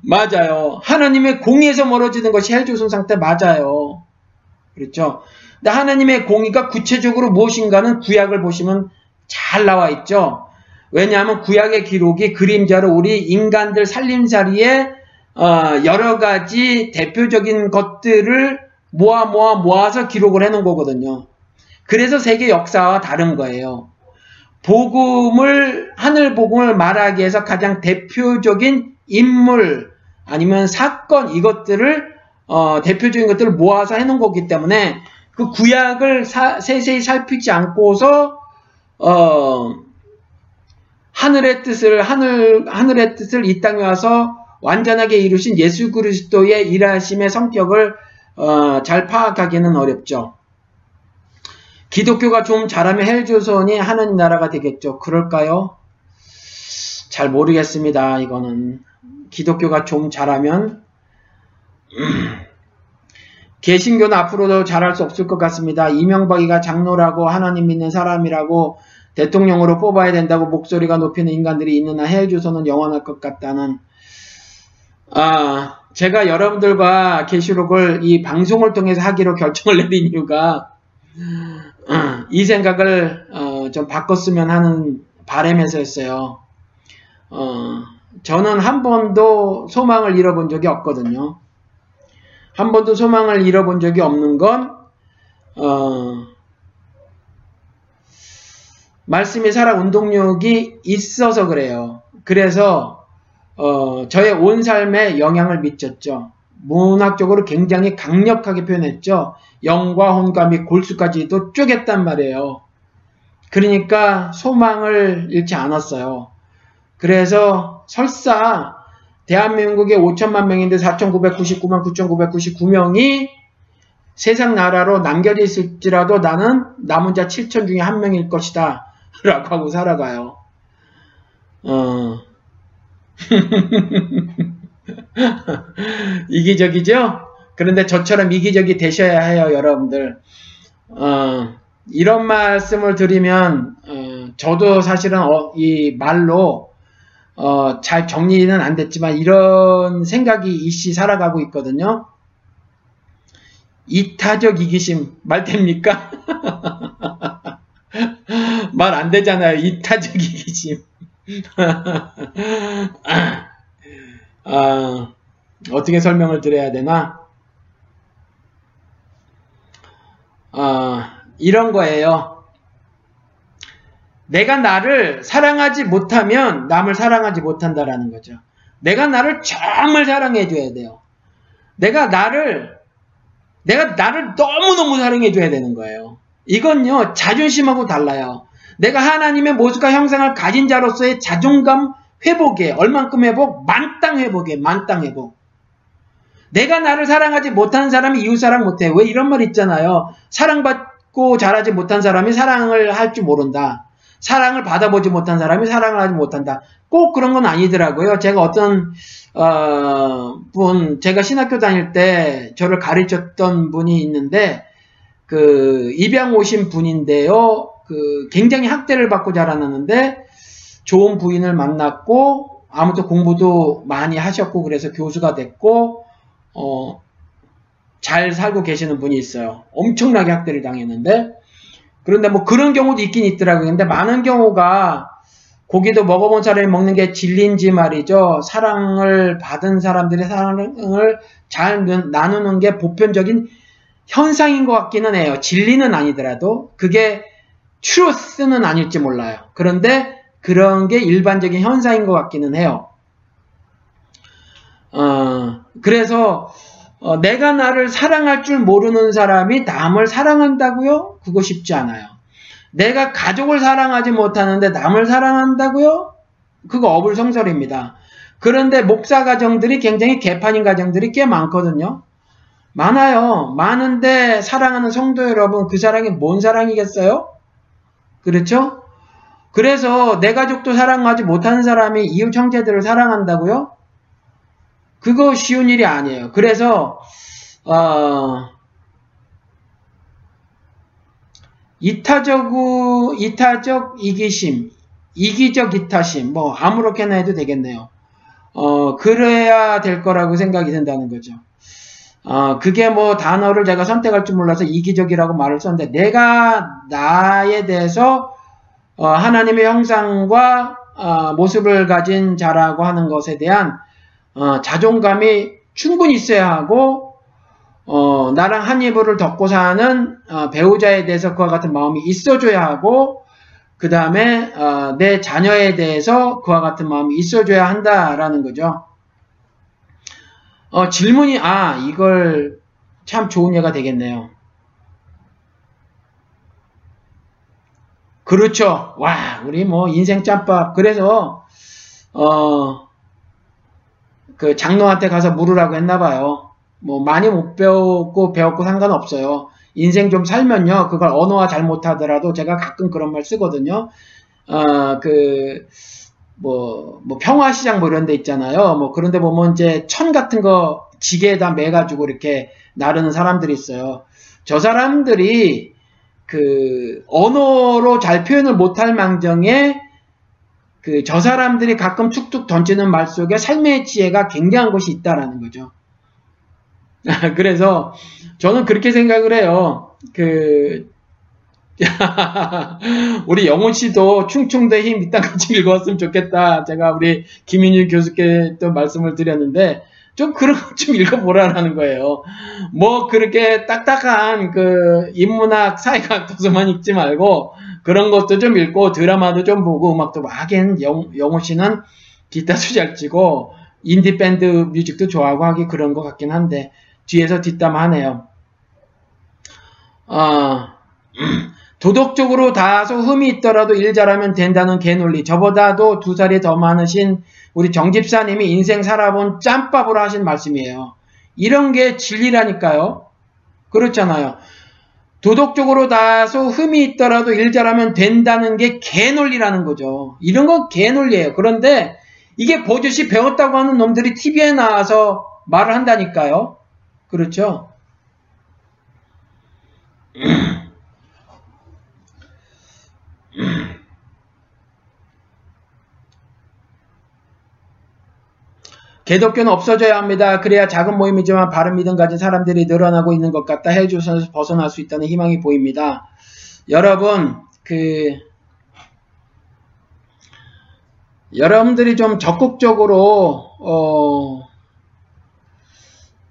맞아요. 하나님의 공의에서 멀어지는 것이 헬조선 상태 맞아요. 그렇죠? 근데 하나님의 공의가 구체적으로 무엇인가는 구약을 보시면 잘 나와 있죠. 왜냐하면 구약의 기록이 그림자로 우리 인간들 살림살이의 여러 가지 대표적인 것들을 모아서 기록을 해놓은 거거든요. 그래서 세계 역사와 다른 거예요. 복음을, 하늘 복음을 말하기 위해서 가장 대표적인 인물, 아니면 사건, 이것들을, 대표적인 것들을 모아서 해놓은 거기 때문에, 그 구약을 세세히 살피지 않고서, 하늘의 뜻을 이 땅에 와서 완전하게 이루신 예수 그리스도의 일하심의 성격을, 잘 파악하기는 어렵죠. 기독교가 좀 잘하면 헬조선이 하나님 나라가 되겠죠. 그럴까요? 잘 모르겠습니다. 이거는 기독교가 좀 잘하면 개신교는 앞으로도 잘할 수 없을 것 같습니다. 이명박이가 장로라고 하나님 믿는 사람이라고 대통령으로 뽑아야 된다고 목소리가 높이는 인간들이 있는 한 해외주소는 영원할 것 같다는, 제가 여러분들과 계시록을 이 방송을 통해서 하기로 결정을 내린 이유가 이 생각을 좀 바꿨으면 하는 바람에서였어요. 저는 한 번도 소망을 잃어본 적이 없거든요. 한 번도 소망을 잃어본 적이 없는 건 말씀이 살아 운동력이 있어서 그래요. 그래서 저의 온 삶에 영향을 미쳤죠. 문학적으로 굉장히 강력하게 표현했죠. 영과 혼과 및 골수까지도 쪼갰단 말이에요. 그러니까 소망을 잃지 않았어요. 그래서 설사 대한민국의 5천만 명인데 4,999만 9,999명이 세상 나라로 남겨져 있을지라도 나는 남은 자 7천 중에 한 명일 것이다 라고 하고 살아가요. 이기적이죠? 그런데 저처럼 이기적이 되셔야 해요, 여러분들. 이런 말씀을 드리면 저도 사실은 이 말로 잘 정리는 안 됐지만 이런 생각이 이씨 살아가고 있거든요. 이타적 이기심 말 됩니까? 말 안 되잖아요. 이타적 이기심. 어떻게 설명을 드려야 되나? 이런 거예요. 내가 나를 사랑하지 못하면 남을 사랑하지 못한다라는 거죠. 내가 나를 정말 사랑해줘야 돼요. 내가 나를 너무너무 사랑해줘야 되는 거예요. 이건요, 자존심하고 달라요. 내가 하나님의 모습과 형상을 가진 자로서의 자존감 회복에, 얼만큼 회복? 만땅 회복에, 만땅 회복. 내가 나를 사랑하지 못하는 사람이 이웃 사랑 못해. 왜 이런 말 있잖아요. 사랑받고 자라지 못한 사람이 사랑을 할 줄 모른다. 사랑을 받아보지 못한 사람이 사랑을 하지 못한다. 꼭 그런 건 아니더라고요. 제가 어떤 제가 신학교 다닐 때 저를 가르쳤던 분이 있는데, 그 입양 오신 분인데요. 그 굉장히 학대를 받고 자라났는데 좋은 부인을 만났고 아무튼 공부도 많이 하셨고 그래서 교수가 됐고 잘 살고 계시는 분이 있어요. 엄청나게 학대를 당했는데, 그런데 뭐 그런 경우도 있긴 있더라고요. 근데 많은 경우가 고기도 먹어본 사람이 먹는 게 진리인지 말이죠. 사랑을 받은 사람들의 사랑을 잘 나누는 게 보편적인 현상인 것 같기는 해요. 진리는 아니더라도 그게 트루스는 아닐지 몰라요. 그런데 그런 게 일반적인 현상인 것 같기는 해요. 그래서 내가 나를 사랑할 줄 모르는 사람이 남을 사랑한다고요? 그거 쉽지 않아요. 내가 가족을 사랑하지 못하는데 남을 사랑한다고요? 그거 어불성설입니다. 그런데 목사 가정들이 굉장히 개판인 가정들이 꽤 많거든요. 많아요. 많은데 사랑하는 성도 여러분, 그 사랑이 뭔 사랑이겠어요? 그렇죠? 그래서 내 가족도 사랑하지 못하는 사람이 이웃 형제들을 사랑한다고요? 그거 쉬운 일이 아니에요. 그래서 이타적 이기심, 이기적 이타심, 뭐 아무렇게나 해도 되겠네요. 그래야 될 거라고 생각이 든다는 거죠. 그게 뭐 단어를 제가 선택할 줄 몰라서 이기적이라고 말을 썼는데, 내가 나에 대해서 하나님의 형상과 모습을 가진 자라고 하는 것에 대한 자존감이 충분히 있어야 하고, 나랑 한 이불을 덮고 사는 배우자에 대해서 그와 같은 마음이 있어줘야 하고, 그 다음에 내 자녀에 대해서 그와 같은 마음이 있어줘야 한다라는 거죠. 질문이, 이걸 참 좋은 예가 되겠네요. 그렇죠. 와, 우리 뭐 인생 짬밥. 그래서 그 장로한테 가서 물으라고 했나봐요. 뭐 많이 못 배웠고 상관없어요. 인생 좀 살면요, 그걸 언어화 잘못하더라도 제가 가끔 그런 말 쓰거든요. 뭐 평화시장 뭐 이런 데 있잖아요. 뭐 그런데 보면 이제 천 같은 거 지게에다 매가지고 이렇게 나르는 사람들이 있어요. 저 사람들이 그 언어로 잘 표현을 못할 망정에 그 저 사람들이 가끔 툭툭 던지는 말 속에 삶의 지혜가 굉장한 것이 있다라는 거죠. 그래서 저는 그렇게 생각을 해요. 우리 영훈 씨도 충청도의 힘 이딴 거 좀 읽었으면 좋겠다. 제가 우리 김윤유 교수께 또 말씀을 드렸는데 좀 그런 거 좀 읽어보라라는 거예요. 뭐 그렇게 딱딱한 그 인문학 사회학 도서만 읽지 말고 그런 것도 좀 읽고 드라마도 좀 보고 음악도 하긴 영훈 씨는 기타 수잘 치고 인디 밴드 뮤직도 좋아하고 하기 그런 것 같긴 한데 뒤에서 뒷담하네요. 도덕적으로 다소 흠이 있더라도 일 잘하면 된다는 개논리. 저보다도 2살이 더 많으신 우리 정집사님이 인생 살아본 짬밥으로 하신 말씀이에요. 이런 게 진리라니까요. 그렇잖아요. 도덕적으로 다소 흠이 있더라도 일 잘하면 된다는 게 개논리라는 거죠. 이런 건 개논리예요. 그런데 이게 버젓이 배웠다고 하는 놈들이 TV에 나와서 말을 한다니까요. 그렇죠? 개독교는 없어져야 합니다. 그래야 작은 모임이지만 바른 믿음 가진 사람들이 늘어나고 있는 것 같다. 헬조선에서 벗어날 수 있다는 희망이 보입니다. 여러분, 여러분들이 좀 적극적으로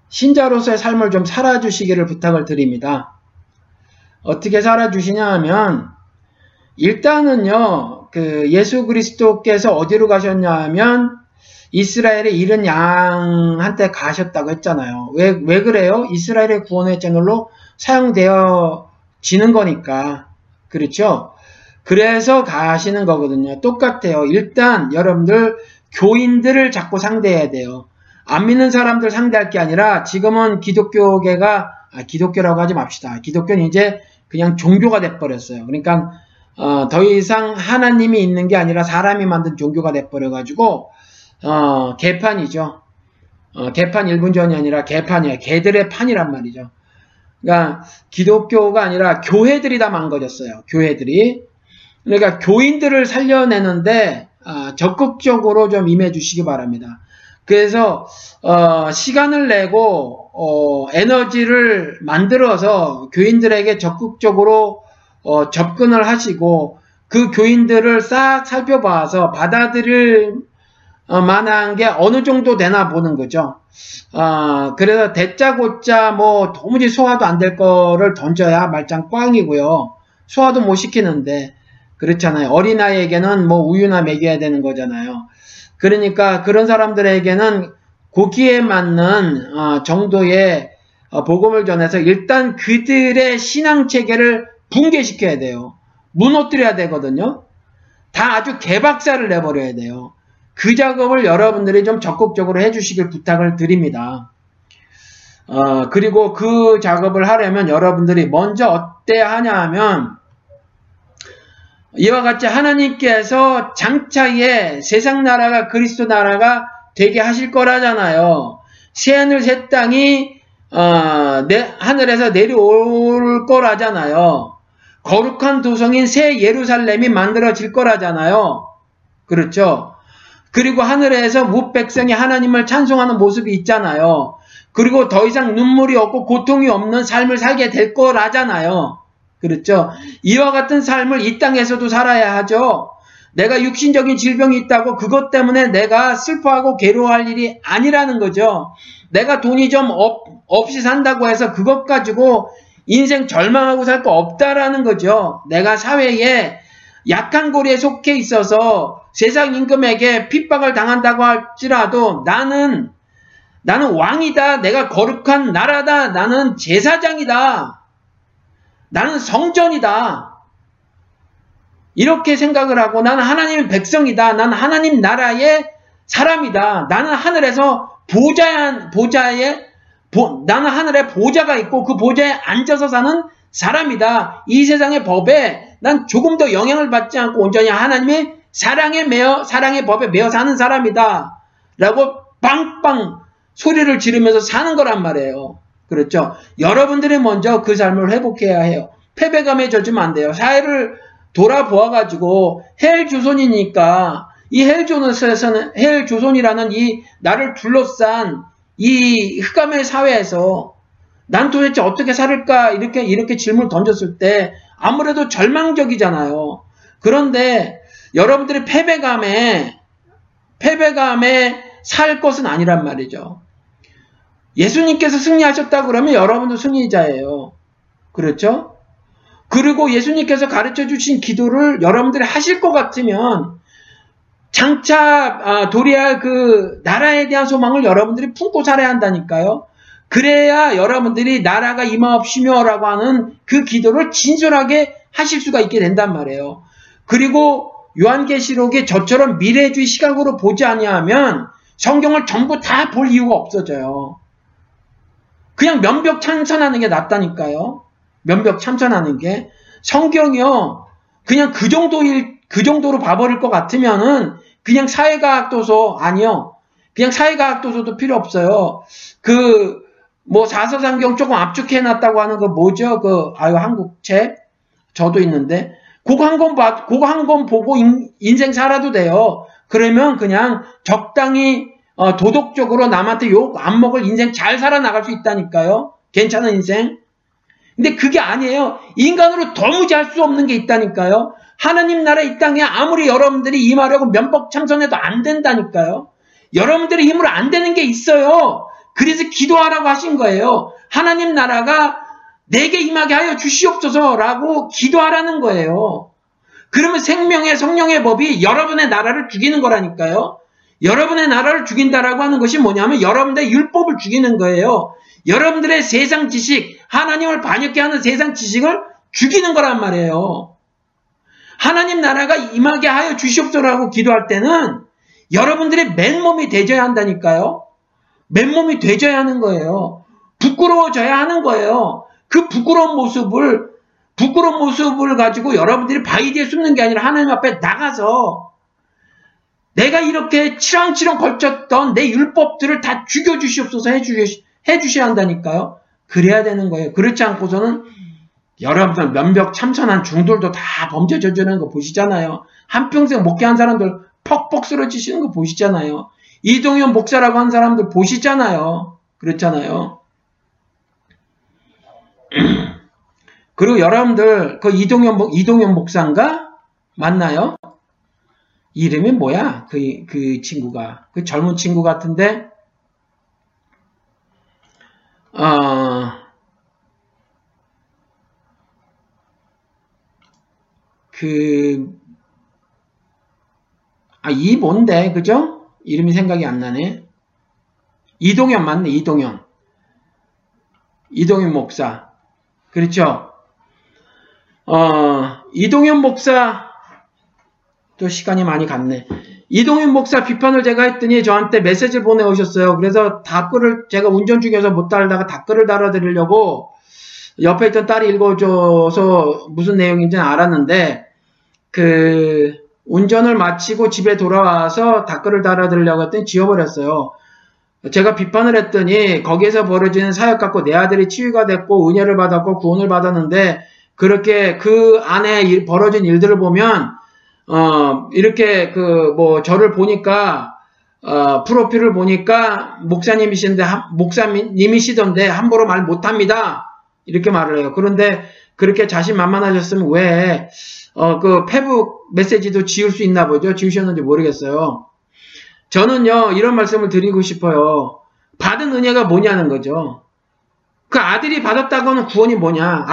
신자로서의 삶을 좀 살아주시기를 부탁을 드립니다. 어떻게 살아주시냐 하면 일단은요, 예수 그리스도께서 어디로 가셨냐 하면 이스라엘의 잃은 양한테 가셨다고 했잖아요. 왜 그래요? 이스라엘의 구원의 채널로 사용되어지는 거니까. 그렇죠? 그래서 가시는 거거든요. 똑같아요. 일단 여러분들 교인들을 자꾸 상대해야 돼요. 안 믿는 사람들 상대할 게 아니라 지금은 기독교라고 하지 맙시다. 기독교는 이제 그냥 종교가 돼버렸어요. 그러니까 더 이상 하나님이 있는 게 아니라 사람이 만든 종교가 돼버려가지고 개판이죠. 개판 1분 전이 아니라 개판이야. 개들의 판이란 말이죠. 그러니까 기독교가 아니라 교회들이 다 망가졌어요. 교회들이. 그러니까 교인들을 살려내는데 적극적으로 좀 임해 주시기 바랍니다. 그래서 시간을 내고 에너지를 만들어서 교인들에게 적극적으로 접근을 하시고 그 교인들을 싹 살펴봐서 받아들일 만한 게 어느 정도 되나 보는 거죠. 그래서 대짜고짜 뭐 도무지 소화도 안 될 거를 던져야 말짱 꽝이고요. 소화도 못 시키는데 그렇잖아요. 어린아이에게는 뭐 우유나 먹여야 되는 거잖아요. 그러니까 그런 사람들에게는 고기에 맞는 정도의 복음을 전해서 일단 그들의 신앙체계를 붕괴시켜야 돼요. 무너뜨려야 되거든요. 다 아주 개박살을 내버려야 돼요. 그 작업을 여러분들이 좀 적극적으로 해주시길 부탁을 드립니다. 그리고 그 작업을 하려면 여러분들이 먼저 어때야 하냐 하면 이와 같이 하나님께서 장차에 세상 나라가 그리스도 나라가 되게 하실 거라잖아요. 새하늘 새 땅이 하늘에서 내려올 거라잖아요. 거룩한 도성인 새 예루살렘이 만들어질 거라잖아요. 그렇죠? 그리고 하늘에서 무백성이 하나님을 찬송하는 모습이 있잖아요. 그리고 더 이상 눈물이 없고 고통이 없는 삶을 살게 될 거라잖아요. 그렇죠? 이와 같은 삶을 이 땅에서도 살아야 하죠. 내가 육신적인 질병이 있다고 그것 때문에 내가 슬퍼하고 괴로워할 일이 아니라는 거죠. 내가 돈이 좀 없이 산다고 해서 그것 가지고 인생 절망하고 살 거 없다라는 거죠. 내가 사회에 약한 고리에 속해 있어서 세상 임금에게 핍박을 당한다고 할지라도 나는 왕이다. 내가 거룩한 나라다. 나는 제사장이다. 나는 성전이다. 이렇게 생각을 하고 나는 하나님의 백성이다. 나는 하나님 나라의 사람이다. 나는 하늘에서 나는 하늘에 보좌가 있고 그 보좌에 앉아서 사는 사람이다. 이 세상의 법에 난 조금 더 영향을 받지 않고 온전히 하나님의 사랑의 법에 매어 사는 사람이다 라고 빵빵 소리를 지르면서 사는 거란 말이에요. 그렇죠? 여러분들이 먼저 그 삶을 회복해야 해요. 패배감에 젖으면 안 돼요. 사회를 돌아보아가지고 헬조선이니까 이 헬조선에서는 헬조선이라는 이 나를 둘러싼 이 흑암의 사회에서 난 도대체 어떻게 살을까 이렇게 질문을 던졌을 때 아무래도 절망적이잖아요. 그런데 여러분들이 패배감에 살 것은 아니란 말이죠. 예수님께서 승리하셨다 그러면 여러분도 승리자예요. 그렇죠? 그리고 예수님께서 가르쳐 주신 기도를 여러분들이 하실 것 같으면 장차 도래할 그 나라에 대한 소망을 여러분들이 품고 살아야 한다니까요. 그래야 여러분들이 나라가 임하옵시며 라고 하는 그 기도를 진솔하게 하실 수가 있게 된단 말이에요. 그리고 요한계시록이 저처럼 미래주의 시각으로 보지 아니하면 성경을 전부 다 볼 이유가 없어져요. 그냥 면벽 참선하는 게 낫다니까요. 면벽 참선하는 게. 성경이요. 그냥 그 정도로 봐버릴 것 같으면은 그냥 사회과학 도서 아니요. 그냥 사회과학 도서도 필요 없어요. 그 뭐 사서상경 조금 압축해 놨다고 하는 거 뭐죠? 그 아유 한국 책 저도 있는데 그거 한 권 보고 인생 살아도 돼요. 그러면 그냥 적당히 도덕적으로 남한테 욕 안 먹을 인생 잘 살아나갈 수 있다니까요. 괜찮은 인생. 근데 그게 아니에요. 인간으로 도무지 할 수 없는 게 있다니까요. 하나님 나라 이 땅에 아무리 여러분들이 임하려고 면법 참선해도 안 된다니까요. 여러분들의 힘으로 안 되는 게 있어요. 그래서 기도하라고 하신 거예요. 하나님 나라가 내게 임하게 하여 주시옵소서라고 기도하라는 거예요. 그러면 생명의 성령의 법이 여러분의 나라를 죽이는 거라니까요. 여러분의 나라를 죽인다라고 하는 것이 뭐냐면 여러분들의 율법을 죽이는 거예요. 여러분들의 세상 지식, 하나님을 반역케 하는 세상 지식을 죽이는 거란 말이에요. 하나님 나라가 임하게 하여 주시옵소서라고 기도할 때는 여러분들의 맨몸이 되져야 한다니까요. 맨몸이 되져야 하는 거예요. 부끄러워져야 하는 거예요. 그 부끄러운 모습을 가지고 여러분들이 바위 뒤에 숨는 게 아니라 하나님 앞에 나가서 내가 이렇게 치렁치렁 걸쳤던 내 율법들을 다 죽여주시옵소서 해주셔야 한다니까요. 그래야 되는 거예요. 그렇지 않고서는 여러분들 면벽 참선한 중들도 다 범죄 저지르는 거 보시잖아요. 한평생 목회한 사람들 퍽퍽 쓰러지시는 거 보시잖아요. 이동현 목사라고 한 사람들 보시잖아요. 그렇잖아요. 그리고 여러분들 그 이동현 목사인가? 맞나요? 이름이 뭐야? 그 친구가. 그 젊은 친구 같은데 이 뭔데? 그죠? 이름이 생각이 안 나네. 이동현 맞네. 이동현 목사. 그렇죠? 이동현 목사 또 시간이 많이 갔네. 이동현 목사 비판을 제가 했더니 저한테 메시지를 보내오셨어요. 그래서 댓글을 제가 운전 중이어서 못 달다가 댓글을 달아드리려고 옆에 있던 딸이 읽어줘서 무슨 내용인지는 알았는데 그 운전을 마치고 집에 돌아와서 댓글을 달아드리려고 했더니 지워버렸어요. 제가 비판을 했더니 거기에서 벌어지는 사역 갖고 내 아들이 치유가 됐고 은혜를 받았고 구원을 받았는데 그렇게 그 안에 벌어진 일들을 보면 이렇게 그 뭐 저를 보니까 프로필을 보니까 목사님이시던데 함부로 말 못합니다. 이렇게 말을 해요. 그런데 그렇게 자신만만하셨으면 왜 그 페북 메시지도 지울 수 있나 보죠. 지우셨는지 모르겠어요. 저는요 이런 말씀을 드리고 싶어요. 받은 은혜가 뭐냐는 거죠. 그 아들이 받았다고 하는 구원이 뭐냐.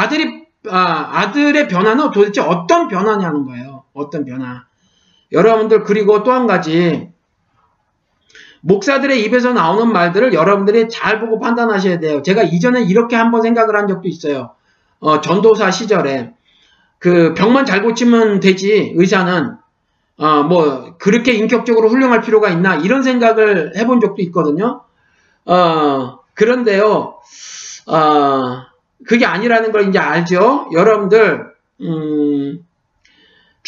아들의 변화는 도대체 어떤 변화냐는 거예요. 어떤 변화. 여러분들 그리고 또 한 가지 목사들의 입에서 나오는 말들을 여러분들이 잘 보고 판단하셔야 돼요. 제가 이전에 이렇게 한번 생각을 한 적도 있어요. 전도사 시절에 그 병만 잘 고치면 되지 의사는 뭐 그렇게 인격적으로 훌륭할 필요가 있나 이런 생각을 해본 적도 있거든요. 그런데요 그게 아니라는 걸 이제 알죠. 여러분들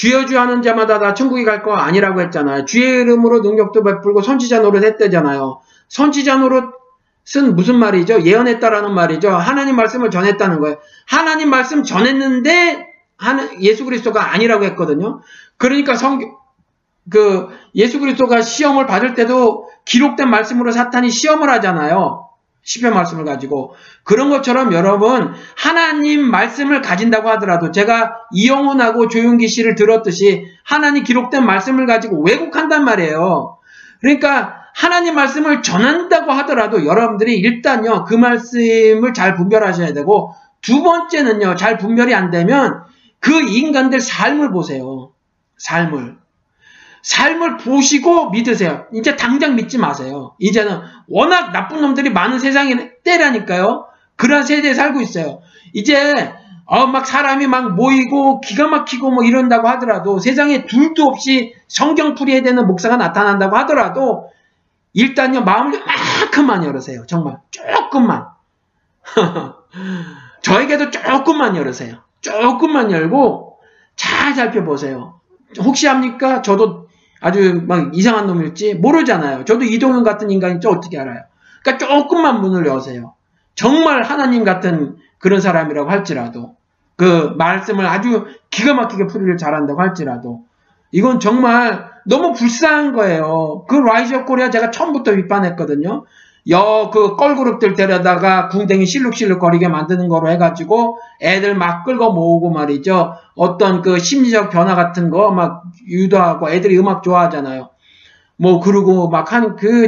주여주하는 자마다 다 천국에 갈 거 아니라고 했잖아요. 주의 이름으로 능력도 베풀고 선지자 노릇 했대잖아요. 선지자 노릇은 무슨 말이죠? 예언했다라는 말이죠. 하나님 말씀을 전했다는 거예요. 하나님 말씀 전했는데 예수 그리스도가 아니라고 했거든요. 그러니까 예수 그리스도가 시험을 받을 때도 기록된 말씀으로 사탄이 시험을 하잖아요. 시편 말씀을 가지고. 그런 것처럼 여러분 하나님 말씀을 가진다고 하더라도, 제가 이영훈하고 조윤기 씨를 들었듯이 하나님 기록된 말씀을 가지고 왜곡한단 말이에요. 그러니까 하나님 말씀을 전한다고 하더라도 여러분들이 일단요 그 말씀을 잘 분별하셔야 되고, 두 번째는요 잘 분별이 안 되면 그 인간들 삶을 보세요. 삶을 보시고 믿으세요. 이제 당장 믿지 마세요. 이제는 워낙 나쁜 놈들이 많은 세상에 때라니까요. 그런 세대에 살고 있어요. 이제 막 사람이 막 모이고 기가 막히고 뭐 이런다고 하더라도, 세상에 둘도 없이 성경풀이에 되는 목사가 나타난다고 하더라도 일단요 마음을 요만큼만 열으세요. 정말 조금만. 저에게도 조금만 열으세요. 조금만 열고 잘 살펴보세요. 혹시 합니까? 저도 아주 막 이상한 놈일지 모르잖아요. 저도 이동현 같은 인간인지 어떻게 알아요? 그러니까 조금만 문을 여세요. 정말 하나님 같은 그런 사람이라고 할지라도, 그 말씀을 아주 기가 막히게 풀이를 잘한다고 할지라도, 이건 정말 너무 불쌍한 거예요. 그 라이저코리아 제가 처음부터 비판했거든요. 그 껄그룹들 데려다가 궁뎅이 실룩실룩 거리게 만드는 거로 해가지고 애들 막 끌고 모으고 말이죠. 어떤 그 심리적 변화 같은 거 막 유도하고, 애들이 음악 좋아하잖아요. 뭐 그러고 막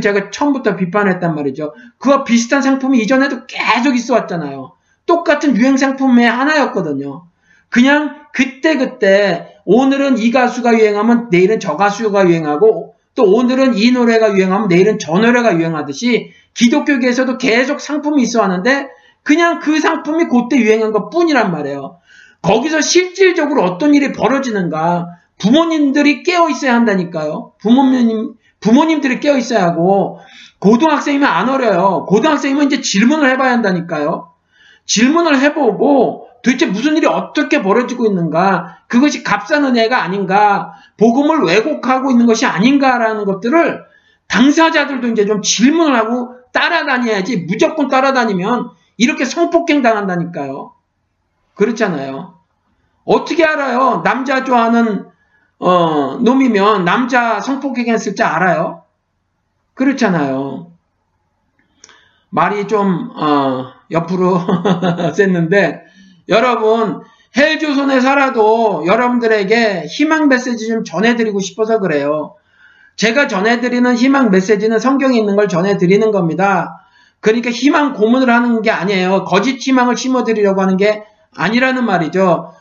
제가 처음부터 비판했단 말이죠. 그와 비슷한 상품이 이전에도 계속 있어 왔잖아요. 똑같은 유행 상품의 하나였거든요. 그냥 그때 오늘은 이 가수가 유행하면 내일은 저 가수가 유행하고, 또 오늘은 이 노래가 유행하면 내일은 저 노래가 유행하듯이 기독교계에서도 계속 상품이 있어 왔는데 그냥 그 상품이 그때 유행한 것 뿐이란 말이에요. 거기서 실질적으로 어떤 일이 벌어지는가, 부모님들이 깨어 있어야 한다니까요. 부모님들이 깨어 있어야 하고, 고등학생이면 안 어려요. 고등학생이면 이제 질문을 해봐야 한다니까요. 질문을 해보고 도대체 무슨 일이 어떻게 벌어지고 있는가, 그것이 값싼 은혜가 아닌가, 복음을 왜곡하고 있는 것이 아닌가라는 것들을 당사자들도 이제 좀 질문을 하고 따라다녀야지, 무조건 따라다니면 이렇게 성폭행 당한다니까요. 그렇잖아요. 어떻게 알아요? 남자 좋아하는 놈이면 남자 성폭행했을 줄 알아요? 그렇잖아요. 말이 좀 옆으로 셌는데, 여러분 헬조선에 살아도 여러분들에게 희망 메시지 좀 전해드리고 싶어서 그래요. 제가 전해드리는 희망 메시지는 성경에 있는 걸 전해드리는 겁니다. 그러니까 희망 고문을 하는 게 아니에요. 거짓 희망을 심어드리려고 하는 게 아니라는 말이죠.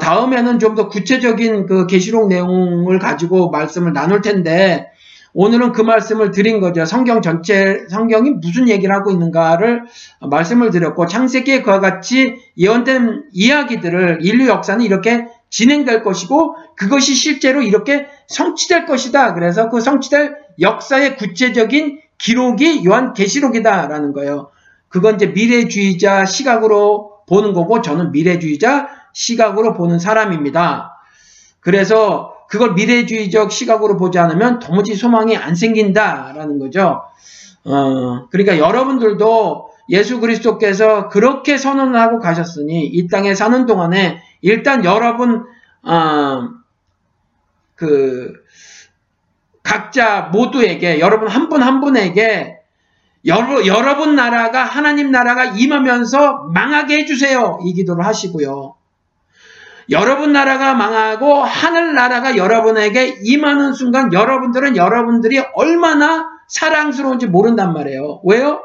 다음에는 좀 더 구체적인 그 계시록 내용을 가지고 말씀을 나눌 텐데, 오늘은 그 말씀을 드린 거죠. 성경이 무슨 얘기를 하고 있는가를 말씀을 드렸고, 창세기에 그와 같이 예언된 이야기들을, 인류 역사는 이렇게 진행될 것이고 그것이 실제로 이렇게 성취될 것이다. 그래서 그 성취될 역사의 구체적인 기록이 요한계시록이다라는 거예요. 그건 이제 미래주의자 시각으로 보는 거고, 저는 미래주의자 시각으로 보는 사람입니다. 그래서 그걸 미래주의적 시각으로 보지 않으면 도무지 소망이 안 생긴다라는 거죠. 그러니까 여러분들도 예수 그리스도께서 그렇게 선언하고 가셨으니 이 땅에 사는 동안에 일단 여러분 각자 모두에게, 여러분 한 분 한 분에게 여러분 나라가, 하나님 나라가 임하면서 망하게 해주세요. 이 기도를 하시고요. 여러분 나라가 망하고 하늘 나라가 여러분에게 임하는 순간 여러분들이 얼마나 사랑스러운지 모른단 말이에요. 왜요?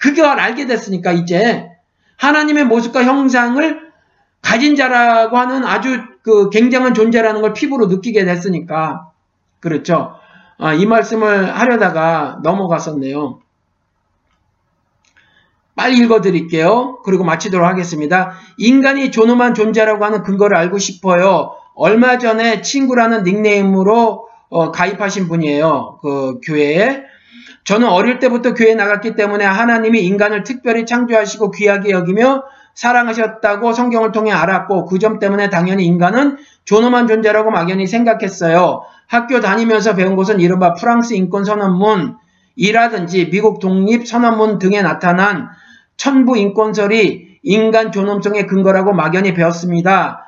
그걸 알게 됐으니까. 이제 하나님의 모습과 형상을 가진 자라고 하는 아주 그 굉장한 존재라는 걸 피부로 느끼게 됐으니까. 그렇죠. 이 말씀을 하려다가 넘어갔었네요. 빨리 읽어드릴게요. 그리고 마치도록 하겠습니다. 인간이 존엄한 존재라고 하는 근거를 알고 싶어요. 얼마 전에 친구라는 닉네임으로 가입하신 분이에요. 그 교회에. 저는 어릴 때부터 교회에 나갔기 때문에 하나님이 인간을 특별히 창조하시고 귀하게 여기며 사랑하셨다고 성경을 통해 알았고 그 점 때문에 당연히 인간은 존엄한 존재라고 막연히 생각했어요. 학교 다니면서 배운 것은 이른바 프랑스 인권선언문 이라든지 미국 독립선언문 등에 나타난 천부인권설이 인간 존엄성의 근거라고 막연히 배웠습니다.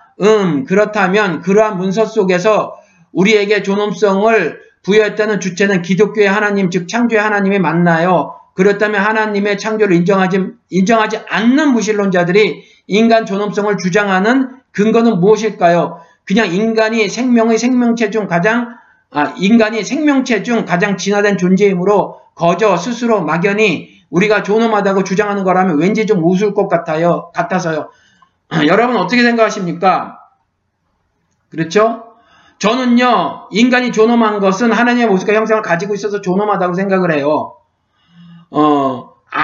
그렇다면 그러한 문서 속에서 우리에게 존엄성을 부여했다는 주체는 기독교의 하나님, 즉 창조의 하나님이 맞나요? 그렇다면 하나님의 창조를 인정하지 않는 무신론자들이 인간 존엄성을 주장하는 근거는 무엇일까요? 그냥 인간이 생명체 중 가장 진화된 존재이므로 거저 스스로 막연히 우리가 존엄하다고 주장하는 거라면 왠지 좀 우스울 것 같아서요. 여러분 어떻게 생각하십니까? 그렇죠? 저는요, 인간이 존엄한 것은 하나님의 모습과 형상을 가지고 있어서 존엄하다고 생각을 해요.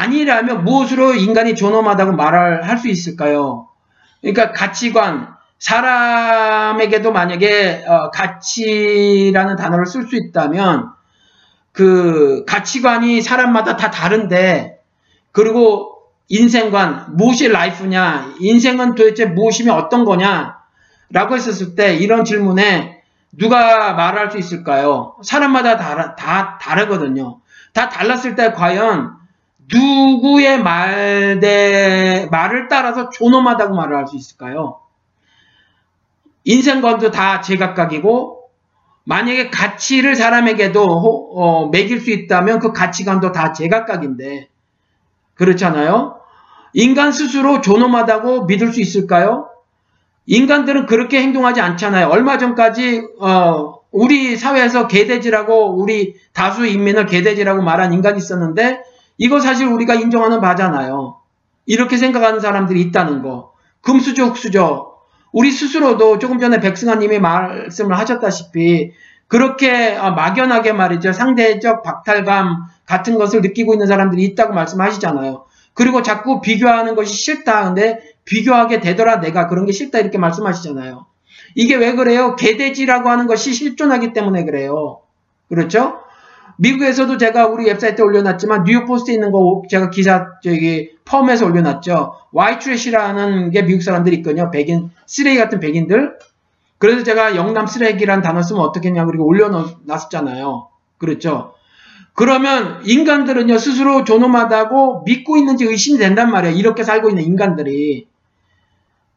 아니라면 무엇으로 인간이 존엄하다고 할 수 있을까요? 그러니까 가치관, 사람에게도 만약에 가치라는 단어를 쓸 수 있다면 그 가치관이 사람마다 다 다른데, 그리고 인생관, 무엇이 라이프냐, 인생은 도대체 무엇이며 어떤 거냐 라고 했었을 때 이런 질문에 누가 말할 수 있을까요? 사람마다 다 다르거든요. 다 달랐을 때 과연 누구의 말을 따라서 존엄하다고 말을 할 수 있을까요? 인생관도 다 제각각이고, 만약에 가치를 사람에게도 매길 수 있다면 그 가치관도 다 제각각인데, 그렇잖아요? 인간 스스로 존엄하다고 믿을 수 있을까요? 인간들은 그렇게 행동하지 않잖아요. 얼마 전까지 우리 사회에서 개돼지라고, 우리 다수 인민을 개돼지라고 말한 인간이 있었는데 이거 사실 우리가 인정하는 바잖아요. 이렇게 생각하는 사람들이 있다는 거. 금수저 흑수저. 우리 스스로도 조금 전에 백승환님이 말씀을 하셨다시피 그렇게 막연하게 말이죠, 상대적 박탈감 같은 것을 느끼고 있는 사람들이 있다고 말씀하시잖아요. 그리고 자꾸 비교하는 것이 싫다. 근데 비교하게 되더라, 내가 그런 게 싫다, 이렇게 말씀하시잖아요. 이게 왜 그래요? 개돼지라고 하는 것이 실존하기 때문에 그래요. 그렇죠? 미국에서도 제가 우리 웹사이트에 올려놨지만 뉴욕포스트에 있는 거 제가 펌에서 올려놨죠. 와이트래시라는 게 미국 사람들이 있거든요. 백인, 쓰레기 같은 백인들. 그래서 제가 영남 쓰레기라는 단어 쓰면 어떻겠냐고 그리고 올려놨었잖아요. 그렇죠? 그러면 인간들은요, 스스로 존엄하다고 믿고 있는지 의심이 된단 말이에요. 이렇게 살고 있는 인간들이.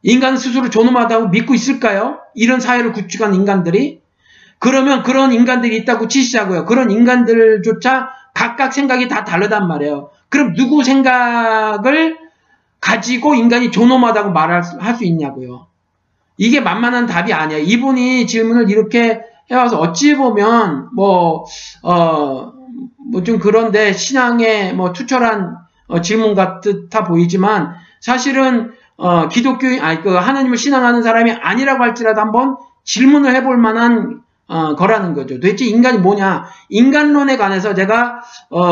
인간은 스스로 존엄하다고 믿고 있을까요? 이런 사회를 구축한 인간들이? 그러면 그런 인간들이 있다고 치시자고요. 그런 인간들조차 각각 생각이 다 다르단 말이에요. 그럼 누구 생각을 가지고 인간이 존엄하다고 말할 수 있냐고요. 이게 만만한 답이 아니에요. 이분이 질문을 이렇게 해와서 어찌 보면 좀 그런데 신앙에 투철한 질문 같아 보이지만 사실은 기독교인, 하나님을 신앙하는 사람이 아니라고 할지라도 한번 질문을 해볼 만한 거라는 거죠. 도대체 인간이 뭐냐? 인간론에 관해서 제가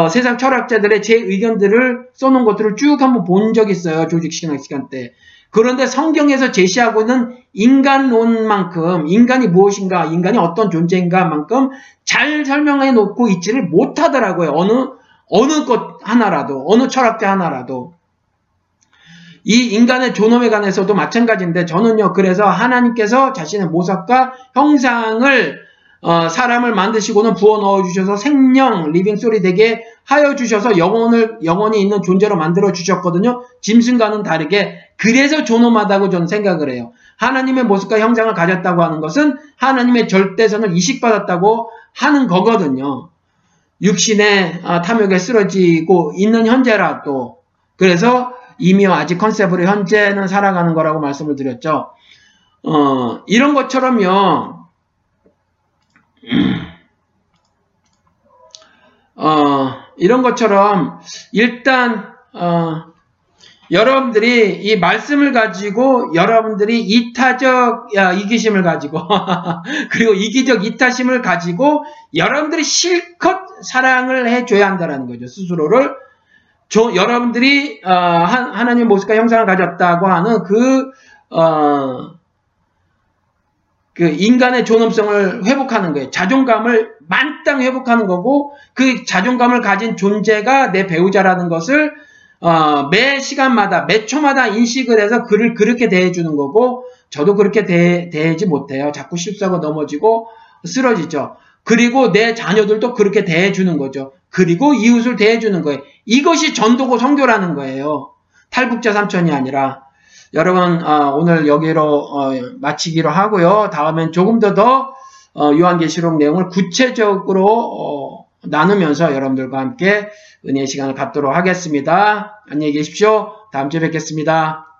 세상 철학자들의 제 의견들을 써놓은 것들을 쭉 한번 본 적이 있어요. 조직신학 시간 때. 그런데 성경에서 제시하고 있는 인간론만큼, 인간이 무엇인가, 인간이 어떤 존재인가 만큼 잘 설명해 놓고 있지를 못하더라고요. 어느 것 하나라도, 어느 철학자 하나라도. 이 인간의 존엄에 관해서도 마찬가지인데, 저는요, 그래서 하나님께서 자신의 모습과 형상을 사람을 만드시고는 부어 넣어주셔서 생명, 리빙솔이 되게 하여 주셔서 영원히 있는 존재로 만들어 주셨거든요. 짐승과는 다르게. 그래서 존엄하다고 저는 생각을 해요. 하나님의 모습과 형상을 가졌다고 하는 것은 하나님의 절대선을 이식받았다고 하는 거거든요. 육신의 탐욕에 쓰러지고 있는 현재라도. 그래서 이미 아직 컨셉으로 현재는 살아가는 거라고 말씀을 드렸죠. 이런 것처럼요. 이런 것처럼 일단 여러분들이 이 말씀을 가지고 여러분들이 이기심을 가지고 그리고 이기적 이타심을 가지고 여러분들이 실컷 사랑을 해줘야 한다는 거죠. 스스로를 여러분들이 하나님의 모습과 형상을 가졌다고 하는 그 인간의 존엄성을 회복하는 거예요. 자존감을 만땅 회복하는 거고, 그 자존감을 가진 존재가 내 배우자라는 것을 매 시간마다, 매 초마다 인식을 해서 그를 그렇게 대해주는 거고, 저도 그렇게 대하지 못해요. 자꾸 실수하고 넘어지고 쓰러지죠. 그리고 내 자녀들도 그렇게 대해주는 거죠. 그리고 이웃을 대해주는 거예요. 이것이 전도고 선교라는 거예요. 탈북자 삼촌이 아니라. 여러분, 오늘 여기로 마치기로 하고요. 다음엔 조금 더 요한계시록 내용을 구체적으로 나누면서 여러분들과 함께 은혜의 시간을 갖도록 하겠습니다. 안녕히 계십시오. 다음 주에 뵙겠습니다.